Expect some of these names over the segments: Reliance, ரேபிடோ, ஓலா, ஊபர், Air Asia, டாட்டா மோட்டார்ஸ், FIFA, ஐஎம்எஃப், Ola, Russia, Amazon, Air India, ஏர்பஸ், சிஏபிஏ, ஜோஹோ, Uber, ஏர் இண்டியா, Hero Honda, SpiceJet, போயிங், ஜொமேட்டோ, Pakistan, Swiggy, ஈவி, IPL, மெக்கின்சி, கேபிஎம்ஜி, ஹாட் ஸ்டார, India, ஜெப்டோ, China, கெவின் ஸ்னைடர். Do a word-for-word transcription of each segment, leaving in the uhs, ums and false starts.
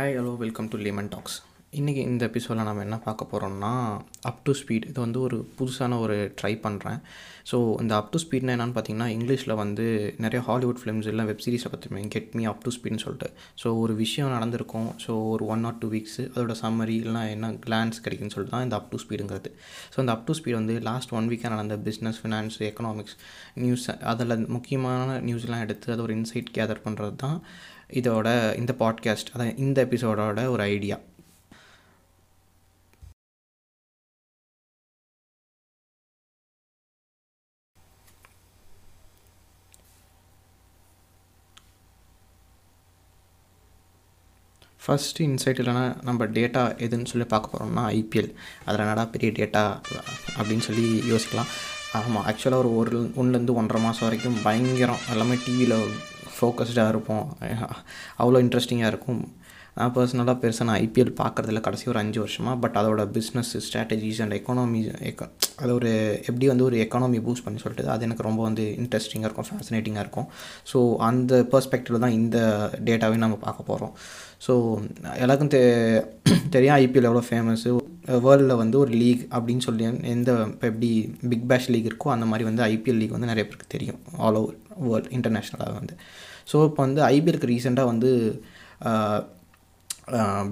Hi hello welcome to Lemon Talks. இன்றைக்கி இந்த எபிசோடில் நம்ம என்ன பார்க்க போகிறோம்னா அப் டு ஸ்பீட். இது வந்து ஒரு புதுசான ஒரு ட்ரை பண்ணுறேன். ஸோ இந்த அப் டு ஸ்பீட்னா என்னென்னு பார்த்தீங்கன்னா, இங்கிலீஷில் வந்து நிறைய ஹாலிவுட் ஃபிலிம்ஸ் எல்லாம் வெப்சீரிஸை பற்றி கெட் மீ அப் டு ஸ்பீட்னு சொல்லிட்டு, ஸோ ஒரு விஷயம் நடந்திருக்கும், ஸோ ஒரு ஒன் ஆர் டூ வீக்ஸ் அதோட சம்மரி இல்லைனா என்ன கிளான்ஸ் கிடைக்குன்னு சொல்லிட்டு தான் இந்த அப் டு ஸ்பீடுங்கிறது. ஸோ இந்த அப் டு ஸ்பீட் வந்து லாஸ்ட் ஒன் வீக்காக நடந்த பிஸ்னஸ், ஃபினான்ஸ், எக்கனாமிக்ஸ் நியூஸ், அதில் முக்கியமான நியூஸ்லாம் எடுத்து அதை ஒரு இன்சைட் கேதர் பண்ணுறது தான் இதோட இந்த பாட்காஸ்ட், அதான் இந்த எபிசோடோட ஒரு ஐடியா. ஃபஸ்ட்டு இன்சைட் இல்லைனா நம்ம டேட்டா எதுன்னு சொல்லி பார்க்க போகிறோம்னா ஐபிஎல். அதில் நடா பெரிய டேட்டா அப்படின்னு சொல்லி யோசிக்கலாம். ஆமாம், ஆக்சுவலாக ஒரு ஒரு ஒன்றுலேருந்து ஒன்றரை மாதம் வரைக்கும் பயங்கரம் எல்லாமே டிவியில் ஃபோக்கஸ்டாக இருப்போம், அவ்வளோ இன்ட்ரெஸ்டிங்காக இருக்கும். நான் பர்சனலாக பெருசாக நான் ஐபிஎல் பார்க்குறதில்ல கடைசி ஒரு அஞ்சு வருஷமாக. பட் அதோட பிஸ்னஸ் ஸ்ட்ராட்டஜிஸ் அண்ட் எக்கானமி, எக்க அது ஒரு எப்படி வந்து ஒரு எக்கானமி பூஸ்ட் பண்ணி சொல்லிட்டு அது எனக்கு ரொம்ப வந்து இன்ட்ரெஸ்டிங்காக இருக்கும், ஃபேசினேட்டிங்காக இருக்கும். ஸோ அந்த பெர்ஸ்பெக்டிவில் தான் இந்த டேட்டாவையும் நம்ம பார்க்க போகிறோம். ஸோ எல்லாருக்கும் தெ தெரியும் ஐபிஎல் எவ்வளோ ஃபேமஸ்ஸு. வேர்ல்டில் வந்து ஒரு லீக் அப்படின்னு சொல்லி எந்த இப்போ எப்படி பிக் பேஷ் லீக் இருக்கோ அந்த மாதிரி வந்து ஐபிஎல் லீக் வந்து நிறைய பேருக்கு தெரியும் ஆல் ஓவர் வேர்ல்டு இன்டர்நேஷ்னலாக வந்து. ஸோ இப்போ வந்து ஐபிஎலுக்கு ரீசெண்டாக வந்து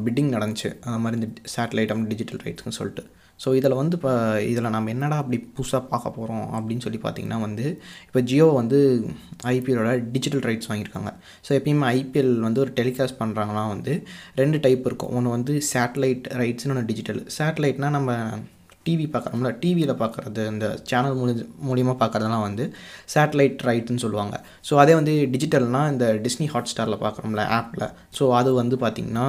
பிட்டிங் நடந்துச்சு, அந்த மாதிரி இந்த சேட்டலைட் அண்ட் டிஜிட்டல் ரைட்ஸ்னு சொல்லிட்டு. ஸோ இதில் வந்து இப்போ இதில் நம்ம என்னடா அப்படி புதுசாக பார்க்க போகிறோம் அப்படின்னு சொல்லி பார்த்திங்கன்னா வந்து, இப்போ ஜியோ வந்து ஐபிஎலோட டிஜிட்டல் ரைட்ஸ் வாங்கியிருக்காங்க. ஸோ எப்பயுமே ஐபிஎல் வந்து ஒரு டெலிகாஸ்ட் பண்ணுறாங்கன்னா வந்து ரெண்டு டைப் இருக்கும். ஒன்று வந்து சேட்டலைட் ரைட்ஸ்னு, ஒன்று டிஜிட்டல். சேட்டலைட்னால் நம்ம டிவி பார்க்குறோம்ல, டிவியில் பார்க்குறது, இந்த சேனல் மூலி மூலியமாக பார்க்குறதுலாம் வந்து சேட்டலைட் ரைட்னு சொல்லுவாங்க. ஸோ அதே வந்து டிஜிட்டல்னால் இந்த டிஸ்னி ஹாட் ஸ்டாரில் பார்க்குறோம்ல ஆப்பில், ஸோ அது வந்து பார்த்திங்கன்னா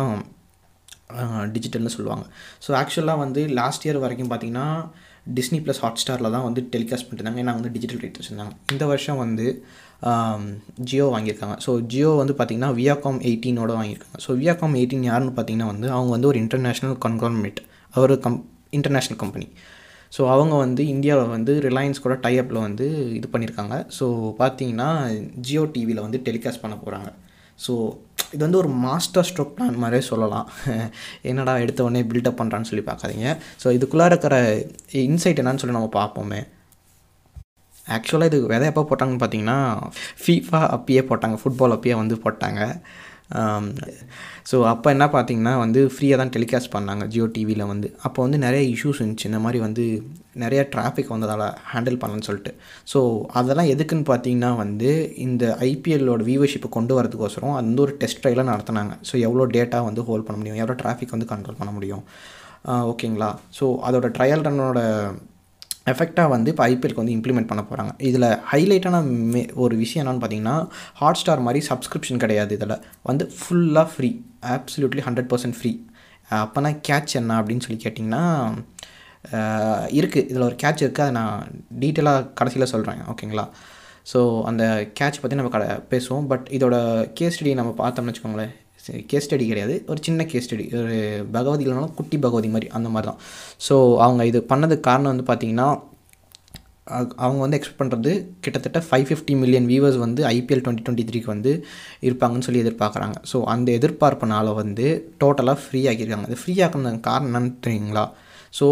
டிஜிட்டல்னு சொல்லுவாங்க. ஸோ ஆக்சுவலாக வந்து லாஸ்ட் இயர் வரைக்கும் பார்த்திங்கன்னா டிஸ்னி ப்ளஸ் ஹாட் ஸ்டாரில் தான் வந்து டெலிகாஸ்ட் பண்ணியிருந்தாங்க, ஏன்னா வந்து டிஜிட்டல் ரைட்ஸ் வச்சுருந்தாங்க. இந்த வருஷம் வந்து ஜியோ வாங்கியிருக்காங்க. ஸோ ஜியோ வந்து பார்த்திங்கன்னா வியாகாம் எயிட்டீனோட வாங்கியிருக்காங்க. ஸோ வியாகாம் எயிட்டீன் யாருன்னு பார்த்திங்கன்னா வந்து அவங்க வந்து ஒரு இன்டர்நேஷ்னல் கன்கார்மெண்ட், அவர் கம் இன்டர்நேஷ்னல் கம்பெனி. ஸோ அவங்க வந்து இந்தியாவில் வந்து ரிலையன்ஸ் கூட டைஅப்பில் வந்து இது பண்ணியிருக்காங்க. ஸோ பார்த்திங்கன்னா ஜியோ டிவியில் வந்து டெலிகாஸ்ட் பண்ண போகிறாங்க. ஸோ இது வந்து ஒரு மாஸ்டர் ஸ்ட்ரோக் பிளான் மாதிரியே சொல்லலாம். என்னடா எடுத்த உடனே பில்டப் பண்ணுறான்னு சொல்லி பார்க்காதீங்க. ஸோ இதுக்குள்ளே இருக்கிற இன்சைட் என்னன்னு சொல்லி நம்ம பார்ப்போமே. ஆக்சுவலாக இது விதை எப்போ போட்டாங்கன்னு பார்த்திங்கன்னா, ஃபீஃபா அப்பயே போட்டாங்க, ஃபுட்பால் அப்பயே வந்து போட்டாங்க. ஸோ அப்போ என்ன பார்த்திங்கன்னா வந்து ஃப்ரீயாக தான் டெலிகாஸ்ட் பண்ணாங்க ஜியோ டிவியில் வந்து. அப்போ வந்து நிறைய இஷ்யூஸ் இருந்துச்சு, இந்த மாதிரி வந்து நிறையா டிராஃபிக் வந்து அதால் ஹேண்டில் பண்ணலன்னு சொல்லிட்டு. ஸோ அதெல்லாம் எதுக்குன்னு பார்த்திங்கன்னா வந்து இந்த ஐபிஎல்லோட வியூவர்ஷிப்பை கொண்டு வரதுக்கோசரம் அது வந்து ஒரு டெஸ்ட் ட்ரைலாம் நடத்தினாங்க. ஸோ எவ்வளோ டேட்டா வந்து ஹோல்ட் பண்ண முடியும், எவ்வளோ டிராஃபிக் வந்து கண்ட்ரோல் பண்ண முடியும், ஓகேங்களா. ஸோ அதோட ட்ரையல் ரன்னோட எஃபெக்டாக வந்து இப்போ ஐபிஎலுக்கு வந்து இம்ப்ளிமெண்ட் பண்ண போகிறாங்க. இதில் ஹைலைட்டான மே ஒரு விஷயம் என்னென்னு பார்த்தீங்கன்னா, ஹாட் ஸ்டார் மாதிரி சப்ஸ்கிரிப்ஷன் கிடையாது, இதில் வந்து ஃபுல்லாக free, absolutely hundred percent free. அப்போனா கேட்ச் என்ன அப்படின்னு சொல்லி கேட்டிங்கன்னா இருக்குது, இதில் ஒரு கேட்ச் இருக்குது, அதை நான் டீட்டெயிலாக கடைசியில் சொல்கிறேன், ஓகேங்களா. ஸோ அந்த கேட்ச் பற்றி நம்ம கடை பேசுவோம். பட் இதோட கேஸ் ஸ்டடி நம்ம பார்த்தோம்னு வச்சுக்கோங்களேன். கேஸ் ஸ்டடி கிடையாது, ஒரு சின்ன கேஸ் ஸ்டடி, ஒரு பகவதி இல்லைனாலும் குட்டி பகவதி மாதிரி அந்த மாதிரி தான். ஸோ அவங்க இது பண்ணதுக்கு காரணம் வந்து பார்த்திங்கன்னா, அவங்க வந்து எக்ஸ்பெக்ட் பண்ணுறது கிட்டத்தட்ட ஃபைவ் ஃபிஃப்டி மில்லியன் வியூவர்ஸ் வந்து ஐபிஎல் டுவெண்ட்டி டுவெண்ட்டி த்ரீக்கு வந்து இருப்பாங்கன்னு சொல்லி எதிர்பார்க்குறாங்க. ஸோ அந்த எதிர்பார்ப்புனால வந்து டோட்டலாக ஃப்ரீ ஆக்கியிருக்காங்க. அது ஃப்ரீ ஆக்குனதுக்கு காரணம் என்னன்னு தெரியுங்களா? ஸோ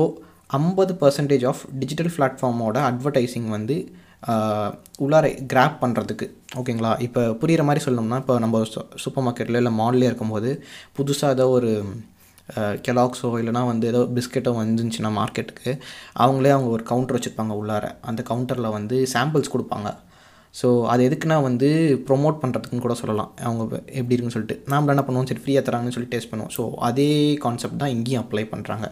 ஐம்பது பர்சன்டேஜ் ஆஃப் டிஜிட்டல் பிளாட்ஃபார்மோட அட்வர்டைஸிங் வந்து உள்ளாரை கிராப் பண்ணுறதுக்கு, ஓகேங்களா. இப்போ புரிகிற மாதிரி சொல்லணும்னா, இப்போ நம்ம சூப்பர் மார்க்கெட்டில் இல்லை மால்லேயே இருக்கும்போது புதுசாக ஏதோ ஒரு கெலாக்ஸோ இல்லைனா வந்து ஏதோ பிஸ்கெட்டோ வந்துச்சுன்னா மார்க்கெட்டுக்கு, அவங்களே அவங்க ஒரு கவுண்டர் வச்சுருப்பாங்க உள்ளார. அந்த கவுண்டரில் வந்து சாம்பிள்ஸ் கொடுப்பாங்க. ஸோ அது எதுக்குன்னா வந்து ப்ரொமோட் பண்ணுறதுக்குன்னு கூட சொல்லலாம். அவங்க எப்படி இருக்குன்னு சொல்லிட்டு நாம் என்ன பண்ணுவோம், சரி ஃப்ரீயாக தராங்கன்னு சொல்லி டேஸ்ட் பண்ணுவோம். ஸோ அதே கான்செப்ட் தான் இங்கேயும் அப்ளை பண்ணுறாங்க.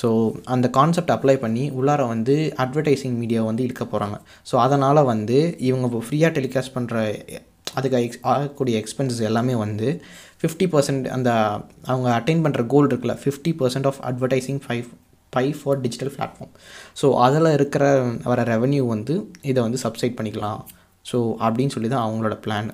ஸோ அந்த கான்செப்ட் அப்ளை பண்ணி உள்ளார வந்து அட்வர்டைசிங் மீடியாவை வந்து இழுக்க போகிறாங்க. ஸோ அதனால் வந்து இவங்க இப்போ ஃப்ரீயாக டெலிகாஸ்ட் பண்ணுற அதுக்கு எக்ஸ் ஆகக்கூடிய எக்ஸ்பென்சஸ் எல்லாமே வந்து ஃபிஃப்டி பர்சன்ட் அந்த அவங்க அட்டைன் பண்ணுற கோல் இருக்குல்ல, fifty percent of advertising five by for digital platform. So அதில் இருக்கிற வர ரெவன்யூ வந்து இதை வந்து சப்சைட் பண்ணிக்கலாம். ஸோ அப்படின்னு சொல்லி தான் அவங்களோட பிளான்.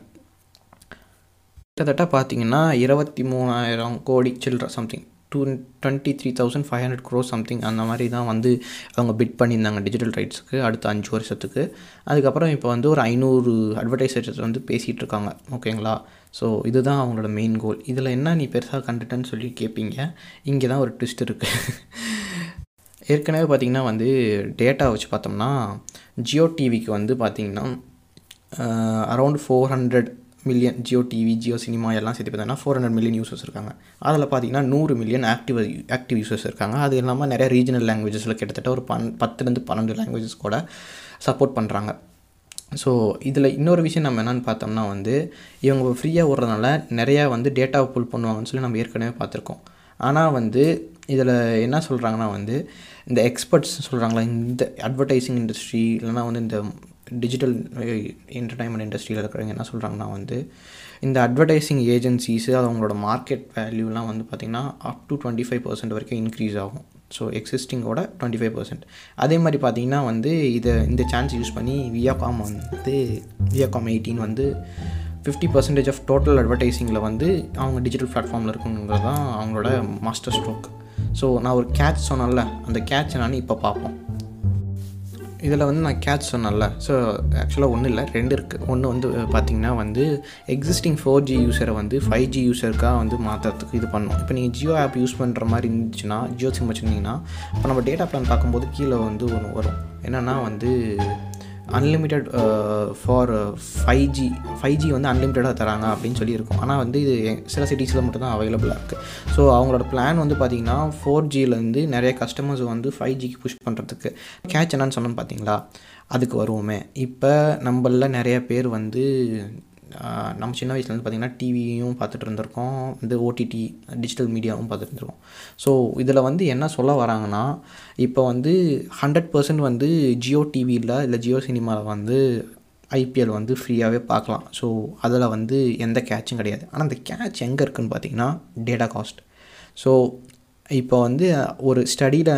கிட்டத்தட்ட பார்த்திங்கன்னா இருபத்தி மூணாயிரம் கோடி children something two twenty three thousand five hundred crores something அந்த மாதிரி தான் வந்து அவங்க பிட் பண்ணியிருந்தாங்க டிஜிட்டல் ரைட்ஸுக்கு அடுத்த அஞ்சு வருஷத்துக்கு. அதுக்கப்புறம் இப்போ வந்து ஒரு ஐநூறு அட்வர்டைசர்ஸ் வந்து பேசிகிட்டு இருக்காங்க ஓகேங்களா. ஸோ இதுதான் அவங்களோட மெயின் கோல். இதில் என்ன நீ பெருசாக கண்டுட்டேன்னு சொல்லி கேட்பீங்க, இங்கே தான் ஒரு ட்விஸ்ட் இருக்குது. ஏற்கனவே பார்த்திங்கன்னா வந்து டேட்டா வச்சு பார்த்தோம்னா ஜியோ டிவிக்கு வந்து பார்த்திங்கன்னா around four hundred million Jio TV Jio cinema எல்லாம் சேர்த்து பார்த்தோம்னா ஃபோர் ஹண்ட்ரட் மில்லியன் யூசர்ஸ் இருக்காங்க. அதில் பார்த்திங்கன்னா நூறு மில்லியன் ஆக்டிவ் ஆக்டிவ் யூசர்ஸ் இருக்காங்க. அது இல்லாமல் நிறைய ரீஜனல் லாங்குவேஜஸில் கிட்டத்தட்ட ஒரு பன் பத்துலேருந்து பன்னெண்டு லாங்குவேஜஸ் கூட சப்போர்ட் பண்ணுறாங்க. ஸோ இதில் இன்னொரு விஷயம் நம்ம என்னென்னு பார்த்தோம்னா வந்து இவங்க ஃப்ரீயாக விடுறதுனால நிறையா வந்து டேட்டாவை புல் பண்ணுவாங்கன்னு சொல்லி நம்ம ஏற்கனவே பார்த்துருக்கோம். ஆனால் வந்து இதில் என்ன சொல்கிறாங்கன்னா வந்து இந்த எக்ஸ்பர்ட்ஸ் சொல்கிறாங்களா இந்த அட்வர்டைசிங் இண்டஸ்ட்ரி இல்லைனா வந்து இந்த டிஜிட்டல் என்டர்டைன்மெண்ட் இண்டஸ்ட்ரியில் இருக்கிறவங்க என்ன சொல்கிறாங்கன்னா வந்து இந்த அட்வர்டைசிங் ஏஜென்சிஸு அவங்களோட மார்க்கெட் வேல்யூலாம் வந்து பார்த்திங்கன்னா up to twenty five percent வரைக்கும் இன்க்ரீஸ் ஆகும். ஸோ எக்ஸிஸ்டிங்கோட டுவெண்ட்டி ஃபைவ் பர்சன்ட் அதே மாதிரி பார்த்திங்கன்னா வந்து இதை இந்த சான்ஸ் யூஸ் பண்ணி வியாகாம் வந்து வியாகாம் எயிட்டீன் வந்து ஃபிஃப்டி பர்சன்டேஜ் ஆஃப் டோட்டல் அட்வர்டைஸிங்கில் வந்து அவங்க டிஜிட்டல் பிளாட்ஃபார்மில் இருக்குங்கிறது தான் அவங்களோட மாஸ்டர் ஸ்ட்ரோக். ஸோ நான் ஒரு கேட்ச் சொன்னேன்ல, அந்த கேட்ச் நான் இப்போ பார்ப்போம். இதில் வந்து நான் கேட்ச் சொன்னேன்ல, ஸோ ஆக்சுவலாக ஒன்றும் இல்லை, ரெண்டு இருக்குது. ஒன்று வந்து பார்த்திங்கன்னா வந்து எக்ஸிஸ்டிங் ஃபோர் ஜி யூஸரை வந்து ஃபைவ் ஜி யூஸருக்காக வந்து மாற்றுறதுக்கு இது பண்ணணும். இப்போ நீங்கள் ஜியோ ஆப் யூஸ் பண்ணுற மாதிரி இருந்துச்சுன்னா, ஜியோ சிம் வச்சுருந்தீங்கன்னா, இப்போ நம்ம டேட்டா பிளான் பார்க்கும்போது கீழே வந்து ஒன்று வரும் என்னென்னா வந்து unlimited for five G five G வந்து அன்லிமிட்டடாக தராங்க அப்படின்னு சொல்லியிருக்கோம். ஆனால் வந்து இது சில சிட்டிஸில் மட்டும்தான் அவைலபிளாக இருக்குது. ஸோ அவங்களோட பிளான் வந்து பார்த்திங்கன்னா ஃபோர் ஜிலேருந்து நிறைய கஸ்டமர்ஸ் வந்து ஃபைவ் ஜிக்கு புஷ் பண்ணுறதுக்கு கேட்ச் என்னன்னு சொன்னோன்னு பார்த்தீங்களா, அதுக்கு வருவோமே. இப்போ நம்மளில் நிறைய பேர் வந்து நம்ம சின்ன வயசுலேருந்து பார்த்திங்கன்னா டிவியும் பார்த்துட்டு இருந்திருக்கோம், இந்த ஓடிடி டிஜிட்டல் மீடியாவும் பார்த்துட்டு இருந்திருக்கோம். ஸோ இதில் வந்து என்ன சொல்ல வராங்கன்னா இப்போ வந்து ஹண்ட்ரட் பர்சன்ட் வந்து ஜியோ டிவியில் இல்லை ஜியோ சினிமாவில் வந்து ஐபிஎல் வந்து ஃப்ரீயாகவே பார்க்கலாம். ஸோ அதில் வந்து எந்த கேட்சும் கிடையாது. ஆனால் அந்த கேட்ச் எங்கே இருக்குதுன்னு பார்த்திங்கன்னா டேட்டா காஸ்ட். ஸோ இப்போ வந்து ஒரு ஸ்டடியில்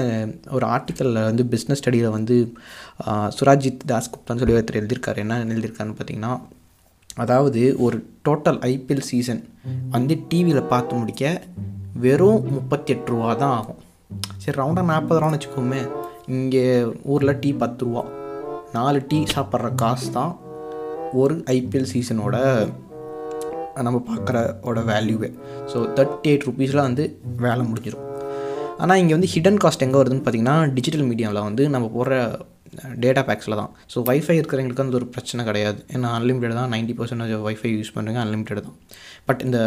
ஒரு ஆர்டிக்கலில் வந்து பிஸ்னஸ் ஸ்டடியில் வந்து சுராஜித் தாஸ்குப்தான்னு சொல்லி ஒருத்தர் எழுதியிருக்காரு. என்ன எழுதியிருக்காருன்னு பார்த்திங்கன்னா, அதாவது ஒரு டோட்டல் ஐபிஎல் சீசன் வந்து டிவியில் பார்த்து முடிக்க வெறும் முப்பத்தி எட்டு ரூபா தான் ஆகும். சரி, ரவுண்டாக நாற்பது ரூபான்னு வச்சுக்கோமே. இங்கே ஊரில் டீ பத்து ரூபா, நாலு டீ சாப்பிட்ற காசு தான் ஒரு ஐபிஎல் சீசனோட நம்ம பார்க்குறோட வேல்யூவே. ஸோ தேர்ட்டி எயிட் ருபீஸ்லாம் வந்து வேலை முடிஞ்சிடும். ஆனால் இங்கே வந்து ஹிடன் காஸ்ட் எங்கே வருதுன்னு பார்த்திங்கன்னா டிஜிட்டல் மீடியாவில் வந்து நம்ம போடுற டேட்டா பேக்ஸில் தான். ஸோ வைஃபை இருக்கிறவங்களுக்கு அந்த ஒரு பிரச்சனை கிடையாது, ஏன்னா அன்லிமிட்டட் தான், நைன்ட்டி பர்சன்டேஜ் வைஃபை யூஸ் பண்ணுறீங்க அன்லிமிட்டட் தான். பட் இந்த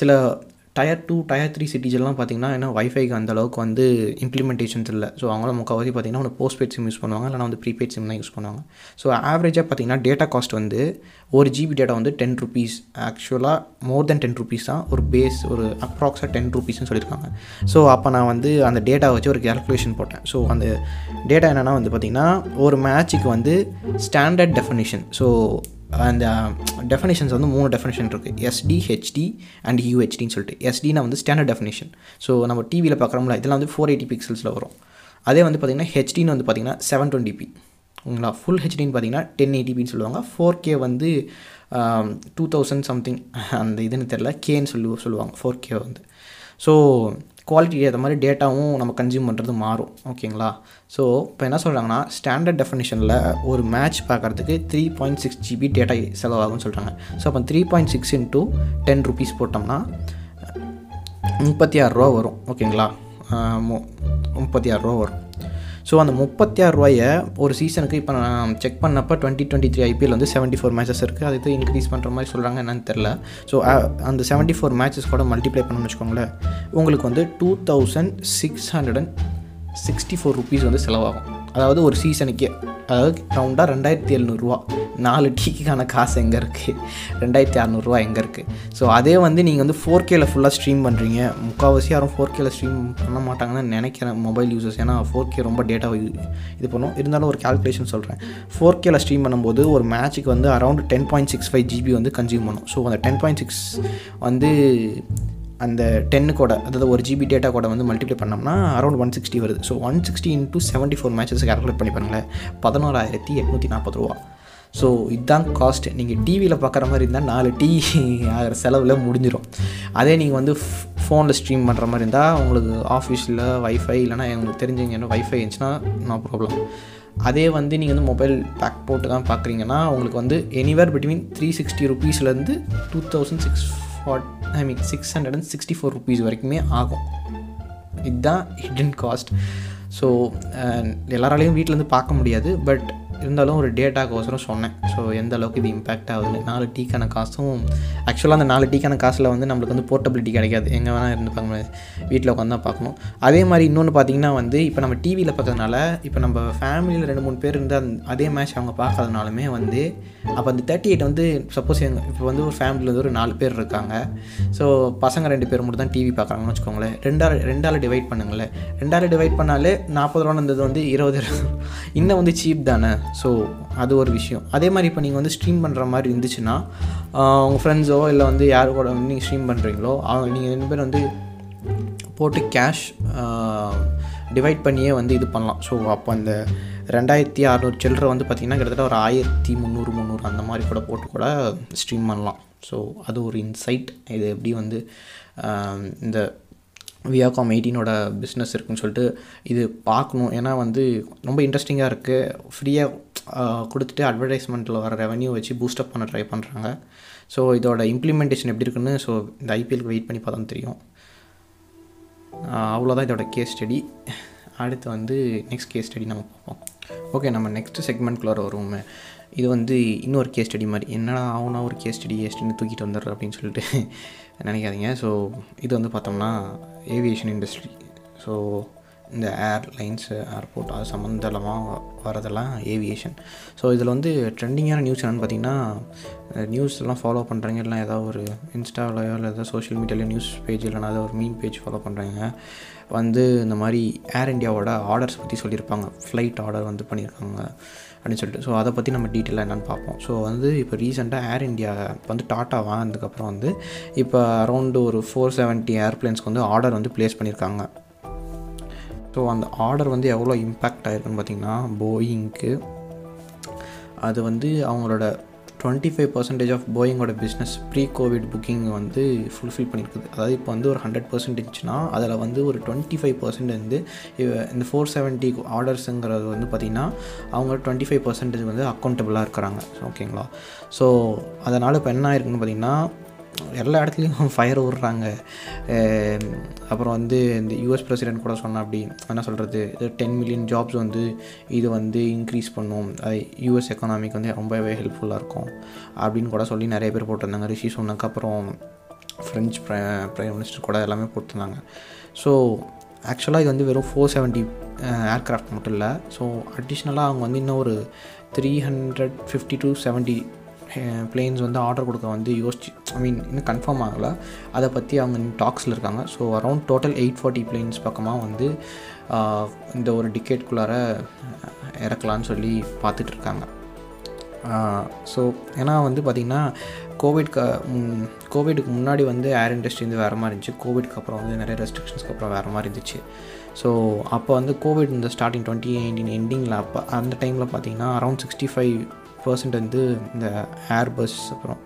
சில டயர் டூ டயர் த்ரீ சிட்டிஸ்லாம் பார்த்திங்கன்னா ஏன்னா வைஃபைக்கு அந்தளவுக்கு வந்து இம்ப்ளிமெண்டேஷன்ஸ் இல்லை. ஸோ அவங்களும் முக்கால்வாசி பார்த்திங்கன்னா ஒன்று போஸ்ட் பெய்ட் சிம் யூஸ் பண்ணுவாங்க, இல்லைனா வந்து ப்ரீபெய்ட் சிம் தான் யூஸ் பண்ணுவாங்க. ஸோ ஆவரேஜாக பார்த்திங்கன்னா டேட்டா காஸ்ட் வந்து ஒரு ஜிபி டேட்டா வந்து டென் ருபீஸ் ஆக்சுவலாக மோர் தென் டென் ருபீஸ் தான் ஒரு பேஸ், ஒரு அப்ராக்ஸாக டென் ருபீஸ்ன்னு சொல்லியிருக்காங்க. ஸோ அப்போ நான் வந்து அந்த டேட்டா வச்சு ஒரு கேல்குலேஷன் போட்டேன். ஸோ அந்த டேட்டா என்னென்னா வந்து பார்த்திங்கன்னா ஒரு மேட்சுக்கு வந்து ஸ்டாண்டர்ட் டெஃபினிஷன். ஸோ அந்த டெஃபினேஷன்ஸ் வந்து மூணு டெஃபினேஷன் இருக்குது, எஸ்டி ஹெச்டி அண்ட் யூஹெச்டின்னு சொல்லிட்டு. எஸ்டினா வந்து ஸ்டாண்டர்ட் டெஃபினேஷன், ஸோ நம்ம டிவியில் பார்க்குறோம்ல, இதெல்லாம் வந்து ஃபோர் எயிட்டி பிக்சல்ஸில் வரும். அதே வந்து பார்த்திங்கன்னா ஹெச்டின்னு வந்து பார்த்திங்கன்னா செவன் டுவெண்ட்டி பி உங்களா. ஃபுல் ஹெச்டின்னு பார்த்திங்கன்னா டென் எயிட்டி பின்னு சொல்லுவாங்க. ஃபோர் கே வந்து டூ தௌசண்ட் சம்திங் அந்த இதுன்னு தெரில, கேன்னு சொல்லி சொல்லுவாங்க ஃபோர் கே வந்து. ஸோ குவாலிட்டிக்கு ஏற்ற மாதிரி டேட்டாவும் நம்ம கன்சியூம் பண்ணுறது மாறும் ஓகேங்களா. ஸோ இப்போ என்ன சொல்கிறாங்கன்னா ஸ்டாண்டர்ட் டெஃபினேஷனில் ஒரு மேட்ச் பார்க்குறதுக்கு three point six GB data செலவாகும்னு சொல்கிறாங்க. ஸோ அப்போ three point six into ten rupees போட்டோம்னா முப்பத்தி ஆறு ரூபா வரும் ஓகேங்களா, மு முப்பத்தி ஆறு ரூபா வரும். ஸோ அந்த முப்பத்தி ஆறு ரூபாயை ஒரு சீசனுக்கு இப்போ நான் செக் பண்ணப்போ டுவெண்ட்டி டுவெண்ட்டி த்ரீ ஐபிஎல் வந்து செவன்ட்டி ஃபோர் மேட்சஸ் இருக்குது. அது இது இன்க்ரீஸ் பண்ணுற மாதிரி சொல்கிறாங்க என்னன்னு தெரில. ஸோ அந்த செவன்ட்டி ஃபோர் மேட்சஸ் கூட மல்டிப்ளை பண்ணணும்னு வச்சுக்கோங்களேன், உங்களுக்கு வந்து two thousand six hundred and sixty four rupees வந்து செலவாகும். அதாவது ஒரு சீசனுக்கே, அதாவது ரவுண்டாக ரெண்டாயிரத்தி எழுநூறுவா. நாலு டீக்கான காசு எங்கே இருக்குது? ரெண்டாயிரத்தி அறநூறுவா எங்கே இருக்குது? ஸோ அதே வந்து நீங்கள் வந்து ஃபோர் கேல ஃபுல்லாக ஸ்ட்ரீம் பண்ணுறீங்க. முக்கால்வாசி யாரும் ஃபோர் கேல ஸ்ட்ரீம் பண்ண மாட்டாங்கன்னு நினைக்கிறேன் மொபைல் யூசர்ஸ், ஏன்னா ஃபோர் கே ரொம்ப டேட்டாவை இது பண்ணும். இருந்தாலும் ஒரு கால்குலேஷன் சொல்கிறேன், ஃபோர் கேல ஸ்ட்ரீம் பண்ணும்போது ஒரு மேட்சுக்கு வந்து around ten point six five GB வந்து கன்சியூம் பண்ணும். ஸோ அந்த டென் பாயிண்ட் சிக்ஸ் வந்து அந்த டென்னு கூட, அதாவது ஒரு ஜிபி டேட்டா கூட வந்து மல்டிப்ளை பண்ணோம்னா அரௌண்ட் ஒன் சிக்ஸ்டி வருது. So one sixty into seventy four matches calculate பண்ணி பாருங்களேன், பதினோராயிரத்தி எட்நூற்றி நாற்பது ரூபா. ஸோ இதுதான் காஸ்ட். நீங்கள் டிவியில் பார்க்குற மாதிரி இருந்தால் நாலு டீ ஆகிற செலவில் முடிஞ்சிடும். அதே நீங்கள் வந்து ஃபோனில் ஸ்ட்ரீம் பண்ணுற மாதிரி இருந்தால் உங்களுக்கு ஆஃபீஸில் வைஃபை இல்லைனா உங்களுக்கு தெரிஞ்சவங்க என்ன வைஃபை இருந்துச்சுன்னா நோ ப்ராப்ளம். அதே வந்து நீங்கள் வந்து மொபைல் பேக் போட்டு தான் பார்க்குறீங்கன்னா உங்களுக்கு வந்து எனிவேர் பிட்வீன் த்ரீ சிக்ஸ்டி ருபீஸ்லேருந்து two thousand six for I mean six hundred and sixty four rupees வரைக்குமே ஆகும். இதுதான் ஹிடன் காஸ்ட். ஸோ எல்லாராலையும் வீட்டிலேருந்து பார்க்க முடியாது, பட் இருந்தாலும் ஒரு டேட்டாக்கோசரம் சொன்னேன். ஸோ எந்த அளவுக்கு இது இம்பேக்ட் ஆகுது. நாலு டீக்கான காசும் ஆக்சுவலாக அந்த நாலு டீக்கான காசில் வந்து நம்மளுக்கு வந்து போர்ட்டபிலிட்டி கிடைக்காது, எங்கே வேணால் இருந்து பார்க்க முடியாது, வீட்டில் உட்காந்து தான் பார்க்கணும். அதே மாதிரி இன்னொன்று பார்த்திங்கன்னா வந்து இப்போ நம்ம டிவியில் பார்க்கறதுனால இப்போ நம்ம ஃபேமிலியில் ரெண்டு மூணு பேர் இருந்து அந்த அதே மேட்ச் அவங்க பார்க்கறதுனாலுமே வந்து அப்போ அந்த தேர்ட்டி எயிட் வந்து சப்போஸ் எங்கள் இப்போ வந்து ஒரு ஃபேமிலியில் வந்து ஒரு நாலு பேர் இருக்காங்க. ஸோ பசங்க ரெண்டு பேர் மட்டும் தான் டிவி பார்க்குறாங்கன்னு வச்சுக்கோங்களேன். ரெண்டாள் ரெண்டாள் டிவைட் பண்ணுங்களேன். ரெண்டாள் டிவைட் பண்ணாலே நாற்பது ரூபான்னு இருந்தது வந்து இருபது ரூபா இன்னும் வந்து சீப் தானே. ஸோ அது ஒரு விஷயம். அதே மாதிரி இப்போ நீங்கள் வந்து ஸ்ட்ரீம் பண்ணுற மாதிரி இருந்துச்சுன்னா உங்கள் ஃப்ரெண்ட்ஸோ இல்லை வந்து யார் கூட வந்து நீங்கள் ஸ்ட்ரீம் பண்ணுறீங்களோ அவங்க நீங்கள் ரெண்டு பேர் வந்து போட்டு கேஷ் டிவைட் பண்ணியே வந்து இது பண்ணலாம். ஸோ அப்போ அந்த ரெண்டாயிரத்தி அறநூறு சில்லரை வந்து பார்த்திங்கன்னா கிட்டத்தட்ட ஒரு ஆயிரத்தி முந்நூறு முந்நூறு அந்த மாதிரி கூட போட்டு கூட ஸ்ட்ரீம் பண்ணலாம். ஸோ அது ஒரு இன்சைட். இது எப்படி வந்து இந்த வியாகாம் எயிட்டீனோட பிஸ்னஸ் இருக்குதுன்னு சொல்லிட்டு இது பார்க்கணும். ஏன்னா வந்து ரொம்ப இன்ட்ரெஸ்டிங்காக இருக்குது. ஃப்ரீயாக கொடுத்துட்டு அட்வர்டைஸ்மெண்ட்டில் வர ரெவன்யூ வச்சு பூஸ்டப் பண்ண ட்ரை பண்ணுறாங்க. ஸோ இதோட இம்ப்ளிமெண்டேஷன் எப்படி இருக்குன்னு ஸோ இந்த ஐபிஎலுக்கு வெயிட் பண்ணி பார்த்தா தெரியும். அவ்வளோதான் இதோட கேஸ் ஸ்டடி. அடுத்து வந்து நெக்ஸ்ட் கேஸ் ஸ்டடி நம்ம பார்ப்போம். ஓகே, நம்ம நெக்ஸ்ட் செக்மெண்ட்குள்ளார வருவோமே. இது வந்து இன்னொரு கேஸ் ஸ்டடி மாதிரி என்னடா ஆகுனா ஒரு கேஸ் ஸ்டடி கேஸ் ஸ்டடின்னு தூக்கிட்டு வந்துடுற அப்படின்னு சொல்லிட்டு நினைக்காதீங்க. ஸோ இது வந்து பார்த்தோம்னா ஏவியேஷன் இண்டஸ்ட்ரி. ஸோ இந்த ஏர்லைன்ஸு ஏர்போர்ட் அது சம்மந்தமாக வரதெல்லாம் ஏவியேஷன். ஸோ இதில் வந்து ட்ரெண்டிங்கான நியூஸ் என்னென்னு பார்த்தீங்கன்னா நியூஸ்லாம் ஃபாலோ பண்ணுறாங்க, இல்லைனா ஏதாவது ஒரு இன்ஸ்டாவிலையோ இல்லை ஏதாவது சோஷியல் மீடியாவிலையோ நியூஸ் பேஜ் இல்லைனா ஏதாவது ஒரு மீன் பேஜ் ஃபாலோ பண்ணுறாங்க. வந்து இந்த மாதிரி ஏர் இண்டியாவோட ஆர்டர்ஸ் பற்றி சொல்லியிருப்பாங்க, ஃப்ளைட் ஆர்டர் வந்து பண்ணியிருக்காங்க அப்படின்னு சொல்லிட்டு. ஸோ அதை பற்றி நம்ம டீட்டெயிலாக என்னென்னு பார்ப்போம். ஸோ வந்து இப்போ ரீசெண்டாக ஏர் இண்டியா வந்து டாட்டா வாங்கினதுக்கப்புறம் வந்து இப்போ அரௌண்டு ஒரு ஃபோர் செவன்ட்டி ஏர்பிளைன்ஸ்க்கு வந்து ஆர்டர் வந்து ப்ளேஸ் பண்ணியிருக்காங்க. ஸோ அந்த ஆர்டர் வந்து எவ்வளோ இம்பேக்ட் ஆகிருக்குன்னு பார்த்திங்கன்னா போயிங்க்கு அது வந்து அவங்களோட டுவெண்ட்டி ஃபைவ் பர்சன்டேஜ் ஆஃப் போயிங்கோட பிஸ்னஸ் ப்ரீ கோவிட் புக்கிங் வந்து ஃபுல்ஃபில் பண்ணியிருக்குது. அதாவது இப்போ வந்து ஒரு ஹண்ட்ரட் பர்சன்டேஜ்னா அதில் வந்து ஒரு டுவெண்ட்டி ஃபைவ் பர்சன்ட் வந்து இந்த ஃபோர் செவன்ட்டி ஆர்டர்ஸுங்கிறது வந்து பார்த்திங்கன்னா அவங்க டுவெண்ட்டி ஃபைவ் பர்சன்டேஜ் வந்து அக்கௌண்டபிளாக இருக்கிறாங்க. ஓகேங்களா? ஸோ அதனால் இப்போ என்ன ஆயிருக்குன்னு பார்த்திங்கன்னா எல்லா இடத்துலையும் ஃபயர் விடுறாங்க. அப்புறம் வந்து இந்த யூஎஸ் பிரசிடென்ட் கூட சொன்னால் அப்படி என்ன சொல்கிறது, டென் மில்லியன் ஜாப்ஸ் வந்து இது வந்து இன்க்ரீஸ் பண்ணும், அது யூஎஸ் எக்கானாமிக்கு வந்து ரொம்பவே ஹெல்ப்ஃபுல்லாக இருக்கும் அப்படின்னு கூட சொல்லி நிறைய பேர் போட்டிருந்தாங்க. ரிஷி சொன்னதுக்கப்புறம் ஃப்ரெஞ்ச் ப்ர ப்ரைம் மினிஸ்டர் கூட எல்லாமே போட்டிருந்தாங்க. ஸோ ஆக்சுவலாக இது வந்து வெறும் ஃபோர் செவன்ட்டி ஏர்க்ராஃப்ட் மட்டும் இல்லை. ஸோ அடிஷ்னலாக அவங்க வந்து இன்னும் ஒரு three hundred fifty two seventy planes வந்து ஆர்டர் கொடுக்க வந்து யோசிச்சு ஐ மீன் இன்னும் கன்ஃபார்ம் ஆகலை, அதை பற்றி அவங்க டாக்ஸில் இருக்காங்க. So around total eight forty planes பக்கமாக வந்து இந்த ஒரு டிக்கெட்குள்ளார இறக்கலான்னு சொல்லி பார்த்துட்டு இருக்காங்க. ஸோ ஏன்னா வந்து பார்த்திங்கன்னா கோவிட் க கோவிடுக்கு முன்னாடி வந்து ஏர் இண்டஸ்ட்ரி வந்து வேறு மாதிரி இருந்துச்சு, கோவிட்க்கு அப்புறம் வந்து நிறைய ரெஸ்ட்ரிக்ஷன்ஸ்க்கு அப்புறம் வேறு மாதிரி இருந்துச்சு. ஸோ அப்போ வந்து கோவிட் இந்த ஸ்டார்டிங் டுவெண்ட்டி நைன்டீன் எண்டிங்கில் அப்போ அந்த டைமில் பார்த்திங்கன்னா அரௌண்ட் சிக்ஸ்டி ஃபைவ் பர்சன்ட் வந்து இந்த ஏர் பஸ் அப்புறம்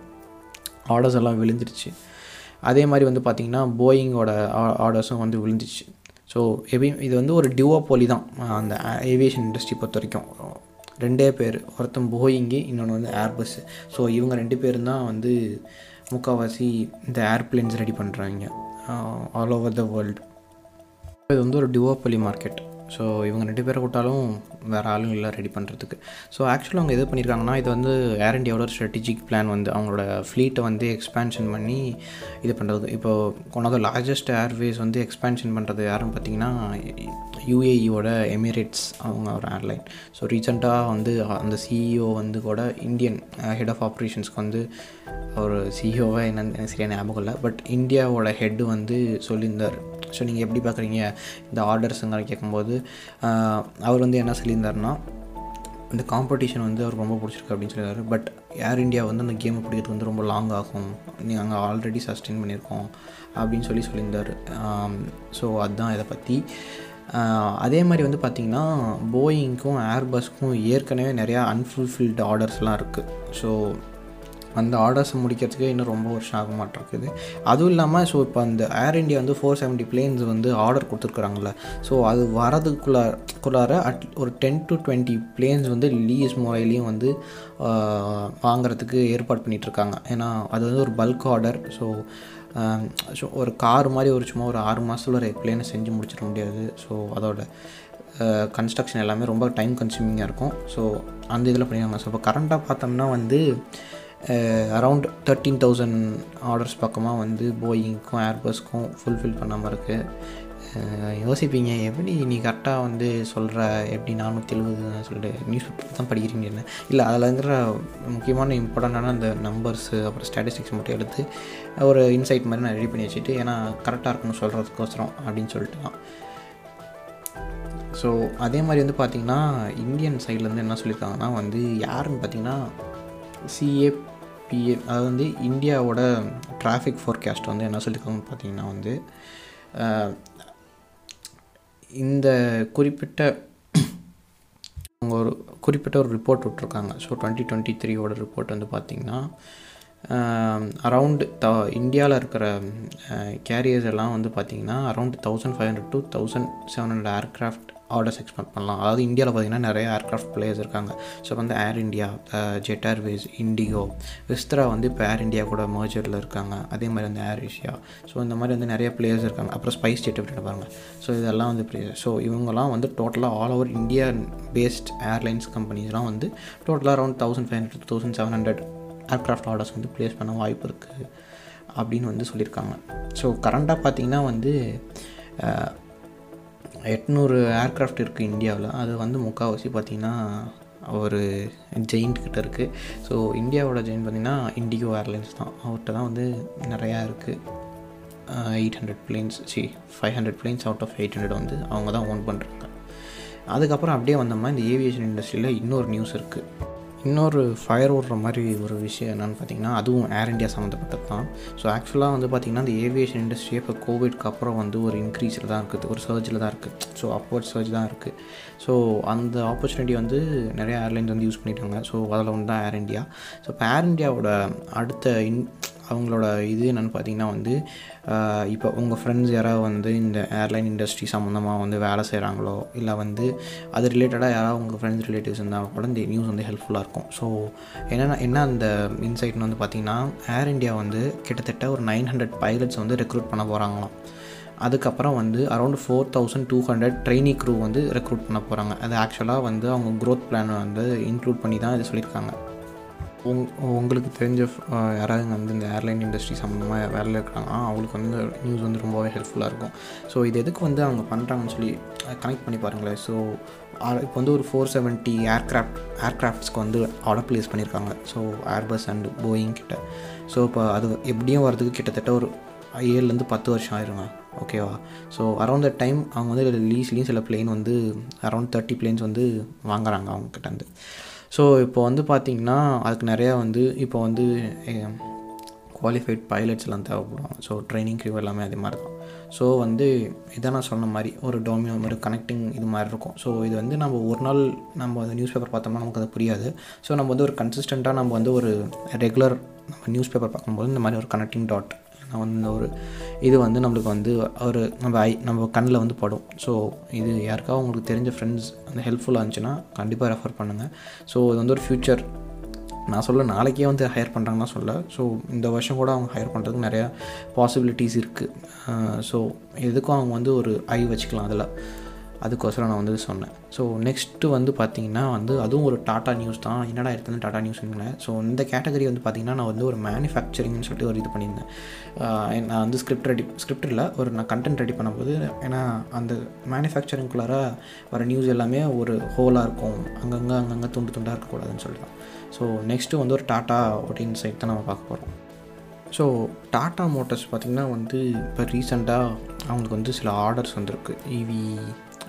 ஆர்டர்ஸ் எல்லாம் விழுந்துருச்சு. அதே மாதிரி வந்து பார்த்திங்கன்னா போயிங்கோட ஆர்டர்ஸும் வந்து விழுந்துச்சு. ஸோ எவி இது வந்து ஒரு டிவோபோலி தான் அந்த ஏவியேஷன் இண்டஸ்ட்ரி பொறுத்த வரைக்கும். ரெண்டே பேர், ஒருத்தன் போயிங்கு, இன்னொன்று வந்து ஏர் பஸ்ஸு. ஸோ இவங்க ரெண்டு பேரும் தான் வந்து முக்கால்வாசி இந்த ஏர்பிளேன்ஸ் ரெடி பண்ணுறாங்க ஆல் ஓவர் த வேர்ல்டு. இது வந்து ஒரு டிவோபோலி மார்க்கெட். ஸோ இவங்க ரெண்டு பேரை கூட்டாலும் வேறு ஆளும் இல்லை ரெடி பண்ணுறதுக்கு. ஸோ ஆக்சுவலாக அவங்க எது பண்ணியிருக்காங்கன்னா இது வந்து ஏர் இண்டியாவோட ஸ்ட்ராட்டஜிக் பிளான் வந்து அவங்களோட ஃப்ளீட்டை வந்து எக்ஸ்பேன்ஷன் பண்ணி இது பண்ணுறது. இப்போது one of the largest airways வந்து எக்ஸ்பேன்ஷன் பண்ணுறது யாருன்னு பார்த்திங்கன்னா யூஏஇயோட எமிரேட்ஸ் அவங்க ஒரு ஏர்லைன். ஸோ ரீசெண்டாக வந்து அந்த சிஇஓ வந்து கூட இந்தியன் ஹெட் ஆஃப் ஆப்ரேஷன்ஸ்க்கு வந்து ஒரு சிஇஓவை என்னென்னு எனக்கு சரியான ஞாபகம் இல்லை, பட் இந்தியாவோட ஹெட்டு வந்து சொல்லியிருந்தார். ஸோ நீங்கள் எப்படி பார்க்குறீங்க இந்த ஆர்டர்ஸுங்கிற கேட்கும்போது அவர் வந்து என்ன சொல்லியிருந்தாருன்னா இந்த காம்படிஷன் வந்து அவருக்கு ரொம்ப பிடிச்சிருக்கு அப்படின்னு சொல்லியிருந்தார். பட் ஏர் இண்டியா வந்து அந்த கேமை பிடிக்கிறதுக்கு வந்து ரொம்ப லாங் ஆகும், நீங்கள் அங்கே ஆல்ரெடி சஸ்டெயின் பண்ணியிருக்கோம் அப்படின்னு சொல்லி சொல்லியிருந்தார். ஸோ அதுதான் இதை பற்றி. அதே மாதிரி வந்து பார்த்திங்கன்னா போயிங்க்கும் ஏர்பஸ்க்கும் ஏற்கனவே நிறையா அன்ஃபுல்ஃபில்டு ஆர்டர்ஸ்லாம் இருக்குது. ஸோ அந்த ஆர்டர்ஸை முடிக்கிறதுக்கு இன்னும் ரொம்ப வருஷம் ஆக மாட்டேருக்குது. அதுவும் இல்லாமல் ஸோ இப்போ அந்த ஏர் இண்டியா வந்து ஃபோர் செவன்ட்டி பிளேன்ஸ் வந்து ஆர்டர் கொடுத்துருக்குறாங்கள. ஸோ அது வரதுக்குள்ளார அட் ஒரு டென் டு டுவெண்ட்டி பிளேன்ஸ் வந்து லீஸ் முறையிலையும் வந்து வாங்கிறதுக்கு ஏற்பாடு பண்ணிகிட்ருக்காங்க. ஏன்னா அது வந்து ஒரு பல்க் ஆர்டர். ஸோ ஸோ ஒரு கார் மாதிரி ஒரு சும்மா ஒரு ஆறு மாதத்தில் ஒரு பிளேனை செஞ்சு முடிச்சிட முடியாது. ஸோ அதோட கன்ஸ்ட்ரக்ஷன் எல்லாமே ரொம்ப டைம் கன்சூமிங்காக இருக்கும். ஸோ அந்த இதில் பண்ணிடுவாங்க. ஸோ இப்போ கரண்ட்டாக பார்த்தோம்னா வந்து அரவுண்ட் தேர்ட்டீன் தௌசண்ட் ஆர்டர்ஸ் பக்கமாக வந்து போயிங்க்கும் ஏர்பஸ்க்கும் ஃபுல்ஃபில் பண்ணாமல் இருக்குது. யோசிப்பீங்க எப்படி நீ கரெக்டாக வந்து சொல்கிற, எப்படி நானூற்றி எழுபது சொல்லிட்டு நியூஸ் பேப்பர் தான் படிக்கிறீங்க என்ன? இல்லை, அதில் இருக்கிற முக்கியமான இம்பார்ட்டண்டான அந்த நம்பர்ஸு அப்புறம் ஸ்டாட்டிஸ்டிக்ஸ் மட்டும் எடுத்து ஒரு இன்சைட் மாதிரி நான் ரெடி பண்ணி வச்சுட்டு, ஏன்னா கரெக்டாக இருக்குன்னு சொல்கிறதுக்கோசரம் அப்படின்னு சொல்லிட்டு தான். ஸோ அதே மாதிரி வந்து பார்த்திங்கன்னா இந்தியன் சைட்லேருந்து என்ன சொல்லியிருக்காங்கன்னா வந்து யாருன்னு பார்த்திங்கன்னா சிஏபிஏ, அதாவது வந்து இந்தியாவோட டிராஃபிக் ஃபோர்காஸ்ட் வந்து என்ன சொல்லியிருக்காங்கன்னு பார்த்திங்கன்னா வந்து இந்த குறிப்பிட்ட அவங்க ஒரு குறிப்பிட்ட ஒரு ரிப்போர்ட் விட்டுருக்காங்க. ஸோ டுவெண்ட்டி டுவெண்ட்டி த்ரீயோட ரிப்போர்ட் வந்து பார்த்திங்கன்னா அரவுண்ட் த இந்தியாவில் இருக்கிற கேரியர்ஸ் எல்லாம் வந்து பார்த்திங்கன்னா around thousand five hundred two thousand seven hundred aircraft orders expect பண்ணலாம். அதாவது இந்தியாவில் பார்த்திங்கன்னா நிறைய ஏர்க்ராஃப்ட் பிளேயர்ஸ் இருக்காங்க. ஸோ வந்து ஏர் இண்டியா, jet Airways, IndiGo, Vistara வந்து இப்போ ஏர் இண்டியா கூட மர்ஜரில் இருக்காங்க. அதே மாதிரி வந்து ஏர் ஏஷியா. ஸோ இந்த மாதிரி வந்து நிறைய பிளேயர்ஸ் இருக்காங்க. அப்புறம் ஸ்பைஸ் ஜெட் விட்டு பாருங்கள். ஸோ இதெல்லாம் வந்து பிளேயர். ஸோ இவங்கெல்லாம் வந்து டோட்டலாக all over India based airlines கம்பெனிஸ்லாம் வந்து டோட்டலாக around thousand five hundred thousand seven hundred aircraft orders வந்து ப்ளேஸ் பண்ண வாய்ப்பு இருக்குது அப்படின்னு வந்து சொல்லியிருக்காங்க. ஸோ கரண்ட்டாக பார்த்திங்கன்னா வந்து எட்நூறு ஏர்க்ராஃப்ட் இருக்குது இந்தியாவில். அது வந்து முக்கால்வாசி பார்த்திங்கன்னா ஒரு ஜெயிண்ட் கிட்ட இருக்குது. ஸோ இந்தியாவோட ஜெயிண்ட் பார்த்திங்கன்னா இண்டிகோ ஏர்லைன்ஸ் தான். அவர்கிட்ட தான் வந்து நிறையா இருக்குது. எயிட் ஹண்ட்ரட் பிளேன்ஸ் சி five hundred planes out of eight hundred வந்து அவங்க தான் ஓன் பண்ணுறாங்க. அதுக்கப்புறம் அப்படியே வந்தோம்னா இந்த ஏவியேஷன் இண்டஸ்ட்ரியில் இன்னொரு நியூஸ் இருக்குது. இன்னொரு ஃபயர் ஓடுற மாதிரி ஒரு விஷயம் என்னென்னு பார்த்திங்கன்னா அதுவும் ஏர் இண்டியா சம்மந்தப்பட்டது தான். ஸோ ஆக்சுவலாக வந்து பார்த்திங்கன்னா இந்த ஏவியேஷன் இண்டஸ்ட்ரியே இப்போ கோவிட்க்கு அப்புறம் வந்து ஒரு இன்க்ரீஸில் தான் இருக்குது, ஒரு சர்ஜில் தான் இருக்குது. ஸோ அப்வர்ட் சர்ஜ் தான் இருக்குது. ஸோ அந்த ஆப்பர்ச்சுனிட்டி வந்து நிறையா ஏர்லைன்ஸ் வந்து யூஸ் பண்ணிட்டாங்க. ஸோ அதில் ஒன்று தான் ஏர் இண்டியா. ஸோ இப்போ ஏர் இண்டியாவோட அடுத்த இன் அவங்களோட இது என்னென்னு பார்த்திங்கன்னா வந்து இப்போ உங்கள் ஃப்ரெண்ட்ஸ் யாராவது வந்து இந்த ஏர்லைன் இண்டஸ்ட்ரி சம்மந்தமாக வந்து வேலை செய்கிறாங்களோ இல்லை வந்து அது ரிலேட்டடாக யாராவது உங்கள் ஃப்ரெண்ட்ஸ் ரிலேட்டிவ்ஸ் இருந்தாலும் கூட இந்த நியூஸ் வந்து ஹெல்ப்ஃபுல்லாக இருக்கும். ஸோ என்னென்ன என்ன அந்த இன்சைட்னு வந்து பார்த்திங்கன்னா ஏர் இண்டியா வந்து கிட்டத்தட்ட ஒரு நைன் ஹண்ட்ரட் பைலட்ஸ் வந்து ரெக்ரூட் பண்ண போகிறாங்களாம். அதுக்கப்புறம் வந்து around four thousand two hundred trainee crew வந்து ரெக்ரூட் பண்ண போகிறாங்க. அது ஆக்சுவலாக வந்து அவங்க க்ரோத் பிளானை வந்து இன்க்ளூட் பண்ணி தான் இது சொல்லியிருக்காங்க. உங் உங்களுக்கு தெரிஞ்ச யாராவது வந்து இந்த ஏர்லைன் இண்டஸ்ட்ரி சம்மந்தமாக வேலையில் இருக்கிறாங்கன்னா அவங்களுக்கு வந்து நியூஸ் வந்து ரொம்பவே ஹெல்ப்ஃபுல்லாக இருக்கும். ஸோ இது எதுக்கு வந்து அவங்க பண்ணுறாங்கன்னு சொல்லி கனெக்ட் பண்ணி பாருங்களேன். ஸோ இப்போ வந்து ஒரு ஃபோர் செவன்ட்டி ஏர்க்ராஃப்ட் ஏர்க்ராஃப்ட்ஸ்க்கு வந்து ஆர்டர் ப்ளேஸ் பண்ணியிருக்காங்க. ஸோ ஏர்பஸ் அண்ட் போயிங் கிட்ட. ஸோ இப்போ அது எப்படியும் வரதுக்கு கிட்டத்தட்ட ஒரு ஏழுலேருந்து பத்து வருஷம் ஆயிருங்க, ஓகேவா? ஸோ அரௌண்ட் த டைம் அவங்க வந்து லீஸ்லேயும் சில பிளேன் வந்து அரௌண்ட் தேர்ட்டி பிளேன்ஸ் வந்து வாங்குறாங்க அவங்கக்கிட்ட வந்து. ஸோ இப்போ வந்து பார்த்திங்கன்னா அதுக்கு நிறையா வந்து இப்போ வந்து குவாலிஃபைட் பைலட்ஸ்லாம் தேவைப்படுவாங்க. ஸோ ட்ரைனிங் க்ரீவ் எல்லாமே அதே மாதிரி தான். ஸோ வந்து இதை நான் சொன்ன மாதிரி ஒரு டோமினோ மாதிரி கனெக்டிங் இது மாதிரி இருக்கும். ஸோ இது வந்து நம்ம ஒரு நாள் நம்ம அந்த நியூஸ் பேப்பர் பார்த்தோம்னா நமக்கு அது புரியாது. ஸோ நம்ம வந்து ஒரு கன்சிஸ்டண்ட்டாக நம்ம வந்து ஒரு ரெகுலர் நம்ம நியூஸ் பேப்பர் பார்க்கும்போது இந்த மாதிரி ஒரு கனெக்டிங் டாட் நான் வந்து இந்த ஒரு இது வந்து நம்மளுக்கு வந்து ஒரு நம்ம ஐ நம்ம கண்ணில் வந்து படும். ஸோ இது யாருக்காவது உங்களுக்கு தெரிஞ்ச ஃப்ரெண்ட்ஸ் அந்த ஹெல்ப்ஃபுல்லாக இருந்துச்சுன்னா கண்டிப்பாக ரெஃபர் பண்ணுங்கள். ஸோ இது வந்து ஒரு ஃப்யூச்சர் நான் சொல்ல நாளைக்கே வந்து ஹையர் பண்ணுறாங்கன்னா சொல்ல. ஸோ இந்த வருஷம் கூட அவங்க ஹையர் பண்ணுறதுக்கு நிறையா பாசிபிலிட்டிஸ் இருக்குது. ஸோ எதுக்கும் அவங்க வந்து ஒரு ஐ வச்சுக்கலாம் அதில். அதுக்கோசரம் நான் வந்து சொன்னேன். ஸோ நெக்ஸ்ட்டு வந்து பார்த்திங்கன்னா வந்து அதுவும் ஒரு டாட்டா நியூஸ் தான். என்னடா எடுத்தது டாட்டா நியூஸ்ங்களே. ஸோ இந்த கேட்டகரி வந்து பார்த்திங்கன்னா நான் வந்து ஒரு மேனுஃபேக்சரிங்னு சொல்லிட்டு ஒரு இது பண்ணியிருந்தேன். நான் வந்து ஸ்கிரிப்ட் ரெடி ஸ்கிரிப்ட் இல்லை ஒரு நான் கண்டென்ட் ரெடி பண்ணும்போது ஏன்னா அந்த மேனுஃபேக்சரிங்குள்ளார வர நியூஸ் எல்லாமே ஒரு ஹோலாக இருக்கும், அங்கங்கே அங்கங்கே துண்டு துண்டாக இருக்கக்கூடாதுன்னு சொல்லிட்டு தான். ஸோ நெக்ஸ்ட்டு வந்து ஒரு டாட்டா ஒரு இன்சைட் தான் நம்ம பார்க்க போகிறோம். ஸோ டாட்டா மோட்டர்ஸ் பார்த்திங்கன்னா வந்து இப்போ ரீசெண்டாக அவங்களுக்கு வந்து சில ஆர்டர்ஸ் வந்துருக்கு ஈவி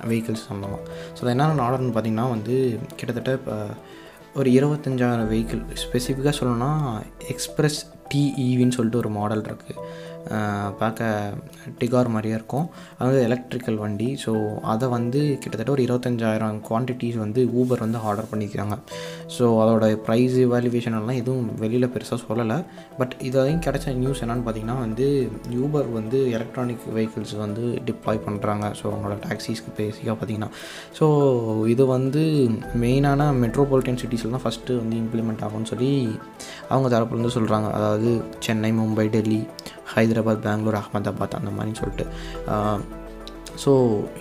வெஹிக்கிள்ஸ் சம்மந்தமாக. ஸோ அது என்னென்ன ஆர்டர்னு பார்த்திங்கன்னா வந்து கிட்டத்தட்ட இப்போ ஒரு இருபத்தஞ்சாயிரம் வெஹிக்கிள், ஸ்பெசிஃபிக்காக சொல்லணும்னா எக்ஸ்பிரஸ் டிஇவின்னு சொல்லிட்டு ஒரு மாடல் இருக்குது. பார்க்க டிகார் மாதிரியே இருக்கும். அது வந்து எலக்ட்ரிக்கல் வண்டி. ஸோ அதை வந்து கிட்டத்தட்ட ஒரு இருபத்தஞ்சாயிரம் குவான்டிட்டிஸ் வந்து ஊபர் வந்து ஆர்டர் பண்ணிக்கிறாங்க. ஸோ அதோடய ப்ரைஸு வேல்யூவேஷன் எல்லாம் எதுவும் வெளியில் பெருசாக சொல்லலை. பட் இதையும் கிடைச்ச நியூஸ் என்னென்னு பார்த்திங்கன்னா வந்து ஊபர் வந்து எலக்ட்ரானிக் வெஹிக்கிள்ஸ் வந்து டிப்ளாய் பண்ணுறாங்க. ஸோ அவங்களோட டாக்ஸிஸ்க்கு பேசிக்காக பார்த்திங்கன்னா ஸோ இது வந்து மெயினான மெட்ரோபாலிட்டன் சிட்டிஸ்லாம் ஃபஸ்ட்டு வந்து இம்ப்ளிமெண்ட் ஆகும்னு சொல்லி அவங்க தரப்புலேருந்து சொல்கிறாங்க. அதாவது சென்னை, மும்பை, டெல்லி, ஹைதராபாத், பெங்களூர், அகமதாபாத் அந்த மாதிரின்னு சொல்லிட்டு. ஸோ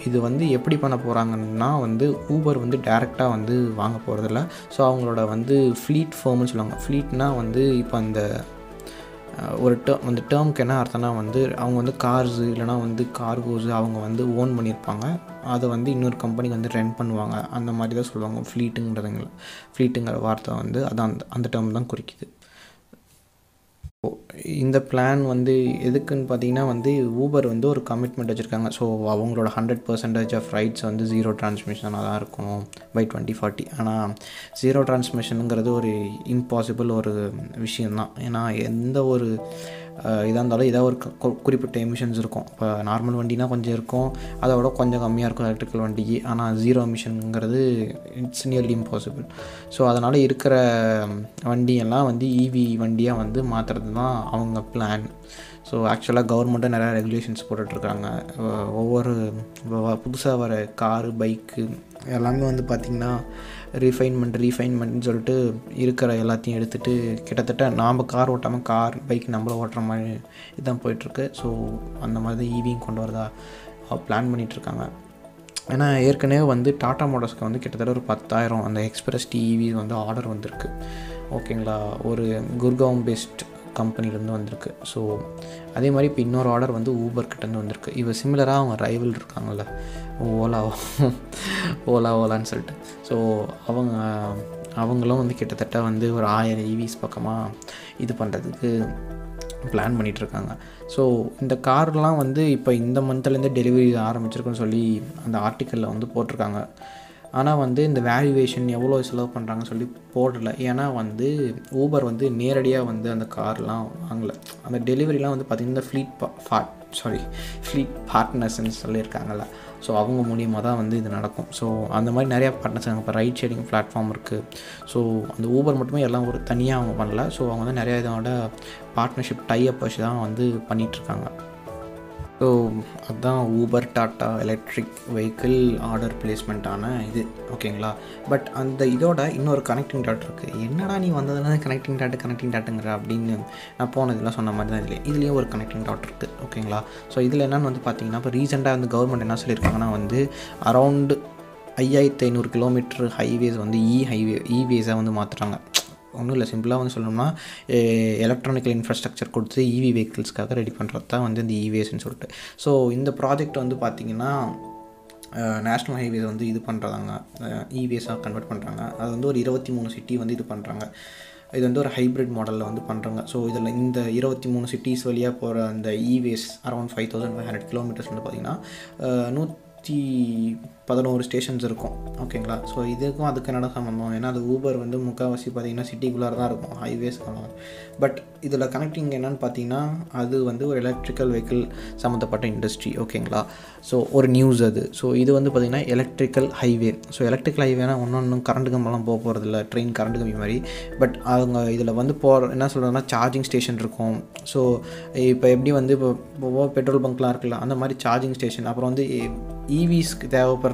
இது வந்து எப்படி பண்ண போகிறாங்கன்னா வந்து ஊபர் வந்து டேரெக்டாக வந்து வாங்க போகிறதில்ல. ஸோ அவங்களோட வந்து ஃப்ளீட் ஃபேர்ம்னு சொல்லுவாங்க. ஃப்ளீட்னால் வந்து இப்போ அந்த ஒரு டேர்ம், அந்த டேர்முக்கு என்ன அர்த்தம்னா வந்து அவங்க வந்து கார்ஸு இல்லைனா வந்து கார்கோஸு அவங்க வந்து ஓன் பண்ணியிருப்பாங்க. அதை வந்து இன்னொரு கம்பெனிக்கு வந்து ரெண்ட் பண்ணுவாங்க. அந்த மாதிரி தான் சொல்லுவாங்க ஃப்ளீட்டுங்கிறதுங்கள. ஃப்ளீட்டுங்கிற வார்த்தை வந்து அதான் அந்த அந்த டேர்ம் தான் குறிக்குது. இந்த பிளான் வந்து எதுக்குன்னு பார்த்தீங்கன்னா வந்து ஊபர் வந்து ஒரு கமிட்மெண்ட் வச்சுருக்காங்க. ஸோ அவங்களோட ஹண்ட்ரட் பர்சன்டேஜ் ஆஃப் ரைட்ஸ் வந்து ஜீரோ டிரான்ஸ்மிஷனாக தான் இருக்கும் பை டுவெண்ட்டி ஃபார்ட்டி. ஆனால் ஜீரோ டிரான்ஸ்மிஷனுங்கிறது ஒரு இம்பாசிபிள் ஒரு விஷயந்தான். ஏன்னா எந்த ஒரு இதாக இருந்தாலும் ஏதாவது ஒரு குறிப்பிட்ட எமிஷன்ஸ் இருக்கும். இப்போ நார்மல் வண்டினா கொஞ்சம் இருக்கும், அதோட கொஞ்சம் கம்மியாக இருக்கும் எலக்ட்ரிக்கல் வண்டிக்கு. ஆனால் ஜீரோ எமிஷனுங்கிறது இட்ஸ் நியர்லி இம்பாசிபிள். ஸோ அதனால் இருக்கிற வண்டியெல்லாம் வந்து இவி வண்டியாக வந்து மாற்றுறது தான் அவங்க பிளான். ஸோ ஆக்சுவலாக கவர்மெண்ட்டும் நிறையா ரெகுலேஷன்ஸ் போட்டுட்ருக்காங்க. ஒவ்வொரு புதுசாக வர காரு, பைக்கு எல்லாமே வந்து பார்த்திங்கன்னா ரீஃபைன்மெண்ட் ரீஃபைன்மெண்ட்னு சொல்லிட்டு இருக்கிற எல்லாத்தையும் எடுத்துகிட்டு கிட்டத்தட்ட நாம் கார் ஓட்டாமல் கார், பைக் நம்மளை ஓட்டுற மாதிரி இதுதான் போயிட்டுருக்கு. ஸோ அந்த மாதிரி தான் ஈவியும் கொண்டு வரதா பிளான் பண்ணிகிட்ருக்காங்க. ஏன்னா ஏற்கனவே வந்து டாடா மோட்டார்ஸ்க்கு வந்து கிட்டத்தட்ட ஒரு பத்தாயிரம் அந்த எக்ஸ்பிரஸ் டிவி வந்து ஆர்டர் வந்திருக்கு. ஓகேங்களா, ஒரு குர்காம் பேஸ்ட் கம்பெனிலேருந்து வந்திருக்கு. ஸோ அதே மாதிரி இப்போ இன்னொரு ஆர்டர் வந்து ஊபர்கிட்டேருந்து வந்திருக்கு. இவ சிமிலராக அவங்க ரைவல் இருக்காங்கள்ல, ஓலா ஓலா ஓலான்னு சொல்லிட்டு. ஸோ அவங்க அவங்களும் வந்து கிட்டத்தட்ட வந்து ஒரு ஆயிரம் ஈவிஸ் பக்கமாக இது பண்ணுறதுக்கு பிளான் பண்ணிகிட்ருக்காங்க. ஸோ இந்த கார்லாம் வந்து இப்போ இந்த மந்த்லேருந்து டெலிவரி ஆரம்பிச்சிருக்குன்னு சொல்லி அந்த ஆர்டிக்கலில் வந்து போட்டிருக்காங்க. ஆனால் வந்து இந்த வேல்யூவேஷன் எவ்வளோ செலவு பண்ணுறாங்கன்னு சொல்லி போடலை. ஏன்னா வந்து ஊபர் வந்து நேரடியாக வந்து அந்த கார்லாம் வாங்கலை. அந்த டெலிவரிலாம் வந்து பார்த்திங்கன்னா ஃப்ளீட் பா ஃபாட் சாரி ஃப்ளீட் பார்ட்னர்ஸ்ன்னு சொல்லியிருக்காங்கள்ல. ஸோ அவங்க மூலியமாக தான் வந்து இது நடக்கும். ஸோ அந்த மாதிரி நிறையா பார்ட்னர்ஸ் இருக்காங்க. இப்போ ரைட் ஷேரிங் பிளாட்ஃபார்ம் இருக்குது. ஸோ அந்த ஊபர் மட்டுமே எல்லாம் ஒரு தனியாக அவங்க பண்ணலை. ஸோ அவங்க வந்து நிறையா இதோட பார்ட்னர்ஷிப் டைஅப் வச்சு தான் வந்து பண்ணிகிட்ருக்காங்க. ஸோ அதுதான் ஊபர் Tata electric vehicle order பிளேஸ்மெண்ட்டான இது. ஓகேங்களா, பட் அந்த இதோட இன்னொரு கனெக்டிங் டாட் இருக்குது. என்னடா நீ வந்ததுனால கனெக்டிங் டாட்டு கனெக்டிங் டாட்டுங்கிற அப்படின்னு நான் போனதெல்லாம் சொன்ன மாதிரி தான் இதில் இதுலேயும் ஒரு கனெக்டிங் டாட் இருக்குது. ஓகேங்களா, ஸோ இதில் என்னென்னு வந்து பார்த்திங்கன்னா இப்போ ரீசெண்டாக வந்து கவர்மெண்ட் என்ன சொல்லியிருக்காங்கன்னா வந்து அரௌண்டு ஐயாயிரத்து ஐநூறு கிலோமீட்டர் ஹைவேஸ் வந்து இ ஹைவே இவேஸாக வந்து மாற்றுறாங்க. ஒன்றும் இல்லை, சிம்பிளாக வந்து சொல்லணும்னா எலக்ட்ரானிக்கல் இன்ஃப்ராஸ்ட்ரக்சர் கொடுத்து இவி வெஹிக்கிள்ஸ்க்காக ரெடி பண்ணுறது தான் வந்து இந்த இவிஎஸ்ன்னு சொல்லிட்டு. ஸோ இந்த ப்ராஜெக்ட் வந்து பார்த்திங்கன்னா நேஷ்னல் ஹைவேஸ் வந்து இது பண்ணுறாங்க, இவிஎஸாக கன்வெர்ட் பண்ணுறாங்க. அது வந்து ஒரு இருபத்தி மூணு சிட்டி வந்து இது பண்ணுறாங்க. இது வந்து ஒரு ஹைப்ரிட் மாடலில் வந்து பண்ணுறாங்க. ஸோ இதில் இந்த இருபத்தி மூணு சிட்டிஸ் வழியாக போகிற அந்த EVs around five thousand five hundred kilometres வந்து பார்த்திங்கன்னா நூற்றி பதினோரு ஸ்டேஷன்ஸ் இருக்கும். ஓகேங்களா, ஸோ இதுக்கும் அதுக்கு என்ன சம்பந்தம்? ஏன்னா அது ஊபர் வந்து முக்கால்வாசி பார்த்திங்கன்னா சிட்டிக்குள்ளார தான் இருக்கும், ஹைவேஸ் காலம். பட் இதில் கனெக்டிங் என்னென்னு பார்த்திங்கன்னா அது வந்து ஒரு எலக்ட்ரிக்கல் வெஹிக்கிள் சம்மந்தப்பட்ட இண்டஸ்ட்ரி. ஓகேங்களா, ஸோ ஒரு நியூஸ் அது. ஸோ இது வந்து பார்த்திங்கன்னா எலக்ட்ரிக்கல் ஹைவே. ஸோ எலக்ட்ரிக்கல் ஹைவேனா ஒன்று ஒன்றும் கரண்ட் கம்பெல்லாம் போக போகிறது இல்லை, ட்ரெயின் கரண்ட் கம்பி மாதிரி. பட் அவங்க இதில் வந்து போகிற என்ன சொல்கிறதுனா சார்ஜிங் ஸ்டேஷன் இருக்கும். ஸோ இப்போ எப்படி வந்து இப்போ பெட்ரோல் பங்க்லாம் இருக்குல்ல, அந்த மாதிரி சார்ஜிங் ஸ்டேஷன். அப்புறம் வந்து ஈவிஸ்க்கு தேவைப்படுற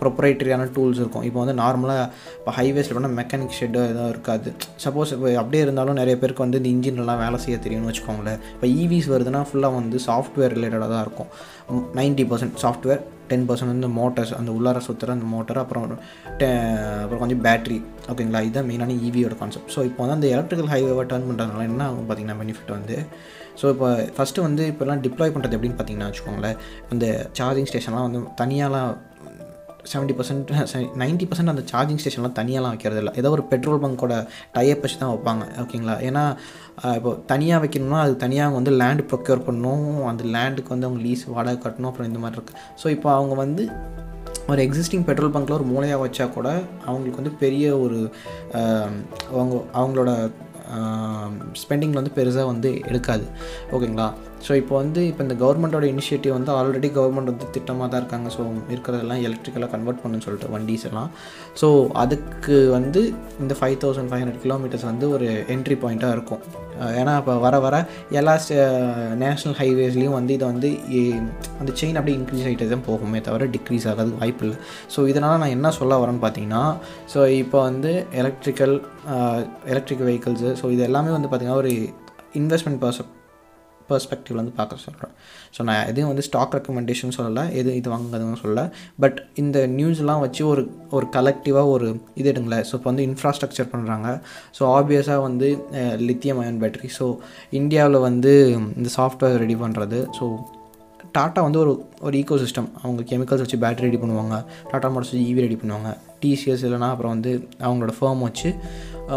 ப்ரொப்ரைட்டரியான டூல்ஸ் இருக்கும். இப்போ வந்து நார்மலாக இப்போ ஹைவேஸில் போனால் மெக்கானிக் ஷெட்டோ எதுவும் இருக்காது. சப்போஸ் இப்போ அப்படியே இருந்தாலும் நிறைய பேருக்கு வந்து இந்த இன்ஜின்லாம் வேலை செய்ய தெரியும்னு வச்சுக்கோங்களேன். இப்போ ஈவிஸ் வருதுன்னா ஃபுல்லாக வந்து சாஃப்ட்வேர் ரிலேட்டடாக தான் இருக்கும். Ninety percent software, ten percent வந்து மோட்டர்ஸ், அந்த உள்ளார சுற்றுற அந்த மோட்டர், அப்புறம் டெ அப்புறம் கொஞ்சம் பேட்ரி. ஓகேங்களா, இதுதான் மெயினான ஈவியோட கான்செப்ட். ஸோ இப்போ வந்து அந்த எலக்ட்ரிக்கல் ஹைவேவை டர்ன் பண்ணுறதுனால என்ன ஆகும் பார்த்திங்கன்னா பெனிஃபிட் வந்து. ஸோ இப்போ ஃபஸ்ட்டு வந்து இப்போல்லாம் டிப்ளாய் பண்ணுறது எப்படின்னு பார்த்திங்கன்னா வச்சுக்கோங்களேன், அந்த சார்ஜிங் ஸ்டேஷன்லாம் வந்து தனியாலாம் செவன்ட்டி பர்சன்ட் நைன்ட்டி பர்சன்ட் அந்த சார்ஜிங் ஸ்டேஷன்லாம் தனியாலாம் வைக்கிறது இல்லை. ஏதோ ஒரு பெட்ரோல் பங்கோட டைப் வச்சு தான் வைப்பாங்க. ஓகேங்களா, ஏன்னா இப்போ தனியாக வைக்கணும்னா அது தனியாக வந்து லேண்டு ப்ரொக்யூர் பண்ணணும், அந்த லேண்டுக்கு வந்து அவங்க லீஸ் வாடகை கட்டணும், அப்புறம் இந்த மாதிரி இருக்குது. ஸோ இப்போ அவங்க வந்து ஒரு எக்ஸிஸ்டிங் பெட்ரோல் பங்க்கில் ஒரு மூலையாக வச்சா கூட அவங்களுக்கு வந்து பெரிய ஒரு அவங்க அவங்களோட ஸ்பெண்டிங்கில் வந்து பெருசாக வந்து எடுக்காது. ஓகேங்களா? ஸோ இப்போ வந்து இப்போ இந்த கவர்மெண்ட்டோட இனிஷியேட்டிவ் வந்து ஆல்ரெடி கவர்மெண்ட் வந்து திட்டமாக தான் இருக்காங்க. ஸோ இருக்கிறதெல்லாம் எலக்ட்ரிக்கலாக கன்வெர்ட் பண்ணுன்னு சொல்லிட்டு வண்டிஸ் எல்லாம். ஸோ அதுக்கு வந்து இந்த five thousand five hundred kilometres வந்து ஒரு என்ட்ரி பாயிண்ட்டாக இருக்கும். ஏன்னா இப்போ வர வர எல்லா நேஷ்னல் ஹைவேஸ்லேயும் வந்து இதை வந்து அந்த செயின் அப்படியே இன்க்ரீஸ் ஆகிட்டே தான் போகுமே தவிர டிக்ரீஸ் ஆகிறதுக்கு வாய்ப்பு இல்லை. ஸோ இதனால் நான் என்ன சொல்ல வரேன்னு பார்த்தீங்கன்னா, ஸோ இப்போ வந்து எலக்ட்ரிக்கல் எலக்ட்ரிக் வெஹிக்கிள்ஸு, ஸோ இது எல்லாமே வந்து பார்த்திங்கன்னா ஒரு இன்வெஸ்ட்மெண்ட் பர்ச பெர்ஸ்பெக்டிவில் வந்து பார்க்க சொல்கிறேன். ஸோ நான் எதுவும் வந்து ஸ்டாக் ரெக்கமெண்டேஷன் சொல்லலை, எதுவும் இது வாங்குறதுன்னு சொல்லலை. பட் இந்த நியூஸ்லாம் வச்சு ஒரு ஒரு கலெக்டிவாக ஒரு இது எடுங்களேன். ஸோ இப்போ வந்து இன்ஃப்ராஸ்ட்ரக்சர் பண்ணுறாங்க. ஸோ ஆப்வியஸாக வந்து லித்தியம் அயன் பேட்டரி. ஸோ இந்தியாவில் வந்து இந்த சாஃப்ட்வேர் ரெடி பண்ணுறது. ஸோ டாட்டா வந்து ஒரு ஒரு ஈகோ சிஸ்டம், அவங்க கெமிக்கல்ஸ் வச்சு பேட்டரி ரெடி பண்ணுவாங்க, டாட்டா மோட்டார்ஸ் வச்சு ஈவி ரெடி பண்ணுவாங்க, டிசிஎஸ் இல்லைனா அப்புறம் வந்து அவங்களோட ஃபேம் வச்சு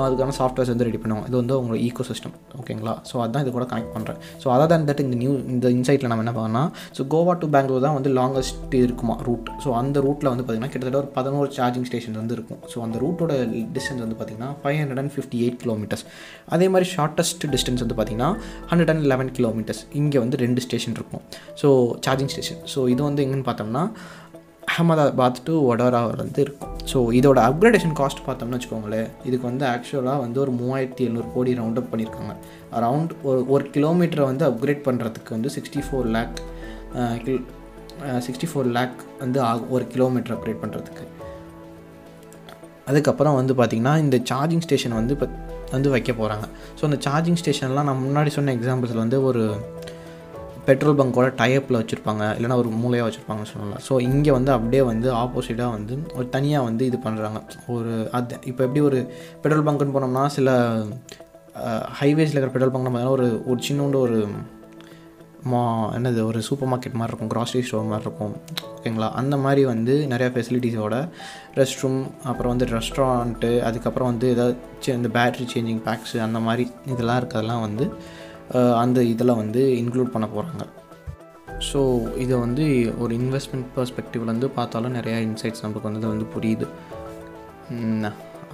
அதுக்கான சாஃப்ட்வேர்ஸ் வந்து ரெடி பண்ணுவாங்க. இது வந்து அவங்களோட ஈகோ சிஸ்டம். ஓகேங்களா? ஸோ அதுதான் இது கூட கனெக்ட் பண்ணுறேன். ஸோ அதர் தேன் தட் இந்த நியூ இந்த இன்சைட்டில் நம்ம என்ன பண்ணோம்னா, ஸோ கோவா டு பெங்களூர் தான் வந்து லாங்கஸ்ட் இருக்குமா ரூட். ஸோ அந்த ரூட்டில் வந்து பார்த்திங்கன்னா கிட்டத்தட்ட ஒரு பதினோரு சார்ஜிங் ஸ்டேஷன் வந்து இருக்கும். ஸோ அந்த ரூட்டோட டிஸ்டன்ஸ் வந்து பார்த்திங்கன்னா five hundred and fifty eight kilometres. அதே மாதிரி ஷார்ட்டஸ்ட் டிஸ்டன்ஸ் வந்து பார்த்திங்கன்னா ஹண்ட்ரட் அண்ட் லெவன் கிலோமீட்டர்ஸ். இங்கே வந்து ரெண்டு ஸ்டேஷன் இருக்கும். So charging station. ஸோ இது வந்து எங்கன்னு பார்த்தோம்னா அகமதாபாத் டு வடோரா வந்து இருக்கும். ஸோ இதோட அப்கிரேடேஷன் காஸ்ட் பார்த்தோம்னு வச்சுக்கோங்களேன், இதுக்கு வந்து ஆக்சுவலாக வந்து ஒரு மூவாயிரத்தி எழுநூறு கோடி ரவுண்ட் அப் பண்ணியிருக்காங்க. அரவுண்ட் ஒரு ஒரு கிலோமீட்டரை வந்து அப்கிரேட் பண்ணுறதுக்கு வந்து சிக்ஸ்டி ஃபோர் லேக் கில் சிக்ஸ்டி ஃபோர் லேக் வந்து ஆகும் ஒரு கிலோமீட்டர் அப்கிரேட் பண்ணுறதுக்கு. அதுக்கப்புறம் வந்து பார்த்திங்கன்னா இந்த சார்ஜிங் ஸ்டேஷன் வந்து இப்போ வந்து வைக்க போகிறாங்க. ஸோ அந்த சார்ஜிங் ஸ்டேஷன்லாம் நான் முன்னாடி சொன்ன எக்ஸாம்பிள்ஸில் வந்து ஒரு பெட்ரோல் பங்கோட டைப்பில் வச்சுருப்பாங்க, இல்லைனா ஒரு மூலையாக வச்சுருப்பாங்கன்னு சொல்லலாம். ஸோ இங்கே வந்து அப்படியே வந்து ஆப்போசிட்டாக வந்து ஒரு தனியாக வந்து இது பண்ணுறாங்க. ஒரு அது இப்போ எப்படி ஒரு பெட்ரோல் பங்க்குன்னு போனோம்னா சில ஹைவேஸில் இருக்கிற பெட்ரோல் பங்க்னு பார்த்தீங்கன்னா ஒரு ஒரு சின்னோண்டு ஒரு மா என்னது ஒரு சூப்பர் மார்க்கெட் மாதிரி இருக்கும், க்ராசரி ஸ்டோர் மாதிரி இருக்கும். ஓகேங்களா? அந்த மாதிரி வந்து நிறையா ஃபெசிலிட்டிஸோட ரெஸ்ட் ரூம், அப்புறம் வந்து ரெஸ்டாரண்ட்டு, அதுக்கப்புறம் வந்து ஏதாவது இந்த பேட்ரி சேஞ்சிங் பேக்ஸு அந்த மாதிரி இதெல்லாம் இருக்கிறதெல்லாம் வந்து அந்த இதில் வந்து இன்க்ளூட் பண்ண போகிறாங்க. ஸோ இதை வந்து ஒரு இன்வெஸ்ட்மெண்ட் பெர்ஸ்பெக்டிவ்லேருந்து பார்த்தாலும் நிறையா இன்சைட்ஸ் நம்மளுக்கு வந்து வந்து புரியுது.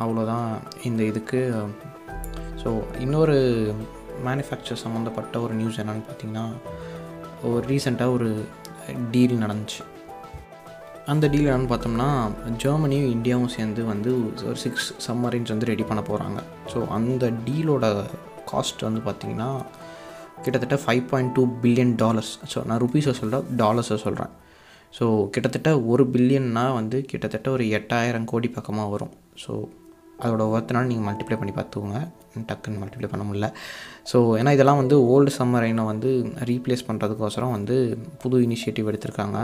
அவ்வளோதான் இந்த இதுக்கு. ஸோ இன்னொரு மேனுஃபேக்சர் சம்மந்தப்பட்ட ஒரு நியூஸ் என்னென்னு பார்த்திங்கன்னா, ஒரு ரீசெண்டாக ஒரு டீல் நடந்துச்சு. அந்த டீல் என்னென்னு பார்த்தோம்னா, ஜெர்மனியும் இந்தியாவும் சேர்ந்து வந்து ஒரு சிக்ஸ் சம்மரின்ஸ் வந்து ரெடி பண்ண போகிறாங்க. ஸோ அந்த டீலோட காஸ்ட் வந்து பார்த்திங்கன்னா கிட்டத்தட்ட five point two billion dollars so நான் ருபீஸை சொல்கிறேன், டாலர்ஸை சொல்கிறேன். ஸோ கிட்டத்தட்ட ஒரு பில்லியன்னா வந்து கிட்டத்தட்ட ஒரு எட்டாயிரம் கோடி பக்கமாக வரும். ஸோ அதோட ஒவ்வொருத்தனால நீங்கள் மல்டிப்ளை பண்ணி பார்த்துக்கோங்க, டக்குன்னு மல்டிப்ளை பண்ண முடியல. ஸோ ஏன்னா இதெல்லாம் வந்து ஓல்டு சம்மரைனை வந்து ரீப்ளேஸ் பண்ணுறதுக்கோசரம் வந்து புது இனிஷியேட்டிவ் எடுத்திருக்காங்க.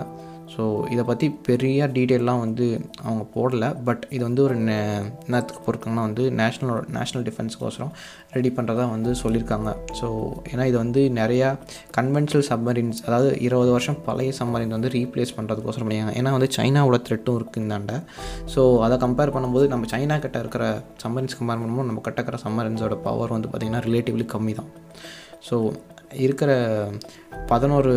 ஸோ இதை பற்றி பெரிய டீட்டெயிலெலாம் வந்து அவங்க போடலை. பட் இது வந்து ஒரு நே நேரத்துக்கு பொறுக்கங்கன்னா வந்து நேஷ்னலோட நேஷ்னல் டிஃபென்ஸ்க்கோசரம் ரெடி பண்ணுறதா வந்து சொல்லியிருக்காங்க. ஸோ ஏன்னா இது வந்து நிறையா கன்வென்ஷனல் சப்மரின்ஸ், அதாவது இருபது வருஷம் பழைய சப்மரின்ஸ் வந்து ரீப்ளேஸ் பண்ணுறதுக்கோசரம் பண்ணியாங்க. ஏன்னா வந்து சைனாவோட த்ரெட்டும் இருக்குந்தாண்ட. ஸோ அதை கம்பேர் பண்ணும்போது நம்ம சைனா கிட்ட இருக்கிற சம்மரின்ஸ் கம்பேர் பண்ணும்போது நம்ம கிட்ட இருக்கிற சம்மரின்ஸோட பவர் வந்து பார்த்திங்கன்னா ரிலேட்டிவ்லி கம்மி தான். ஸோ இருக்கிற பதினோரு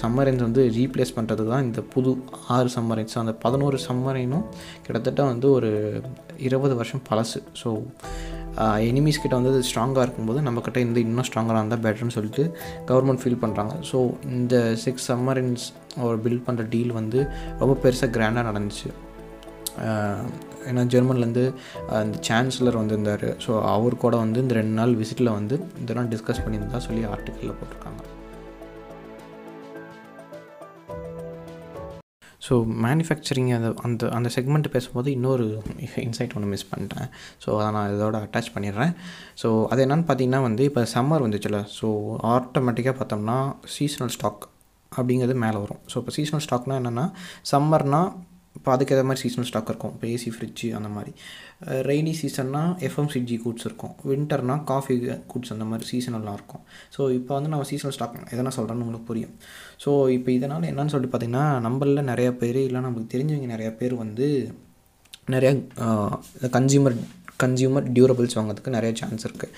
சம்மரைன்ஸ் வந்து ரீப்ளேஸ் பண்ணுறதுக்கு தான் இந்த புது ஆறு சம்மரைன்ஸ். அந்த பதினோரு சம்மரைனும் கிட்டத்தட்ட வந்து ஒரு இருபது வருஷம் பழசு. ஸோ எனிமீஸ் கிட்ட வந்து அது ஸ்ட்ராங்காக இருக்கும்போது நம்மக்கிட்ட இந்த இன்னும் ஸ்ட்ராங்காக இருந்தால் பெட்டர்னு சொல்லிட்டு கவர்மெண்ட் ஃபீல் பண்ணுறாங்க. ஸோ இந்த சிக்ஸ் சம்மரைன்ஸ் ஒரு பில்ட் பண்ணுற டீல் வந்து ரொம்ப பெருசாக கிராண்டாக நடந்துச்சு. ஏன்னா ஜெர்மன்லேருந்து இந்த சான்சலர் வந்திருந்தார். ஸோ அவர் கூட வந்து இந்த ரெண்டு நாள் விசிட்டில் வந்து இதெல்லாம் டிஸ்கஸ் பண்ணியிருந்தா சொல்லி ஆர்டிக்கலில் போட்டிருக்காங்க. ஸோ மேனுஃபேக்சரிங் அதை அந்த அந்த செக்மெண்ட்டு பேசும்போது இன்னொரு இன்சைட் ஒன்று மிஸ் பண்ணிட்டேன். ஸோ அதை நான் இதோட அட்டாச் பண்ணிடுறேன். ஸோ அது என்னென்னு பார்த்தீங்கன்னா வந்து இப்போ சம்மர் வந்துச்சுல்ல, ஸோ ஆட்டோமேட்டிக்காக பார்த்தோம்னா சீசனல் ஸ்டாக் அப்படிங்கிறது மேலே வரும். ஸோ இப்போ சீசனல் ஸ்டாக்னால் என்னென்னா, சம்மர்னால் இப்போ அதுக்கு ஏதாவது மாதிரி சீசனல் ஸ்டாக் இருக்கும். இப்போ ஏசி ஃப்ரிட்ஜு அந்த மாதிரி. ரெய்னி சீசன்னால் எஃப்எம்சிஜி கூட்ஸ் இருக்கும். வின்டர்னால் காஃபி கூட்ஸ் அந்த மாதிரி சீசனல்லாம் இருக்கும். ஸோ இப்போ வந்து நம்ம சீசனல் ஸ்டாக் எதனா சொல்கிறேன்னு உங்களுக்கு புரியும். ஸோ இப்போ இதனால் என்னன்னு சொல்லிட்டு பார்த்திங்கன்னா, நம்மளில் நிறையா பேர் இல்லை நமக்கு தெரிஞ்சவங்க நிறையா பேர் வந்து நிறையா கன்சியூமர் கன்சியூமர் டியூரபிள்ஸ் வாங்கிறதுக்கு நிறையா சான்ஸ் இருக்குது.